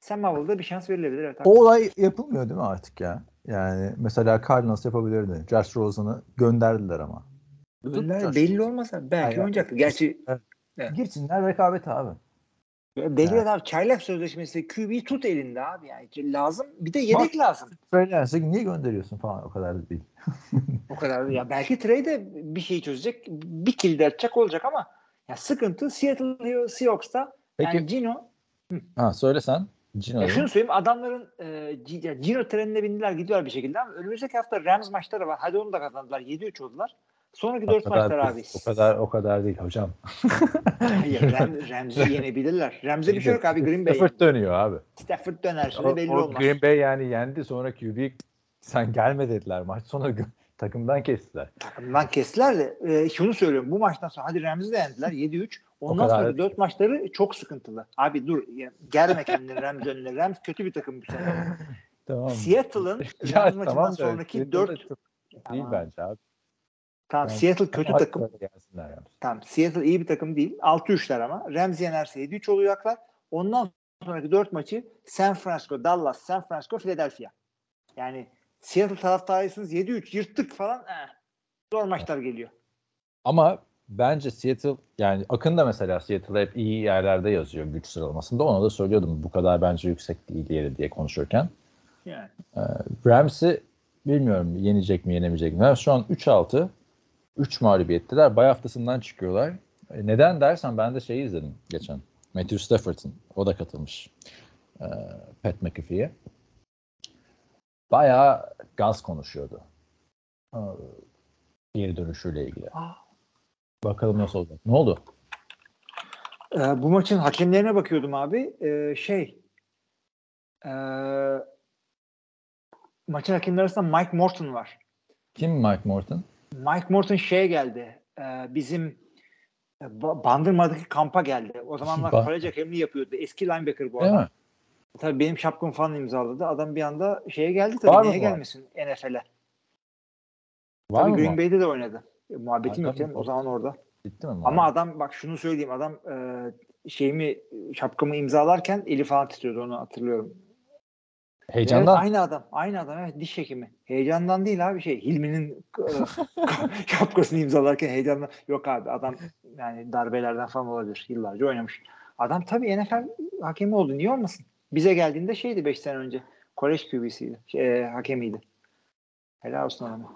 Sam Howell'da bir şans verilebilir. Evet, o olay yapılmıyor değil mi artık ya? Yani mesela Cardinals yapabilirdi. Josh Rosen'ı gönderdiler ama. Bunlar belli olmasa belki oynayacaktı. Gerçi evet. Evet. Girsinler rekabet abi. Belli evet. Abi çaylak sözleşmesi QB'yi tut elinde abi. Yani lazım. Bir de yedek bak, lazım. Söylersek niye gönderiyorsun falan o kadar da değil. O kadar da ya belki trade'e bir şey çözecek. Bir kilidi atacak olacak ama ya sıkıntı Seattle Seahawks'ta. Peki. Yani Gino. Ha söylesen. Ya şunu söyleyeyim adamların Gino trenine bindiler gidiyorlar bir şekilde ama önümüzdeki hafta Rams maçları var. Hadi onu da kazandılar. 7-3 oldular. Sonraki 4 maçlar abi. O kadar değil hocam. Hayır Rams'i yenebilirler. Rams'e bir şey yok abi. Green Bay. Stafford dönüyor abi. Stafford döner. Şimdi belli olmaz. Green Bay yani yendi. Sonra QB sen gelme dediler maç. Sonra takımdan kestiler. Takımdan kestiler de şunu söylüyorum. Bu maçtan sonra hadi Rams'i de yendiler. 7-3. Ondan sonra 4 maçları çok sıkıntılı. Abi dur. Yani, gelme kendini Rams önüne. Rams kötü bir takım bu sene. Tamam. Seattle'ın Rams maçından tamam sonraki 4 değil bence abi. Tamam yani, Seattle kötü takım. Tamam Seattle iyi bir takım değil. 6-3'ler ama. Rams yenerse 7-3 olacaklar. Ondan sonraki 4 maçı San Francisco, Dallas, San Francisco, Philadelphia. Yani Seattle taraftarıysanız 7-3 yırttık falan. Zor maçlar geliyor. Ama bence Seattle yani Akın da mesela Seattle'ı hep iyi yerlerde yazıyor güç sıralamasında. Ona da söylüyordum bu kadar bence yüksek değil yeri diye konuşurken. Yani. Rams'i bilmiyorum yenecek mi yenemeyecek mi. Rams şu an 3-6. 3 mağlubiyettiler. Bay haftasından çıkıyorlar. Neden dersen ben de şeyi izledim geçen. Matthew Stafford'ın. O da katılmış. Pat McAfee'ye. Bayağı gaz konuşuyordu. Geri dönüşüyle ilgili. Bakalım nasıl olacak. Ne oldu? Bu maçın hakemlerine bakıyordum abi. Maçın hakemleri arasında Mike Morton var. Kim Mike Morton? Mike Morton şeye geldi. Bizim Bandırma'daki kampa geldi. O zamanlar kaleci hakemliği yapıyordu. Eski linebacker bu adam. Tabii benim şapkam falan imzaladı. Adam bir anda şeye geldi tabii. Var niye gelmesin NFL'e? Var tabii mı? Green Bay'de de oynadı. Muhabbetim yok canım. O zaman orada. Bitti mi? Ama adam bak şunu söyleyeyim. Adam şapkamı imzalarken eli falan titriyordu. Onu hatırlıyorum. Heyecandan. Evet, aynı adam evet diş hekimi. Heyecandan değil abi Hilmi'nin şapkasını imzalarken heyecandan. Yok abi adam yani darbelerden falan olabilir. Yıllarca oynamış. Adam tabii NFL hakemi oldu. Niye olmasın? Bize geldiğinde 5 sene önce. Kolej QB'siydi. Hakemiydi. Helal olsun adama.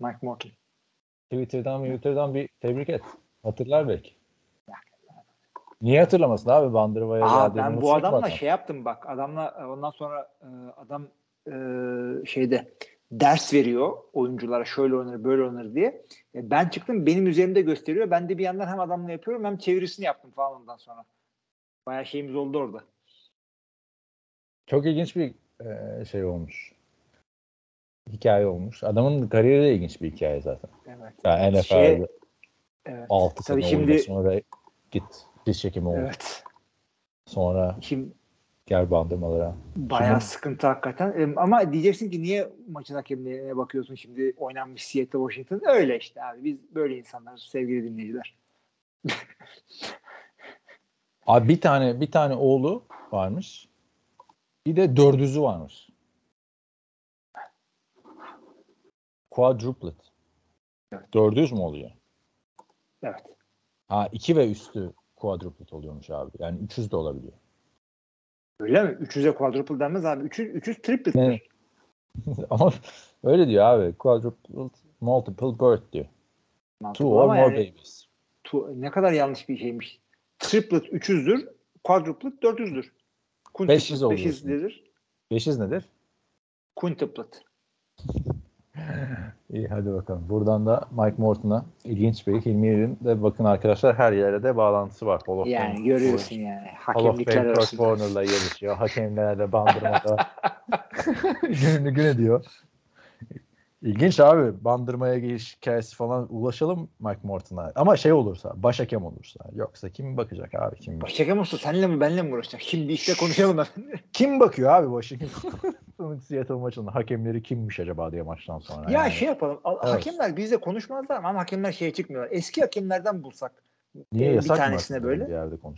Mike Morton. Twitter'dan bir tebrik et. Hatırlar belki. Niye hatırlamasın abi Bandırma'ya? Ben bu adamla bakan. Şey yaptım bak. Adamla ondan sonra adam ders veriyor oyunculara şöyle oynanır böyle oynanır diye. Ben çıktım benim üzerimde gösteriyor. Ben de bir yandan hem adamla yapıyorum hem çevirisini yaptım falan ondan sonra. Bayağı şeyimiz oldu orada. Çok ilginç bir olmuş. Hikaye olmuş. Adamın kariyeri de ilginç bir hikaye zaten. Evet. Yani NFL'de 6 sene oldu sonra git. Diş çekimi oldu. Evet. Sonra gel bandırmalara. Bayağı sıkıntı hakikaten. Ama diyeceksin ki niye maçın hakemlerine bakıyorsun şimdi oynanmış Seattle Washington? Öyle işte abi. Biz böyle insanlar sevgili dinleyiciler. Abi bir tane oğlu varmış. Bir de dördüzü varmış. Quadruplet. Evet. Dördüz mü oluyor? Evet. Ha 2 ve üstü quadruplet oluyormuş abi. Yani 300 de olabiliyor. Öyle mi? 300'e quadruplet denmez abi. 300 triplet. Evet. Ama öyle diyor abi. Quadruplet multiple birth diyor. Mantıklı two or more babies. Ne kadar yanlış bir şeymiş. Triplet 300'dür. Quadruplet 400'dür. 500 oluyor. 500 nedir? Quintuplet. İyi hadi bakalım. Buradan da Mike Morton'a ilginç bir Hilmi Yer'in de bakın arkadaşlar her yere de bağlantısı var. Yani görüyorsun yani. Hakemlikler arasında. Hall of Fame Corner'la yarışıyor. Hakemlerle bandırmada. Gününü gün ediyor. İlginç abi. Bandırmaya giriş hikayesi falan ulaşalım Mike Morton'a. Ama şey olursa, başhakem olursa. Yoksa kim bakacak abi? Kim bakacak? Başhakem olsa senle mi benle mi uğraşacak? Şimdi işte konuşalım efendim. Kim bakıyor abi başhakem? Seattle maçında hakemleri kimmiş acaba diye maçtan sonra. Ya yani. Şey yapalım. Evet. Hakemler bizle konuşmazlar ama hakemler şeye çıkmıyorlar. Eski hakemlerden bulsak. Niye yasak bir tanesine böyle. Yerde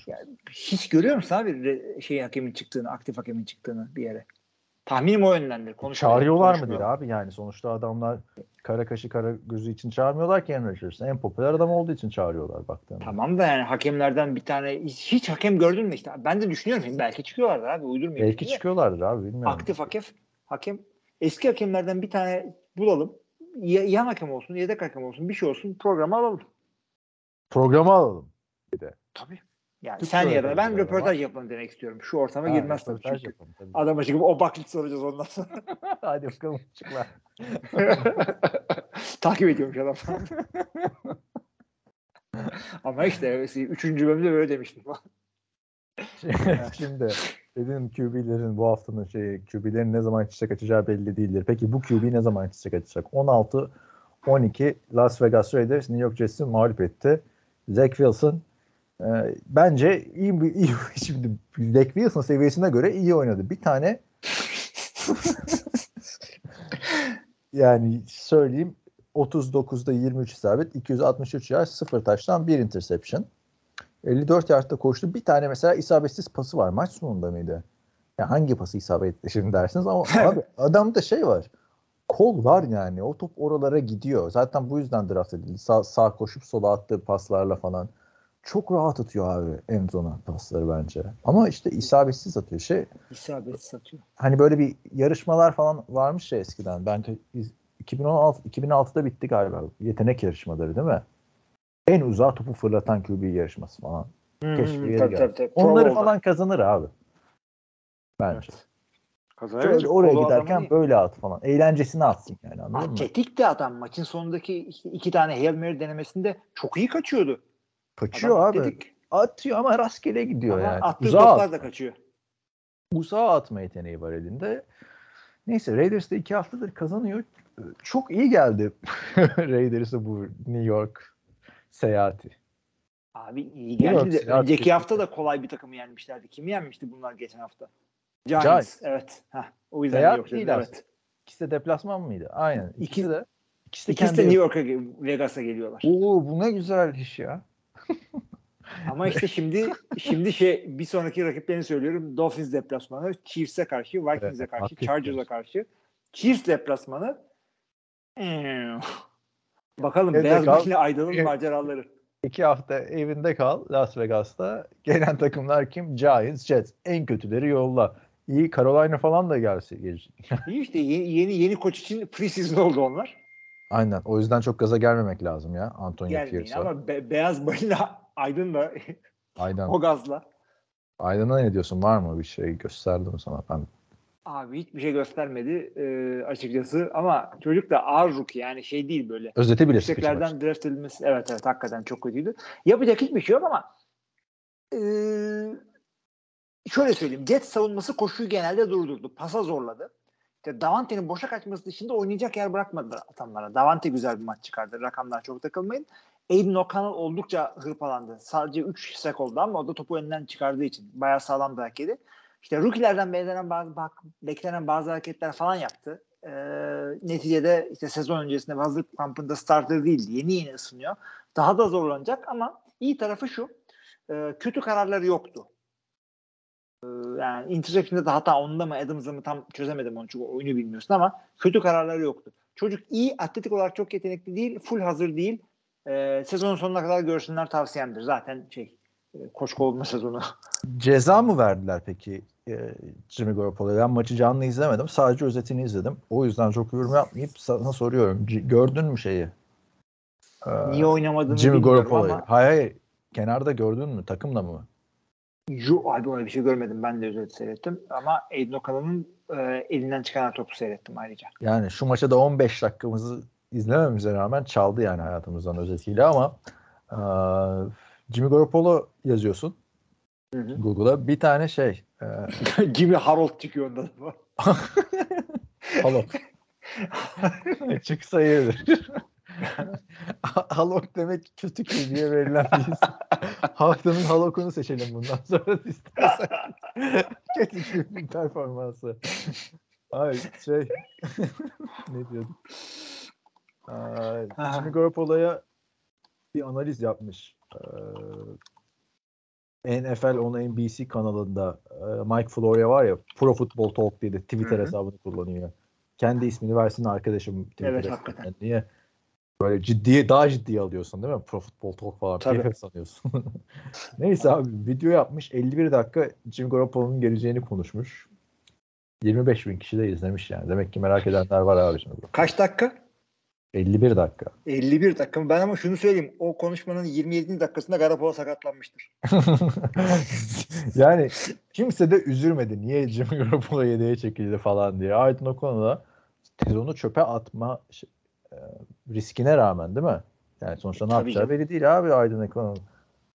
yani hiç görüyor musun abi şey hakemin çıktığını, aktif hakemin çıktığını bir yere? Tahminim o yönlendir. Çağırıyorlar mı diyor abi yani sonuçta adamlar kara kaşı kara gözü için çağırmıyorlar ki en popüler adam olduğu için çağırıyorlar baktığında. Tamam da yani hakemlerden bir tane hiç hakem gördün mü işte ben de düşünüyorum belki çıkıyorlardır abi uydurmayayım. Belki çıkıyorlardır abi bilmiyorum. Aktif hakem eski hakemlerden bir tane bulalım yan hakem olsun yedek hakem olsun bir şey olsun programa alalım. Programa alalım bir de. Tabii. Yani Türk sen ya da ben röportaj yapalım demek istiyorum. Şu ortama girmez tabii çünkü. Adama çıkıp o baklit soracağız ondan sonra. Hadi bakalım çıklar. Takip ediyormuş adam. Ama işte 3. bölümde böyle demiştim. Şimdi dedim QB'lerin bu haftanın QB'lerin ne zaman çiçek açacağı belli değildir. Peki bu QB ne zaman çiçek açacak? 16-12 Las Vegas Raiders New York Jets'i mağlup etti. Zach Wilson bence iyi şimdi Zach Wilson seviyesine göre iyi oynadı. Bir tane yani söyleyeyim 39'da 23 isabet, 263 yard, 0 taştan 1 interception. 54 yardta koştu. Bir tane mesela isabetsiz pası var. Maç sonunda mıydı? Yani hangi pası isabet etti şimdi dersiniz ama abi adamda var. Kol var yani. O top oralara gidiyor. Zaten bu yüzden draft edildi. Sağ koşup sola attığı paslarla falan. Çok rahat atıyor abi en zona pasları bence. Ama işte isabetsiz atıyor. İsabetsiz atıyor. Hani böyle bir yarışmalar falan varmış ya eskiden. Ben 2006'da bitti galiba. Yetenek yarışmaları değil mi? En uzağa topu fırlatan QB yarışması falan. Tabii. Onları falan kazanır abi. Bence. Evet. Şöyle oraya giderken böyle at falan. Eğlencesini atsın yani anladın mı? Tetik de adam maçın sonundaki iki tane Hail Mary denemesinde çok iyi kaçıyordu. Kaçıyor adam abi. Atıyor ama rastgele gidiyor ama yani. Attığı toplar da kaçıyor. Uzağa atma yeteneği var elinde. Neyse Raiders'da 2 haftadır kazanıyor. Çok iyi geldi Raiders'e bu New York seyahati. Abi iyi geldi de önceki hafta da kolay bir takımı yenmişlerdi. Kimi yenmişti bunlar geçen hafta? Giants. Evet. O yüzden New York'ta değil evet. İkisi de deplasman mıydı? Aynen. İkisi de New York'a Vegas'a geliyorlar. Oo bu ne güzel iş ya. Ama işte şimdi bir sonraki rakiplerini söylüyorum. Dolphins deplasmanı, Chiefs'e karşı, Vikings'e karşı, Chargers'a karşı. Chiefs deplasmanı. Bakalım beyaz başlı Aydın'ın maceraları. 2 hafta evinde kal Las Vegas'ta. Gelen takımlar kim? Giants, Jets. En kötüleri yolla. İyi Carolina falan da gelse gelir. İyi işte yeni koç için pre-season oldu onlar. Aynen. O yüzden çok gaza gelmemek lazım ya. Antonio Pierce'a. Ama beyaz balina Aydın da o gazla. Aydın'a ne diyorsun? Var mı bir şey? Gösterdim sana ben. Abi hiçbir şey göstermedi açıkçası. Ama çocuk da ağır rookie. Yani şey değil böyle. Özetebilirsin. Yükseklerden draft edilmesi. Evet. Hakikaten çok kötüydü. Yapacak hiçbir şey yok ama şöyle söyleyeyim. Jet savunması koşuyu genelde durdurdu. Pasa zorladı. Davante'nin boşa kaçması dışında oynayacak yer bırakmadılar adamlara. Davante güzel bir maç çıkardı. Rakamlara çok takılmayın. Aiden O'Connell oldukça hırpalandı. Sadece 3 sack oldu ama o da topu önünden çıkardığı için bayağı sağlam bir hak edildi. İşte rookie'lerden beklenen bazı hareketler falan yaptı. Neticede işte sezon öncesinde hazırlık kampında starter değildi. Yeni ısınıyor. Daha da zorlanacak ama iyi tarafı şu. Kötü kararları yoktu. Yani interception'da da hata onda mı Adams'da mı tam çözemedim onu çünkü oyunu bilmiyorsun ama kötü kararları yoktu. Çocuk iyi, atletik olarak çok yetenekli değil, full hazır değil. Sezonun sonuna kadar görsünler tavsiyemdir. Zaten koşkolma sezonu. Ceza mı verdiler peki Jimmy Garoppolo'ya? Ben maçı canlı izlemedim. Sadece özetini izledim. O yüzden çok yorum yapmayıp sana soruyorum. Gördün mü şeyi? Niye oynamadığını Jimmy Garoppolo'yu. Ama... Hayır. Kenarda gördün mü? Takımla mı? Abi öyle bir şey görmedim. Ben de özet seyrettim. Ama Aiden O'Connell'ın elinden çıkan topu seyrettim ayrıca. Yani şu maça da 15 dakikamızı izlememize rağmen çaldı yani hayatımızdan özetiyle ama Jimmy Garoppolo yazıyorsun Google'a. Bir tane şey Jimmy Harold çıkıyor ondan. Harold. Çıksa iyidir. Halok demek kötü ki diye verilen bir isim. Haftanın halokunu seçelim bundan sonra istersen. Kötü ki performansı. Ay şey ne diyordum? Jimmy Garoppolo'ya bir analiz yapmış. NFL on NBC kanalında Mike Floria var ya, Pro Football Talk diye de Twitter hesabını kullanıyor. Kendi ismini versin arkadaşım Twitter. Evet hakikaten. Niye? Böyle ciddiye daha ciddiye alıyorsun değil mi? Pro Football Talk falan diye sanıyorsun. Neyse abi video yapmış. 51 dakika Jimmy Garoppolo'nun geleceğini konuşmuş. 25.000 kişi de izlemiş yani. Demek ki merak edenler var abi şimdi. Kaç dakika? 51 dakika. 51 dakika mı? Ben ama şunu söyleyeyim. O konuşmanın 27. dakikasında Garoppolo sakatlanmıştır. Yani kimse de üzülmedi. Niye Jimmy Garoppolo yedeğe çekildi falan diye. Aydın o konuda sezonu çöpe atma riskine rağmen değil mi? Yani sonuçta ne yapacağı belli değil abi Aydın Ekonom'un.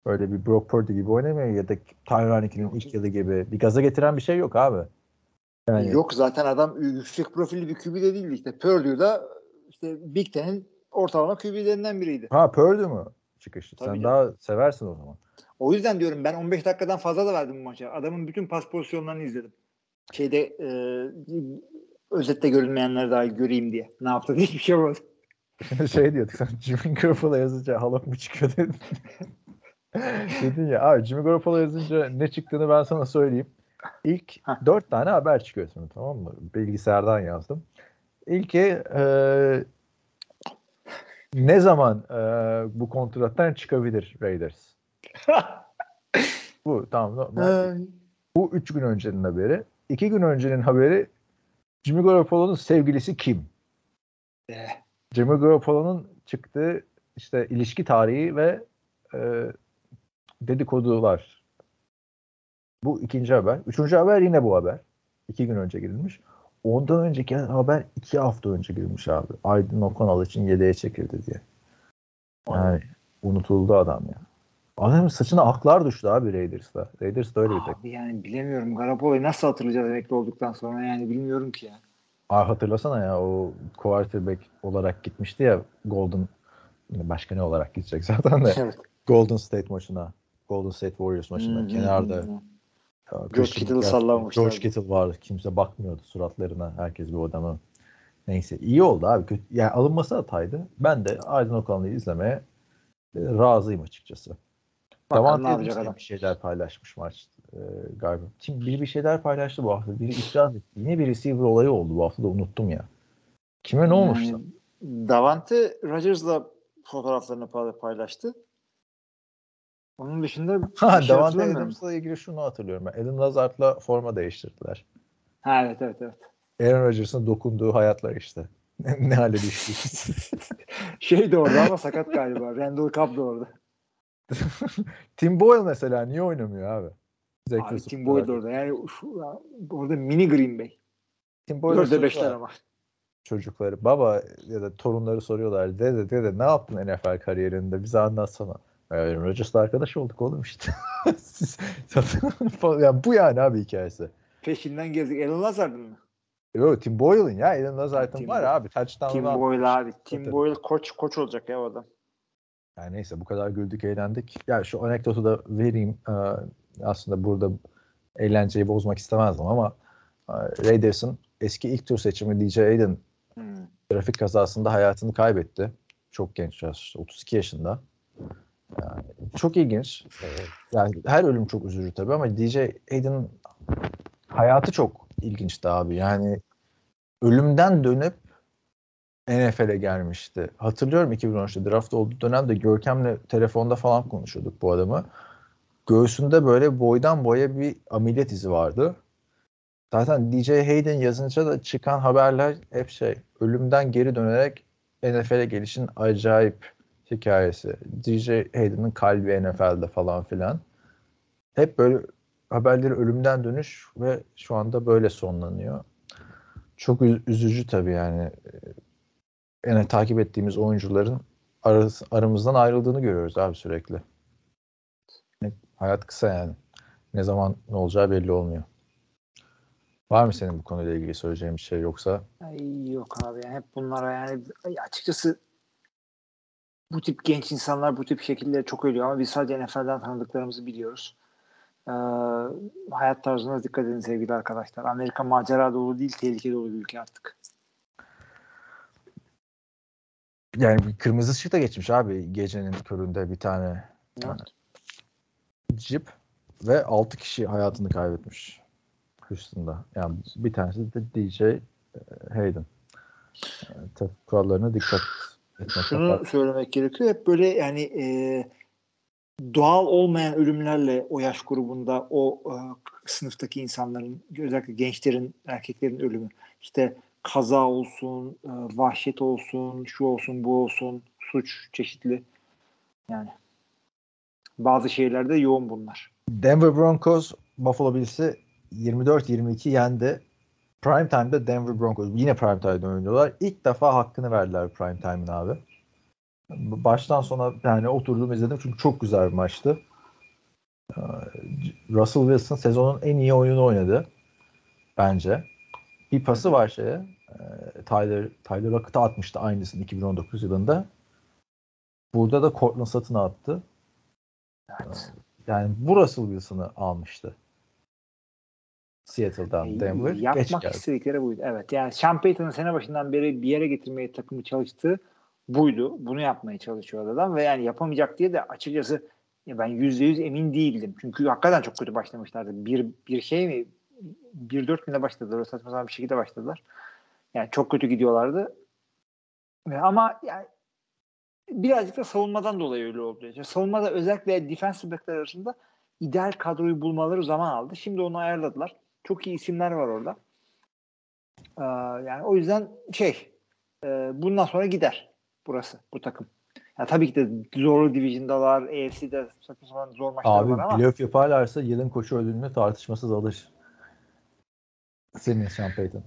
Böyle bir Brock Purdy gibi oynamıyor ya da Tyrann Hill'in ilk yılı gibi. Bir gaza getiren bir şey yok abi. Yani. Yok zaten adam yüksek profilli bir QB de değildi işte. Purdy da işte Big Ten'in ortalama QB'lerinden biriydi. Ha Purdy mü çıkıştı? Tabii sen canım. Daha seversin o zaman. O yüzden diyorum ben 15 dakikadan fazla da verdim bu maça. Adamın bütün pas pozisyonlarını izledim. Şeyde özette görünmeyenleri daha göreyim diye. Ne yaptı diye bir şey olmadı. Şey diyorduk sen Jimmy Garoppolo yazınca halok mu çıkıyor dedin. Dedin ya abi Jimmy Garoppolo yazınca ne çıktığını ben sana söyleyeyim. İlk 4 tane haber çıkıyor şimdi, tamam mı? Bilgisayardan yazdım. İlki ne zaman bu kontrattan çıkabilir Raiders? Bu tamam. Bu 3 gün öncenin haberi. 2 gün öncenin haberi Jimmy Garoppolo'nun sevgilisi kim? Jimmy Garoppolo'nun çıktığı işte ilişki tarihi ve dedikodular. Bu ikinci haber. Üçüncü haber yine bu haber. 2 gün önce girilmiş. Ondan önceki haber 2 hafta önce girilmiş abi. Aydın O'Connell için yedeğe çekildi diye. Yani unutuldu adam ya. Adamın saçına aklar düştü abi Raiders'da. Raiders de öyle bir tek. Abi yani bilemiyorum. Garoppolo'yu nasıl hatırlayacağız emekli olduktan sonra yani bilmiyorum ki ya. Aa, hatırlasana ya o quarterback olarak gitmişti ya Golden, başka ne olarak gidecek zaten de. Evet. Golden State maçına. Golden State Warriors maçına. Kenarda. George Kittle sallamıştı. George Kittle vardı. Kimse bakmıyordu suratlarına. Herkes bu adamın. Neyse iyi oldu abi. Kötü, yani alınması hataydı. Ben de Aydın Okanlı'yı izlemeye razıyım açıkçası. Davante Adams bir şeyler paylaşmış maç galiba. Şimdi biri bir şeyler paylaştı bu hafta. Biri itiraz etti. Yine bir receiver olayı oldu bu hafta da unuttum ya. Kime ne olmuştu? Yani, Davante Rodgers'la fotoğraflarını paylaştı. Onun dışında bir şey Davante Adams'la ilgili şunu hatırlıyorum ben. Aaron Lazard'la forma değiştirdiler. Ha evet. Aaron Rodgers'ın dokunduğu hayatlar işte. Ne hale düştü. Şey de orada ama sakat galiba. Randall Cobb da orada. Tim Boyle mesela niye oynamıyor abi? Abi Tim Boyle de orada. Yani orada mini Green Bay. Tim Boyle 4'e 5'ler ama. Çocukları, baba ya da torunları soruyorlar. Dede ne yaptın NFL kariyerinde? Bize anlatsana. Rodgers'la arkadaş olduk oğlum işte. Yani bu yani abi hikayesi. Peşinden gezdik. Alan Lazard'ın mı? Yok Tim Boyle'ın ya. Alan Lazard'ın var abi. Tim Boyle abi. Tim Boyle koç olacak ya o adam. Yani neyse bu kadar güldük eğlendik. Ya şu anekdotu da vereyim. Aslında burada eğlenceyi bozmak istemezdim ama Raiders'ın eski ilk tur seçimi DJ Hayden trafik kazasında hayatını kaybetti. Çok genç yaşta, 32 yaşında. Yani çok ilginç. Yani her ölüm çok üzücü tabii ama DJ Hayden'ın hayatı çok ilginçti abi. Yani ölümden dönüp NFL'e gelmişti. Hatırlıyorum 2013'te draft olduğu dönemde Görkem'le telefonda falan konuşuyorduk bu adamı. Göğsünde böyle boydan boya bir ameliyat izi vardı. Zaten DJ Hayden yazınca da çıkan haberler hep şey, ölümden geri dönerek NFL'e gelişin acayip hikayesi. DJ Hayden'ın kalbi NFL'de falan filan. Hep böyle haberleri ölümden dönüş ve şu anda böyle sonlanıyor. çok üzücü tabii yani. Yani takip ettiğimiz oyuncuların aramızdan ayrıldığını görüyoruz abi sürekli. Yani hayat kısa yani. Ne zaman ne olacağı belli olmuyor. Var mı senin bu konuyla ilgili söyleyeceğin bir şey yoksa? Ay yok abi yani hep bunlara yani açıkçası bu tip genç insanlar bu tip şekilde çok ölüyor ama biz sadece NFL'den tanıdıklarımızı biliyoruz. Hayat tarzına dikkat edin sevgili arkadaşlar. Amerika macera dolu değil, tehlike dolu bir ülke artık. Yani kırmızı ışık da geçmiş abi gecenin köründe bir tane cip ve 6 kişi hayatını kaybetmiş Houston'da. Yani bir tanesi de DJ Hayden. Yani kurallarına dikkat etmek. Şunu söylemek gerekiyor. Hep böyle yani doğal olmayan ölümlerle o yaş grubunda o sınıftaki insanların özellikle gençlerin, erkeklerin ölümü. İşte kaza olsun, vahşet olsun, şu olsun, bu olsun, suç çeşitli. Yani bazı şeylerde yoğun bunlar. Denver Broncos Buffalo Bills'i 24-22 yendi. Prime time'da Denver Broncos yine prime time'da oynuyorlar. İlk defa hakkını verdiler prime time'ın abi. Baştan sona yani oturdum izledim çünkü çok güzel bir maçtı. Russell Wilson sezonun en iyi oyununu oynadı bence. Bir pası var şeye. Tyler Lockett'a atmıştı aynısını 2019 yılında. Burada da Cortland Sutton'a attı. Evet. Yani bu Russell Wilson'ı almıştı. Seattle'dan Denver. Yapmak istedikleri buydu. Evet. Yani Sean Payton'ın sene başından beri bir yere getirmeye takımı çalıştığı buydu. Bunu yapmaya çalışıyordu adam ve yani yapamayacak diye de açıkçası ben %100 emin değildim. Çünkü hakikaten çok kötü başlamışlardı. Bir şey mi? 1-4 günde başladılar. O saçma sapan bir şekilde başladılar. Yani çok kötü gidiyorlardı. Ama yani birazcık da savunmadan dolayı öyle oldu. Yani savunmada özellikle defensive backler arasında ideal kadroyu bulmaları zaman aldı. Şimdi onu ayarladılar. Çok iyi isimler var orada. Yani o yüzden bundan sonra gider burası, bu takım. Yani tabii ki de zorlu division'dalar. AFC'de saçma sapan zor maçlar var ama. Abi playoff yaparlarsa yılın koçu ödülünü tartışmasız alır. Senin Sean Payton.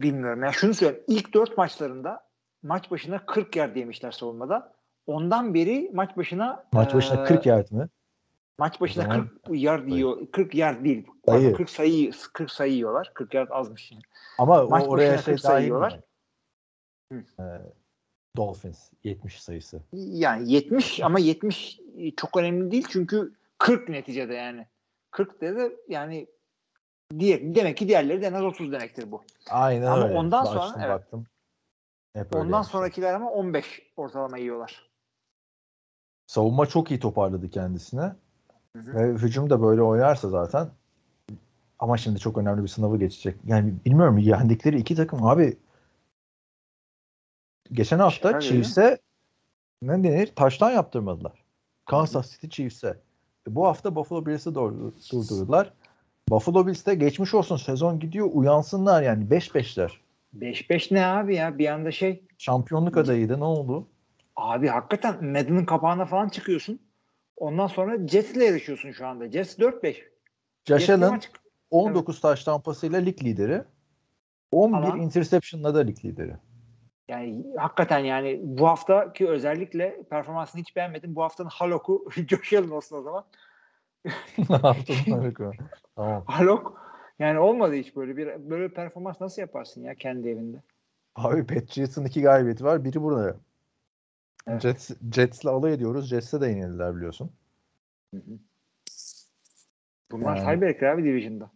Bilmiyorum. Yani şunu söyleyeyim. İlk 4 maçlarında maç başına 40 yard yemişler savunmada. Ondan beri maç başına 40 yard mı? Maç başına 40 yard yiyor. 40 yard değil. 40 sayı yiyorlar. 40 yard azmış yani. Ama maç oraya başına 40 sayı yiyorlar. Dolphins 70 sayısı. Yani 70 ama 70 çok önemli değil çünkü 40 neticede yani. 40 dedi yani demek ki diğerleri de en az 30 demektir bu. Aynen ama öyle. Ondan sonra açtım, baktım. Hep ondan öyle sonrakiler ama 15 ortalama yiyorlar. Savunma çok iyi toparladı kendisini. Hı-hı. Ve hücum da böyle oynarsa zaten ama şimdi çok önemli bir sınavı geçecek. Yani bilmiyorum yendikleri iki takım abi geçen hafta Chiefs'e ne denir? Taştan yaptırmadılar. Kansas City Chiefs'e. Bu hafta Buffalo Bills'i durdurdular. Buffalo Bills'te geçmiş olsun sezon gidiyor uyansınlar yani 5-5'ler. 5-5 ne abi ya bir anda şampiyonluk adayıydı ne oldu? Abi hakikaten Madden'ın kapağına falan çıkıyorsun. Ondan sonra Jets'le yarışıyorsun şu anda. Jets 4-5. Josh Allen 19 taştan pasıyla lig lideri. 11 interception'la da lig lideri. Yani hakikaten yani bu haftaki özellikle performansını hiç beğenmedim. Bu haftanın Halok'u Josh Allen olsun o zaman. Tamam. Halok yani olmadı hiç böyle bir performans nasıl yaparsın ya kendi evinde? Abi Patriots'ın 2 galibiyeti var. Biri burada. Evet. Jets'le alay ediyoruz. Jets'e de yenildiler biliyorsun. Hı-hı. Bunlar Halberk abi Division'da.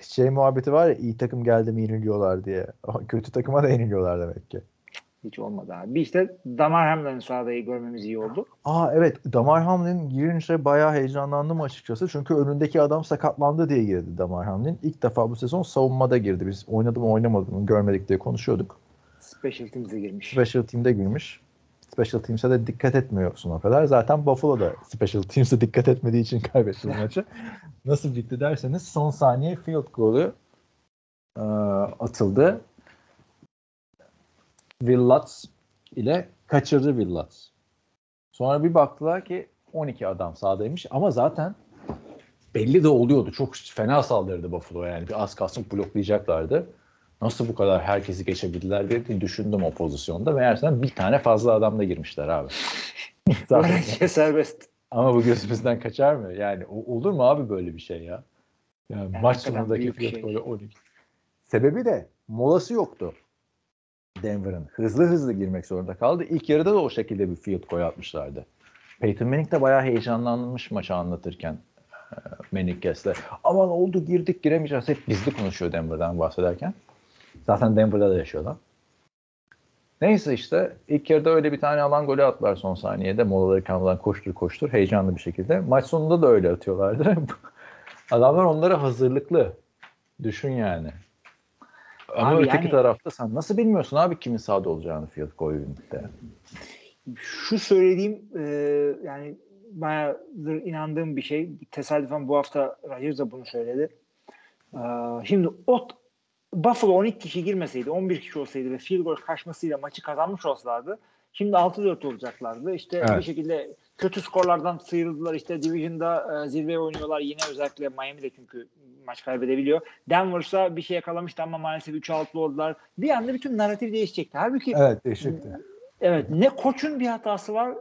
Şey muhabbeti var ya iyi takım geldi mi yeniliyorlar diye. Kötü takıma da yeniliyorlar demek ki. Hiç olmadı abi. Bir Damar Hamlin'in sahadayı görmemiz iyi oldu. Evet. Damar Hamlin girince bayağı heyecanlandım açıkçası. Çünkü önündeki adam sakatlandı diye girdi Damar Hamlin. İlk defa bu sezon savunmada girdi. Biz oynadı mı oynamadı mı görmedik diye konuşuyorduk. Special Team'de girmiş. Special Teams'e de dikkat etmiyorsun o kadar. Zaten Buffalo'da Special Teams'e dikkat etmediği için kaybetti maçı. Nasıl bitti derseniz son saniye field golü atıldı. Will Lutz ile kaçırdı Will Lutz. Sonra bir baktılar ki 12 adam sahadaymış ama zaten belli de oluyordu. Çok fena saldırdı Buffalo yani. Bir az kalsın bloklayacaklardı. nasıl bu kadar herkesi geçebildiler diye düşündüm o pozisyonda. Meğerse bir tane fazla adam da girmişler abi. Serbest. Ama bu gözümüzden kaçar mı? Yani olur mu abi böyle bir şey ya? Yani evet, maç sonundaki fiyat golü 12. Sebebi de molası yoktu. Denver'ın hızlı girmek zorunda kaldı. İlk yarıda da o şekilde bir field goal atmışlardı. Peyton Manning de bayağı heyecanlanmış maçı anlatırken. Manning kesler. Aman oldu girdik giremeyeceğiz. Hep bizli konuşuyor Denver'dan bahsederken. Zaten Denver'da da yaşıyorlar. Neyse işte ilk yarıda öyle bir tane alan golü atlar son saniyede. Molaları kalmadan koştur heyecanlı bir şekilde. Maç sonunda da öyle atıyorlardı. Adamlar onlara hazırlıklı. Düşün yani. Ama abi öteki tarafta sen nasıl bilmiyorsun abi kimin sahada olacağını field goal'ünde. Şu söylediğim yani bayağıdır inandığım bir şey. Tesadüfen bu hafta Rodgers da bunu söyledi. Şimdi Buffalo 12 kişi girmeseydi, 11 kişi olsaydı ve field goal kaçmasıyla maçı kazanmış olsalardı şimdi 6-4 olacaklardı. İşte evet. Bir şekilde kötü skorlardan sıyrıldılar. İşte Division'da zirveye oynuyorlar. Yine özellikle Miami'de çünkü maç kaybedebiliyor. Denver'sa bir şey yakalamıştı ama maalesef 3-6 oldular. Bir anda bütün narratif değişecekti. Halbuki evet değişikti. Evet, ne koçun bir hatası var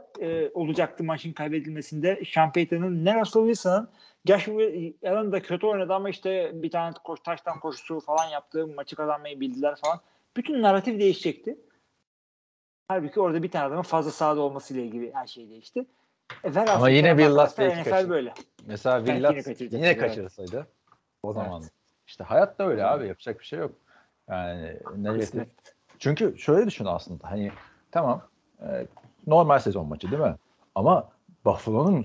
olacaktı maçın kaybedilmesinde. Sean Payton'ın, ne Russell Wilson'ın. Gerçi Allen da kötü oynadı ama işte bir tane taştan koşusu falan yaptı. Maçı kazanmayı bildiler falan. Bütün narratif değişecekti. Halbuki orada bir tane adamın fazla sahada olmasıyla ilgili her şey değişti. Ama yine Will Lutz belki kaçırdı. Mesela Will Lutz yine kaçırsaydı o zaman. Evet. İşte hayat da öyle abi. Yapacak bir şey yok. Yani ne çünkü şöyle düşün aslında. Hani tamam. Normal sezon maçı değil mi? Ama Buffalo'nun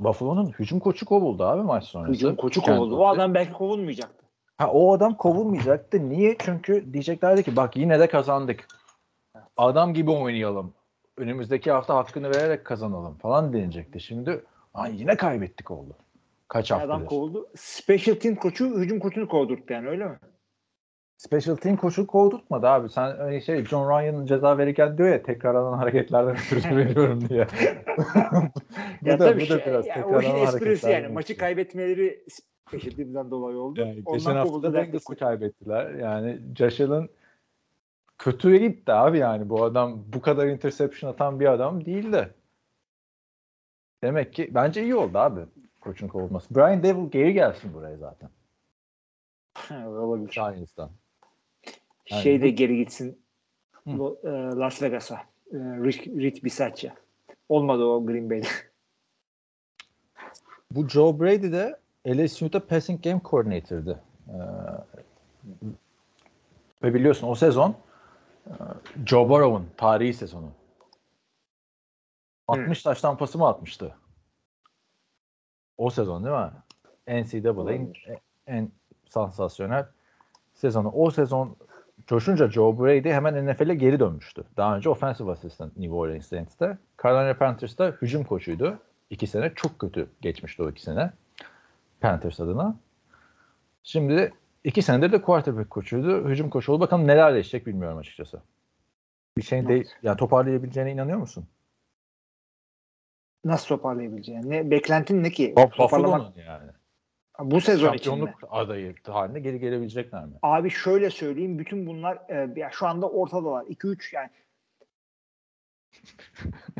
Buffalo'nun hücum koçu kovuldu abi maç sonrası. Hücum koçu kovuldu. O adam belki kovulmayacaktı. Ha o adam kovulmayacaktı. Niye? Çünkü diyeceklerdi ki bak yine de kazandık. Adam gibi oynayalım. Önümüzdeki hafta hakkını vererek kazanalım falan denilecekti. Şimdi yine kaybettik oldu. Kaç haftadır. Adam kovuldu. Special team koçu hücum koçunu kovdurttu yani öyle mi? Special team koçu kovdurtmadı abi. Sen öyle şey John Ryan'ın ceza verirken diyor ya tekrarlanan hareketlerden ötürü veriyorum diye. Ya da bu da biraz tekrarlanan hareketler. O işin esprisi yani. Maçı kaybetmeleri special team'den dolayı oldu. Yani geçen hafta Bengals'ı kaybettiler. Yani Josh Allen kötüye gitti abi yani. Bu adam bu kadar interception atan bir adam değildi. Demek ki bence iyi oldu abi koçun kovulması. Brian Devil geri gelsin buraya zaten. Olabilir. Aynısından. Şey de geri gitsin. Las Vegas'a. Rich Bisaccia. Olmadı o Green Bay'de. Bu Joe Brady de LSU'da passing game coordinator'dı. Ve biliyorsun o sezon Joe Burrow'un tarihi sezonu. 60 taş tampası mı atmıştı? O sezon değil mi? NCAA'nin en sansasyonel sezonu. O sezon coşunca Joe Brady hemen NFL'e geri dönmüştü. Daha önce offensive assistant New Orleans Saints'te. Carolina Panthers'ta hücum koçuydu. 2 sene çok kötü geçmişti o 2 sene. Panthers adına. Şimdi 2 senedir de quarterback koçuydu. Hücum koçu oldu. Bakalım neler değişecek bilmiyorum açıkçası. Bir şey değil. Yani toparlayabileceğine inanıyor musun? Nasıl toparlayabileceğine? Ne, beklentin ne ki? Toparlamak yani. Bu sezon şampiyonluk için mi? Adayı haline geri gelebilecekler mi? Abi şöyle söyleyeyim. Bütün bunlar ya şu anda ortadalar. 2-3 yani.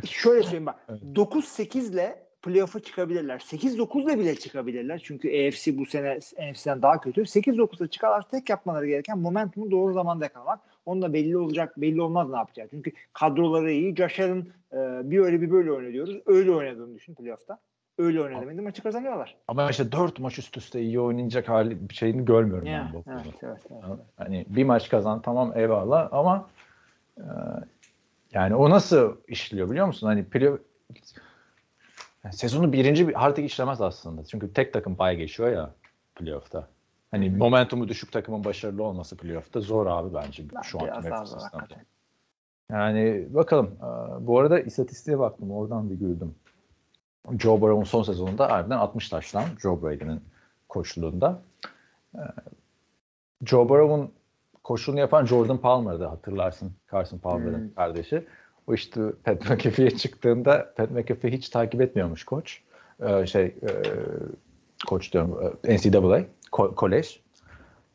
Şöyle söyleyeyim bak. 9-8 ile playoff'a çıkabilirler. 8-9 ile bile çıkabilirler. Çünkü AFC bu sene NFC'den daha kötü. 8-9'da çıkarlar. Tek yapmaları gereken momentumu doğru zamanda yakalamak. Onun da belli olacak. Belli olmaz ne yapacak. Çünkü kadroları iyi. Josh Allen bir öyle bir böyle oynuyor diyoruz. Öyle oynadığını düşün playoff'ta. Öyle oynayamaydı. Maçı kazanıyorlar. Ama işte 4 maç üst üste iyi oynayacak hali bir şeyini görmüyorum ya, ben bu konuda. Evet. Hani bir maç kazan tamam eyvallah ama yani o nasıl işliyor biliyor musun? Hani sezonu birinci artık işlemez aslında. Çünkü tek takım bay geçiyor ya playoff'ta. Hani momentumu düşük takımın başarılı olması playoff'ta zor abi bence şu anki mevcut sistemde. Yani bakalım. Bu arada istatistiğe baktım. Oradan bir güldüm. Joe Burrow'un son sezonunda harbiden 60 taştan Joe Brady'nin koçluğunda. Joe Burrow'un koçluğunu yapan Jordan Palmer'dı hatırlarsın. Carson Palmer'ın kardeşi. O işte Pat McAfee'ye çıktığında Pat McAfee hiç takip etmiyormuş koç. Koç diyorum NCAA, kolej.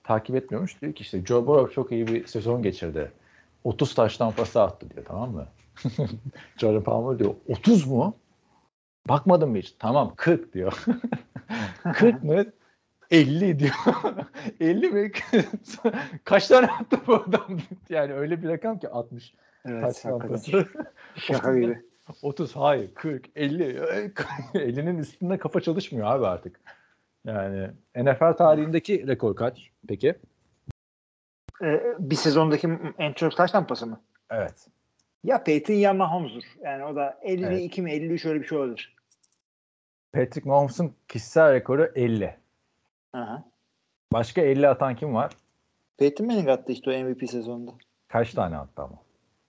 takip etmiyormuş. Diyor ki işte Joe Burrow çok iyi bir sezon geçirdi. 30 taştan pası attı diyor, tamam mı? Jordan Palmer diyor 30 mu? Bakmadım hiç. Tamam 40 diyor. 40 mı? 50 diyor. 50 mi? Kaç tane attı bu adam? Yani öyle bir rakam ki 60. Evet, taştan pası. Şaka gibi. 30, hayır 40, 50. 50'nin üstünde kafa çalışmıyor abi artık. Yani NFL tarihindeki rekor kaç peki? Bir sezondaki en çok taştan pası mı? Evet. Ya Peyton ya Mahomes'dur. Yani o da 52 mi 53 öyle bir şey olur. Patrick Mahomes'un kişisel rekoru 50. Aha. Başka 50 atan kim var? Peyton Manning attı işte o MVP sezonunda. Kaç tane attı ama?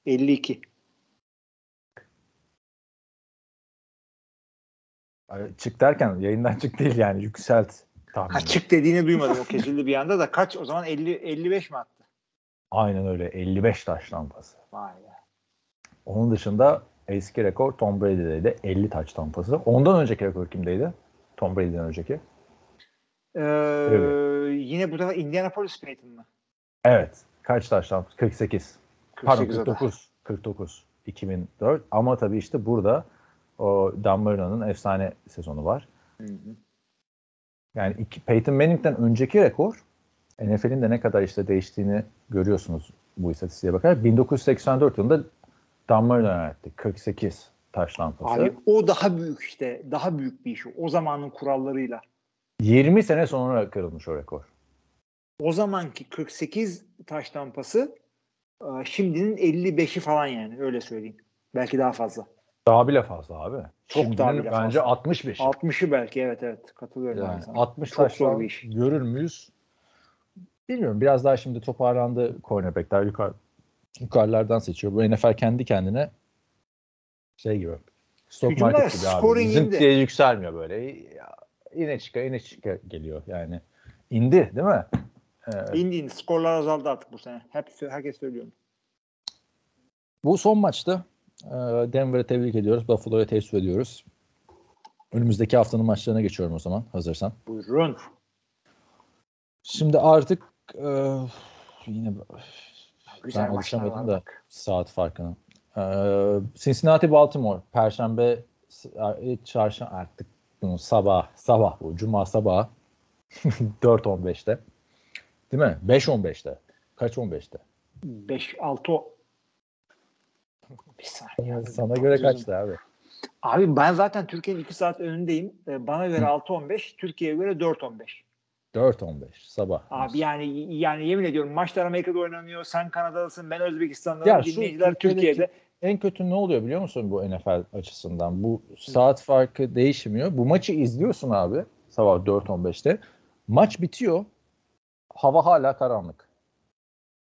52. Çık derken yayından çık değil yani, yükselt tahmini. Ha, çık dediğini duymadım, o kesildi bir anda da. Kaç o zaman, 50 55 mi attı? Aynen öyle, 55 taş tampası. Vay be. Onun dışında eski rekor Tom Brady'deydi, 50 taş tampası. Ondan önceki rekor kimdeydi? Tom Brady'den önceki. Yine bu da Indianapolis Peyton mı? Evet. Kaç taş tampası? 48. Pardon 49. 49. 2004 ama tabii işte burada o Damar'ın efsane sezonu var. Hı hı. Yani Peyton Manning'den önceki rekor, NFL'in de ne kadar işte değiştiğini görüyorsunuz bu istatistiğe bakarak. 1984 yılında Damar'ın öğretti. 48 taş lampası. Abi o daha büyük işte. Daha büyük bir iş. O zamanın kurallarıyla. 20 sene sonra kırılmış o rekor. O zamanki 48 taş lampası şimdinin 55'i falan yani. Öyle söyleyeyim. Belki daha fazla. Daha bile fazla abi. Çok şimdinin daha bile bence fazla. 65. 60'ı belki, evet evet. Katılıyorum. Yani 60 taştan görür müyüz? Bilmiyorum. Biraz daha şimdi toparlandı cornerbackler. Yukarılardan seçiyor. Bu NFL kendi kendine şey gibi. Stock market gibi abi. Zıp diye yükselmiyor böyle. İne çıka geliyor yani. İndi değil mi? İndi. Skorlar azaldı artık bu sene. Herkes söylüyor. Bu son maçtı. Denver'ı tebrik ediyoruz. Buffalo'ya teessüf ediyoruz. Önümüzdeki haftanın maçlarına geçiyorum o zaman. Hazırsan. Buyurun. Şimdi artık yine güzel, ben alışamadım da saat farkına. Cincinnati Baltimore Perşembe çarşamba artık bunu sabah bu. Cuma sabahı 4:15'te. Değil mi? 5:15'te. Kaç 15'te? 5-6 bir saniye. Sana göre kaçtı abi? Abi ben zaten Türkiye'nin 2 saat önündeyim. Bana göre 6:15, Türkiye'ye göre 4:15. 4:15 sabah. Abi yani yemin ediyorum, maçlar Amerika'da oynanıyor. Sen Kanada'dasın, ben Özbekistan'dayım. Dinleyiciler Türkiye'de. En kötü ne oluyor biliyor musun bu NFL açısından? Bu saat farkı değişmiyor. Bu maçı izliyorsun abi sabah 4:15'te. Maç bitiyor. Hava hala karanlık.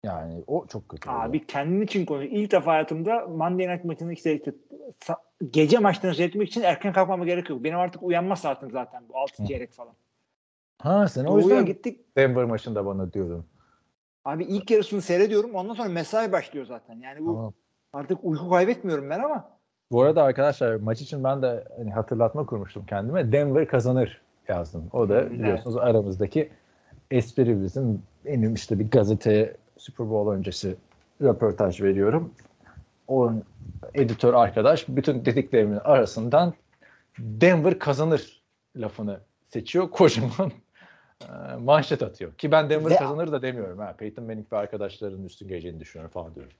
Yani o çok kötü. Abi kendim için konuşuyorum. İlk defa hayatımda Monday Night maçını gece maçlarını seyretmek için erken kalkmama gerek yok. Benim artık uyanma saatim zaten bu 6 çeyrek falan. Ha sen o yüzden gittik. Denver maçında bana diyordun. Abi ilk yarısını seyrediyorum. Ondan sonra mesai başlıyor zaten. Yani bu tamam. Artık uyku kaybetmiyorum ben ama. Bu arada arkadaşlar maç için ben de hani hatırlatma kurmuştum kendime. Denver kazanır yazdım. O da biliyorsunuz aramızdaki espri, bizim benim işte bir gazeteye Super Bowl öncesi röportaj veriyorum. Onun editör arkadaş bütün dediklerimin arasından Denver kazanır lafını seçiyor. Kocaman manşet atıyor. Ki ben Denver kazanır da demiyorum. Peyton Manning ve arkadaşlarının üstün geleceğini düşünüyorum falan diyorum.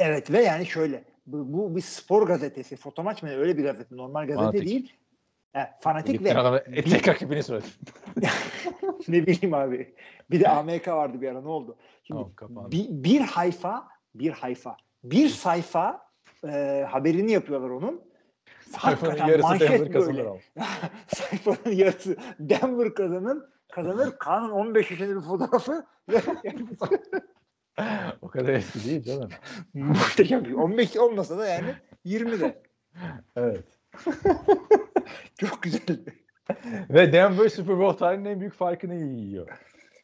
Evet ve yani şöyle. Bu bir spor gazetesi. Fotomaç mı? Öyle bir gazete. Normal gazete fanatik değil. Fanatik ve etek rakibini söyledim. Ne bileyim abi. Bir de AMK vardı bir ara. Ne oldu? Şimdi tamam, bir sayfa haberini yapıyorlar onun. Sayfanın yarısı Denver kazanır. Sayfanın yarısı Denver kazanır. Kaan'ın 15 yaşında bir fotoğrafı. O kadar eski değil canım. Muhteşem bir. 15 olmasa da yani 20'de. Evet. Çok güzeldi. Ve Denver Super Bowl tarihinin en büyük farkını yiyor.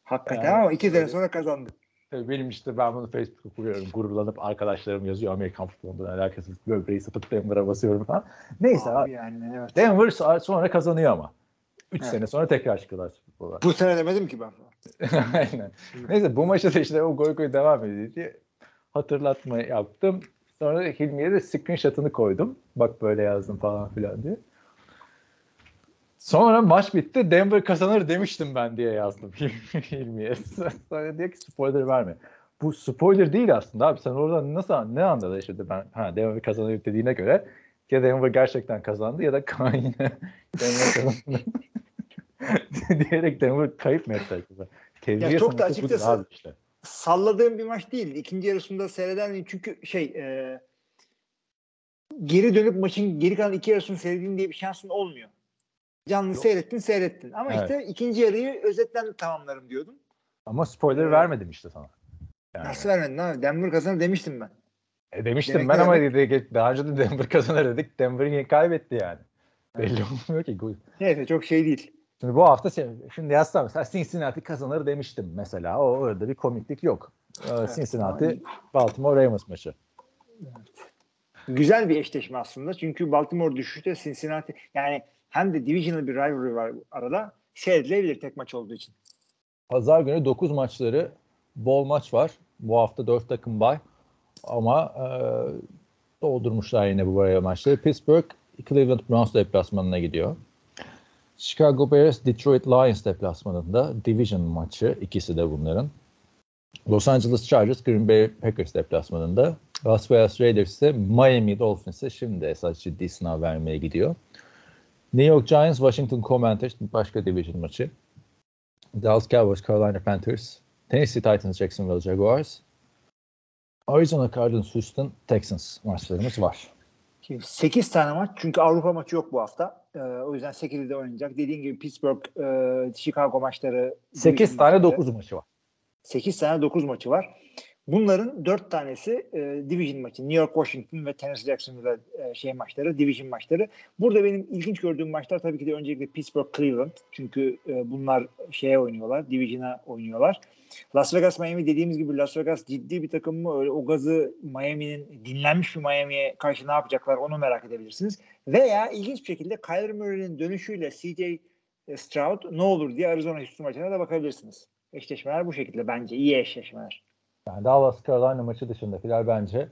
Hakikaten yani, ama 2 sene sonra kazandı. Benim işte ben bunu Facebook'a kuruyorum. Gururlanıp arkadaşlarım yazıyor. Amerikan futbolundan alakasız böbreği satıp Denver'a basıyorum falan. Neyse abi. Yani, evet. Denver sonra kazanıyor ama. 3 sene sonra tekrar çıkıyorlar Super Bowl'a. Bu sene demedim ki ben. Aynen. Neyse bu maçta da işte o goy devam ediyor diye hatırlatma yaptım. Sonra Hilmi'ye de screenshot'ını koydum. Bak böyle yazdım falan filan diye. Sonra maç bitti. Denver kazanır demiştim ben diye yazdım Hilmi'ye. Sonra diyor ki spoiler verme. Bu spoiler değil aslında abi. Sen oradan nasıl ne anladın işte ben Denver kazanır dediğine göre ya Denver gerçekten kazandı ya da Kaan yine Denver kazandı diyerek Denver kayıp mı etti acaba? Ya çok da açıkçası işte salladığım bir maç değildi. İkinci yarısında seyreden çünkü geri dönüp maçın geri kalan iki yarısını seyredin diye bir şansın olmuyor. Canlı seyrettin. Ama evet. İşte ikinci yarıyı özetten tamamlarım diyordum. Ama spoiler vermedim işte sana. Yani. Nasıl vermedin abi? Denver kazanır demiştim ben. Demiştim demek ben ama daha önce de Denver kazanır dedik. Denver kaybetti yani. Evet. Belli olmuyor ki. Neyse çok değil. Şimdi bu hafta şimdi yazsam mesela Cincinnati kazanır demiştim mesela. O orada bir komiklik yok. Evet, Cincinnati Baltimore Ravens maçı. Evet. Güzel bir eşleşme aslında. Çünkü Baltimore düşüşte Cincinnati yani hem de divisional bir rivalry var arada. Seyredilebilir tek maç olduğu için. Pazar günü 9 maçları bol maç var. Bu hafta 4 takım bay. Ama doldurmuşlar yine bu araya maçları. Pittsburgh, Cleveland Browns deplasmanına gidiyor. Chicago Bears, Detroit Lions deplasmanında. Division maçı. İkisi de bunların. Los Angeles Chargers, Green Bay Packers deplasmanında. Las Vegas Raiders ise Miami Dolphins'e şimdi esas ciddi sınav vermeye gidiyor. New York Giants, Washington Commanders başka division maçı. Dallas Cowboys, Carolina Panthers. Tennessee Titans, Jacksonville Jaguars. Arizona Cardinals, Houston Texans maçlarımız var. 8 tane maç çünkü Avrupa maçı yok bu hafta. O yüzden 8'i de oynayacak. Dediğim gibi Pittsburgh, Chicago maçları. 8 tane 9 maçı var. 8 tane 9 maçı var. Bunların 4 tanesi division maçı. New York, Washington ve Tennessee Jacksonville maçları, division maçları. Burada benim ilginç gördüğüm maçlar tabii ki de öncelikle Pittsburgh, Cleveland. Çünkü bunlar oynuyorlar, division'a oynuyorlar. Las Vegas, Miami dediğimiz gibi Las Vegas ciddi bir takım mı? Öyle o gazı Miami'nin dinlenmiş bir Miami'ye karşı ne yapacaklar onu merak edebilirsiniz. Veya ilginç bir şekilde Kyler Murray'nin dönüşüyle CJ Stroud ne olur diye Arizona Houston maçına da bakabilirsiniz. Eşleşmeler bu şekilde bence. İyi eşleşmeler. Yani Dallas Carolina maçı dışındakiler bence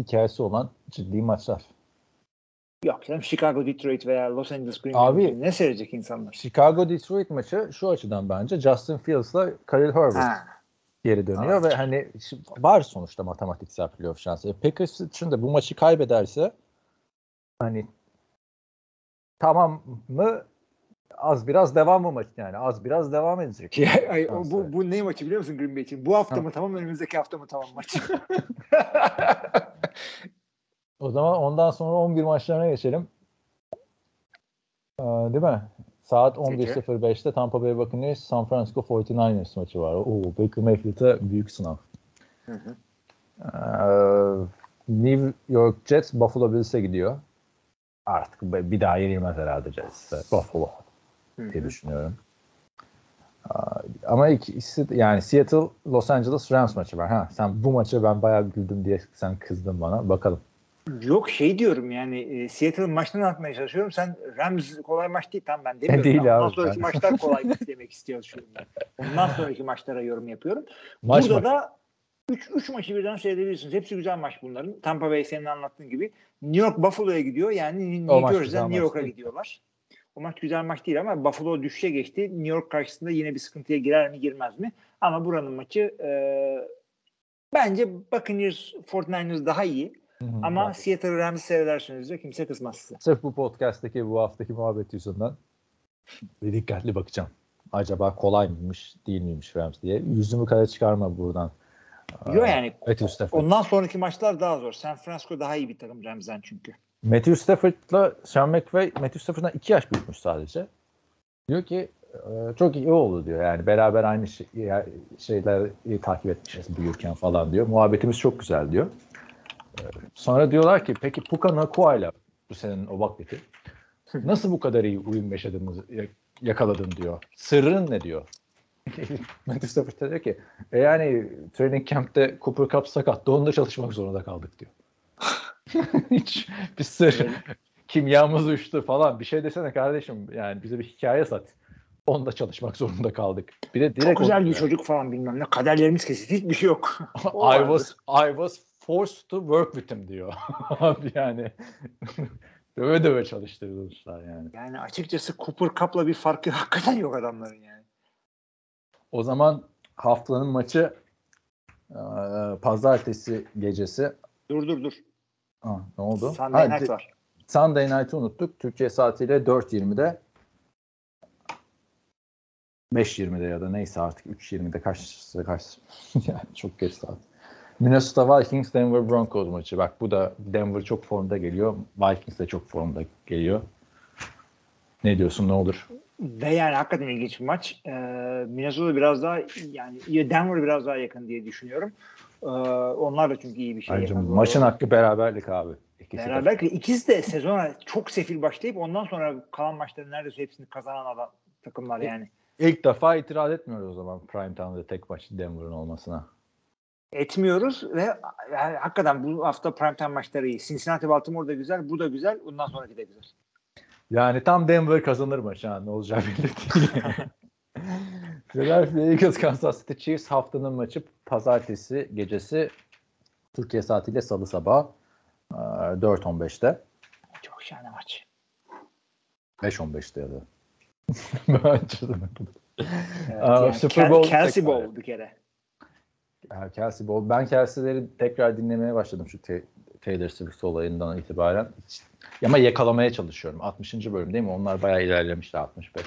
hikayesi olan ciddi maçlar. Yok canım Chicago, Detroit veya Los Angeles Green Bay ne seyredecek insanlar? Chicago, Detroit maçı şu açıdan bence Justin Fields'la Khalil Herbert geri dönüyor ve hani var sonuçta matematiksel playoff şansı. Packers için de bu maçı kaybederse hani tamam mı az biraz devam mı maç yani az biraz devam edecek. Ay, bu ne maçı biliyor musun Green Bay için? Bu hafta mı tamam önümüzdeki hafta mı tamam maçı? O zaman ondan sonra 11 maçlarına geçelim. Değil mi? Saat 11.05'te Tampa Bay Buccaneers, San Francisco 49ers maçı var. Oo, Baker Mayfield'a büyük sınav. New York Jets, Buffalo Bills'e gidiyor. Artık bir daha yenilmez herhalde Jets'e. Buffalo diye düşünüyorum. Ama ikisi yani Seattle, Los Angeles Rams maçı var. Sen bu maçı ben bayağı güldüm diye sen kızdın bana. Bakalım. Yok diyorum yani Seattle'ın maçlarını atmaya çalışıyorum. Sen Rams kolay maç değil tam ben demiyorum. Değil ondan sonraki maçlar kolay demek istiyorum. Ondan sonraki maçlara yorum yapıyorum. Burada da 3 maçı birden seyredebilirsiniz. Hepsi güzel maç bunların. Tampa Bay senin anlattığın gibi. New York Buffalo'ya gidiyor. Yani New York'a gidiyorlar. O maç güzel maç değil ama Buffalo düşüşe geçti. New York karşısında yine bir sıkıntıya girer mi girmez mi? Ama buranın maçı bence Buccaneers 49ers daha iyi. Ama Seattle Rams'i seyredersiniz de kimse kızmaz size. Sırf bu podcast'teki bu haftaki muhabbet yüzünden bir dikkatli bakacağım. Acaba kolay mıymış değil miymiş Rams diye. Yüzümü kara çıkarma buradan. Yok yani Matthew Stafford. Ondan sonraki maçlar daha zor. San Francisco daha iyi bir takım Rams'den çünkü. Matthew Stafford'la Sean McVay Matthew Stafford'dan 2 yaş büyükmüş sadece. Diyor ki çok iyi oldu diyor. Yani beraber aynı şeyleri takip etmişiz büyürken falan diyor. Muhabbetimiz çok güzel diyor. Sonra diyorlar ki peki Puka Nakua'yla bu senin o bakleti nasıl bu kadar iyi uyum yakaladın diyor. Sırrın ne diyor. Matthew Stafford diyor ki yani training camp'te Cooper Cup sakattı onunla çalışmak zorunda kaldık diyor. Hiç bir sır. kimyamız uçtu falan bir şey desene kardeşim. Yani bize bir hikaye sat. Onda çalışmak zorunda kaldık. Bir de direkt çok güzel bir çocuk falan bilmem ne. Kaderlerimiz kesildi. Hiçbir şey yok. I was forced to work with him diyor. Abi yani döve çalıştırılmışlar yani. Yani açıkçası Cooper Cup'la bir farkı hakikaten yok adamların yani. O zaman haftanın maçı pazartesi gecesi. Dur. Ha, ne oldu? Sunday Night var. Sunday Night'ı unuttuk. Türkiye saatiyle 4:20'de 5:20'de ya da neyse artık 3:20'de kaç yani çok geç saat. Minnesota Vikings Denver Broncos maçı. Bak bu da Denver çok formda geliyor. Vikings de çok formda geliyor. Ne diyorsun, ne olur? Ve yani hakikaten ilginç bir maç. Minnesota biraz daha yani Denver biraz daha yakın diye düşünüyorum. Onlar da çünkü iyi bir şey. Ayrıca maçın hakkı beraberlik abi. İkisi de sezona çok sefil başlayıp ondan sonra kalan maçların neredeyse hepsini kazanan adam takımlar yani. İlk defa itiraz etmiyoruz o zaman prime time'da tek maçlı Denver'ın olmasına. Etmiyoruz ve yani hakikaten bu hafta prime time maçları iyi. Cincinnati Baltimore da güzel, bu da güzel, bundan sonraki de güzel. Yani tam Denver kazanır maç ha, ne olacağı belli değil. Philadelphia Kansas City Chiefs haftanın maçı pazartesi gecesi Türkiye saatiyle salı sabah 4:15'te. Çok şahane maç. 5:15'te ya da. Kelsey Bowl bir kere. Kelsey Bowl. Ben Kelsey'leri tekrar dinlemeye başladım şu Taylor Swift olayından itibaren. Ama yakalamaya çalışıyorum. 60. bölüm değil mi? Onlar bayağı ilerlemişti 65.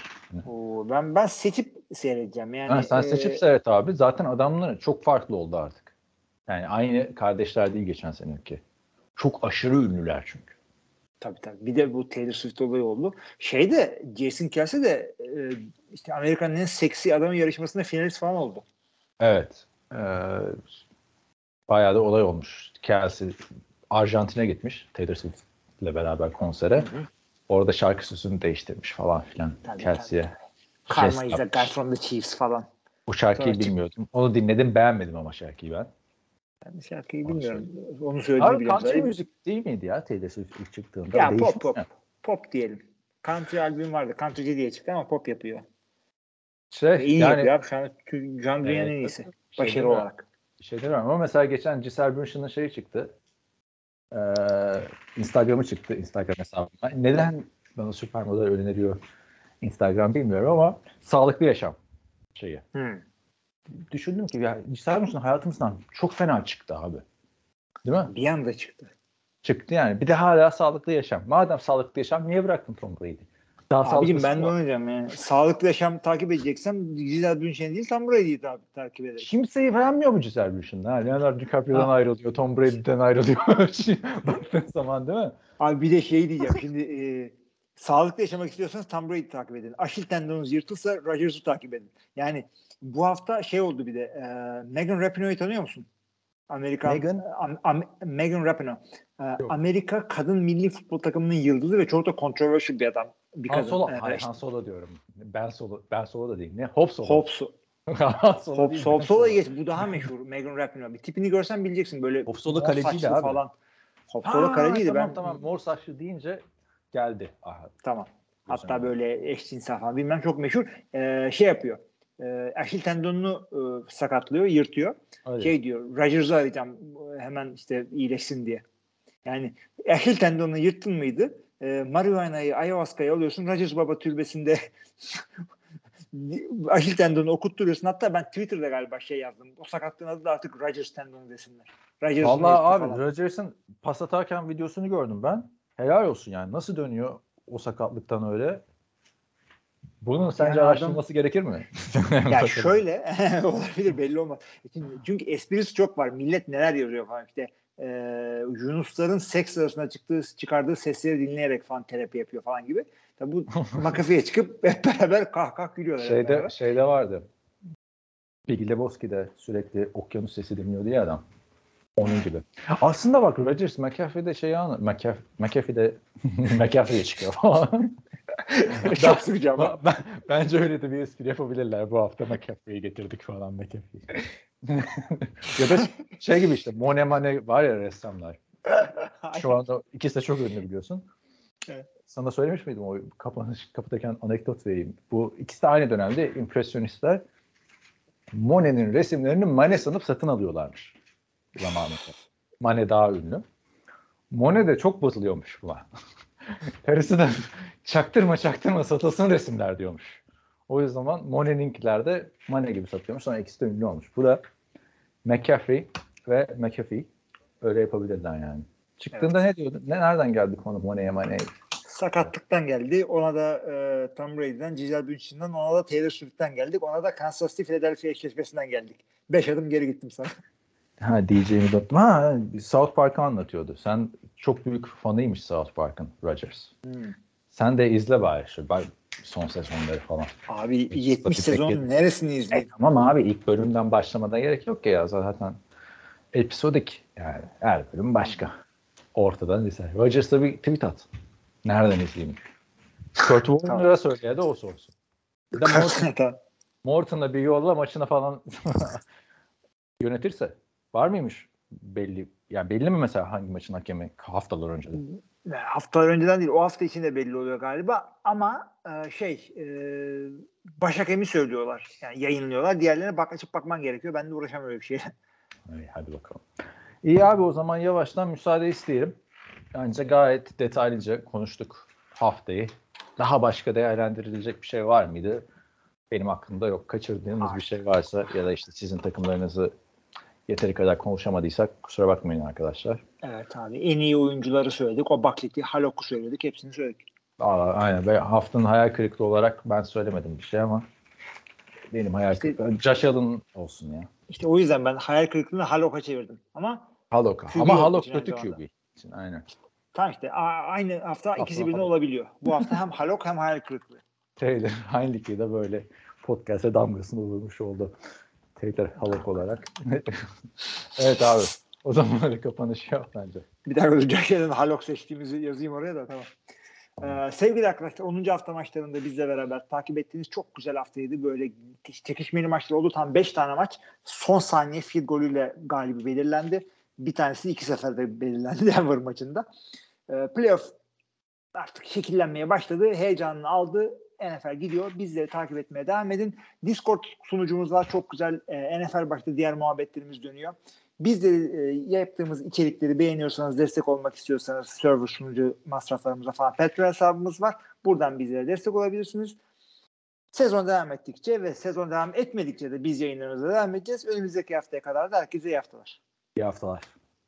Oo, ben seçip seyredeceğim. Yani, sen seçip seyret abi. Zaten adamlar çok farklı oldu artık. Yani aynı kardeşler değil geçen seneki. Çok aşırı ünlüler çünkü. Tabii. Bir de bu Taylor Swift olayı oldu. Jason Kelsey de işte Amerika'nın en seksi adamı yarışmasında finalist falan oldu. Evet. Bayağı da olay olmuş. Kelsey Arjantin'e gitmiş. Taylor Swift'le beraber konsere. Hı. Orada şarkı sözünü değiştirmiş falan filan. Kelsey'e. Karma is a guy from the Chiefs falan. O şarkıyı sonra bilmiyordum. Onu dinledim, beğenmedim ama şarkıyı ben. Ben şarkıyı bilmiyorum. Onu söyleyebilirim. Abi country müzik değil miydi ya Taylor Swift ilk çıktığında? Ya pop. Ya. Pop diyelim. Country albüm vardı. Country diye çıktı ama pop yapıyor. İyi yani, yapıyor abi. Şu an Canbri'nin en iyisi. Başarı olarak. Şey demem ama mesela geçen Giselle Bündchen'ın şeyi çıktı. Instagram'ı çıktı. Instagram hesabıma. Neden bana süpermodel öneriyor Instagram bilmiyorum ama sağlıklı yaşam şeyi. Düşündüm ki ya Giselle Bündchen hayatımızdan çok fena çıktı abi. Değil mi? Bir anda çıktı. Çıktı yani. Bir de hala sağlıklı yaşam. Madem sağlıklı yaşam niye bıraktın Tom Brady'i? Abicim ben de oynayacağım yani. Sağlıklı yaşam takip edeceksem Giselle Bündchen değil Tom Brady'yi takip ederim. Kimseyi beğenmiyor mu Giselle Bündchen'den? Leonardo DiCaprio'dan ayrılıyor. Tom Brady'den ayrılıyor. Baktığın zaman değil mi? Abi bir de diyeceğim. Şimdi sağlıklı yaşamak istiyorsanız Tom Brady'yi takip edin. Achil tendonunuz yırtılsa Rodgers'u takip edin. Yani bu hafta oldu bir de. Megan Rapinoe'yu tanıyor musun? Megan Rapinoe. Amerika kadın milli futbol takımının yıldızı ve çok da kontroversial bir adam. Han Solo diyorum. Ben Solo da değil. Ne? Hope Solo'ya geç. Bu daha meşhur. Megan Rapinoe. Bir tipini görsen bileceksin. Böyle Hope Solo kaleciydi abi. Falan. Hope Solo kaleciydi. Tamam. Mor saçlı deyince geldi. Aha. Tamam. Güzel. Hatta böyle eşcinsel falan bilmem çok meşhur. Yapıyor. Achil tendonunu sakatlıyor, yırtıyor. Hayır. Diyor, Rodgers'ı arayacağım hemen işte iyileşsin diye. Yani Achil tendonunu yırttın mıydı? Marihuana'yı, ayahuasca'yı alıyorsun. Rodgers Baba türbesinde Achil tendonunu okutturuyorsun. Hatta ben Twitter'da galiba yazdım. O sakatlığın adı da artık Rodgers tendonu desinler. Vallahi abi Rodgers'ın pas atarken videosunu gördüm ben. Helal olsun yani. Nasıl dönüyor o sakatlıktan öyle? Bunun sence araştırılması gerekir mi? Ya şöyle olabilir, belli olmaz. Çünkü esprisi çok var. Millet neler yazıyor falan işte. Yunusların seks arasında çıkardığı sesleri dinleyerek falan terapi yapıyor falan gibi. Tabii bu McAfee'ye çıkıp hep beraber kah gülüyorlar. Şeyde vardı. Big Lebowski'de sürekli okyanus sesi dinliyordu ya adam. Onun gibi. Aslında bak Rodgers McAfee'de McAfee'ye çıkıyor falan. Çok sıkıcı ama. Bence öyle de bir espri yapabilirler. Bu hafta McAfee'yi getirdik falan McAfee'yi. Ya da gibi işte Monemane var ya ressamlar. Şu anda ikisi de çok ünlü biliyorsun. Evet. Sana söylemiş miydim o kapıdayken anekdot vereyim. Bu ikisi de aynı dönemde impresyonistler Monet'in resimlerini Manet sanıp satın alıyorlarmış zamanında. Manet daha ünlü. Monet de çok bozuluyormuş buna. Karısı da çaktırma satılsın resimler diyormuş. O yüzden Monet'inkiler de Manet gibi satıyormuş. Sonra ikisi de ünlü olmuş. Bu da McAfee öyle yapabilirler yani. Çıktığında evet. Ne diyordu? Nereden geldi konu Monet'e? Sakatlıktan geldi. Ona da Tom Brady'den, Giselle Bündchen'den, ona da Taylor Swift'ten geldik. Ona da Kansas City Philadelphia eşleşmesinden geldik. 5 adım geri gittim sana. Ha diyeceğimi unuttum. Ha South Park'ı anlatıyordu. Sen çok büyük fanıymış South Park'ın, Rodgers. Sen de izle bari şu. Son sezonları falan. Abi 70 sezonun neresini izledin? Tamam abi ilk bölümden başlamada gerek yok ya. Zaten episodik yani. Her bölüm başka. Ortadan izle. Rodgers'a bir tweet at. Nereden izleyeyim? Kurt Warner'a söyleye de olsa olsun. Bir de Morton'la bir yolla maçına falan yönetirse. Var mıymış belli? Yani belli mi mesela hangi maçın hakemi haftalar önceden? Haftalar önceden değil. O hafta içinde belli oluyor galiba. Ama baş hakemi söylüyorlar. Yani yayınlıyorlar. Diğerlerine açıp bakman gerekiyor. Ben de uğraşamam öyle bir şeyle. Hadi bakalım. İyi abi o zaman yavaştan müsaade isteyelim. Ancak gayet detaylıca konuştuk haftayı. Daha başka değerlendirilecek bir şey var mıydı? Benim aklımda yok. Kaçırdığımız bir şey varsa ya da işte sizin takımlarınızı yeteri kadar konuşamadıysak kusura bakmayın arkadaşlar. Evet abi en iyi oyuncuları söyledik. O Baklit'i, Halok'u söyledik. Hepsini söyledik. Aynen. Ve haftanın hayal kırıklığı olarak ben söylemedim bir şey ama benim hayal kırıklığı. Josh Allen olsun ya. İşte o yüzden ben hayal kırıklığını Halok'a çevirdim. Ama Halok kötü QB için. Aynen. Tamam işte aynı hafta ikisi birden olabiliyor. Bu hafta hem Halok hem hayal kırıklığı. Taylor Heineke'yi de böyle podcast'e damgasını vurmuş oldu. Taylor Halok olarak. Evet abi. O zaman öyle kapanış yap bence. Bir daha ölecek yerden Halok seçtiğimizi yazayım oraya da tamam. Sevgili arkadaşlar 10. hafta maçlarında bizle beraber takip ettiğiniz çok güzel haftaydı. Böyle çekişmeli maçlar oldu. Tam 5 tane maç son saniye field golüyle galibi belirlendi. Bir tanesi 2 seferde belirlendi Denver maçında. Playoff artık şekillenmeye başladı. Heyecanını aldı. NFL gidiyor. Bizleri takip etmeye devam edin. Discord sunucumuz var. Çok güzel. NFL başta diğer muhabbetlerimiz dönüyor. Bizleri yaptığımız içerikleri beğeniyorsanız, destek olmak istiyorsanız server sunucu masraflarımıza falan Patreon hesabımız var. Buradan bizlere destek olabilirsiniz. Sezon devam ettikçe ve sezon devam etmedikçe de biz yayınlarımıza devam edeceğiz. Önümüzdeki haftaya kadar da herkese iyi haftalar. İyi haftalar.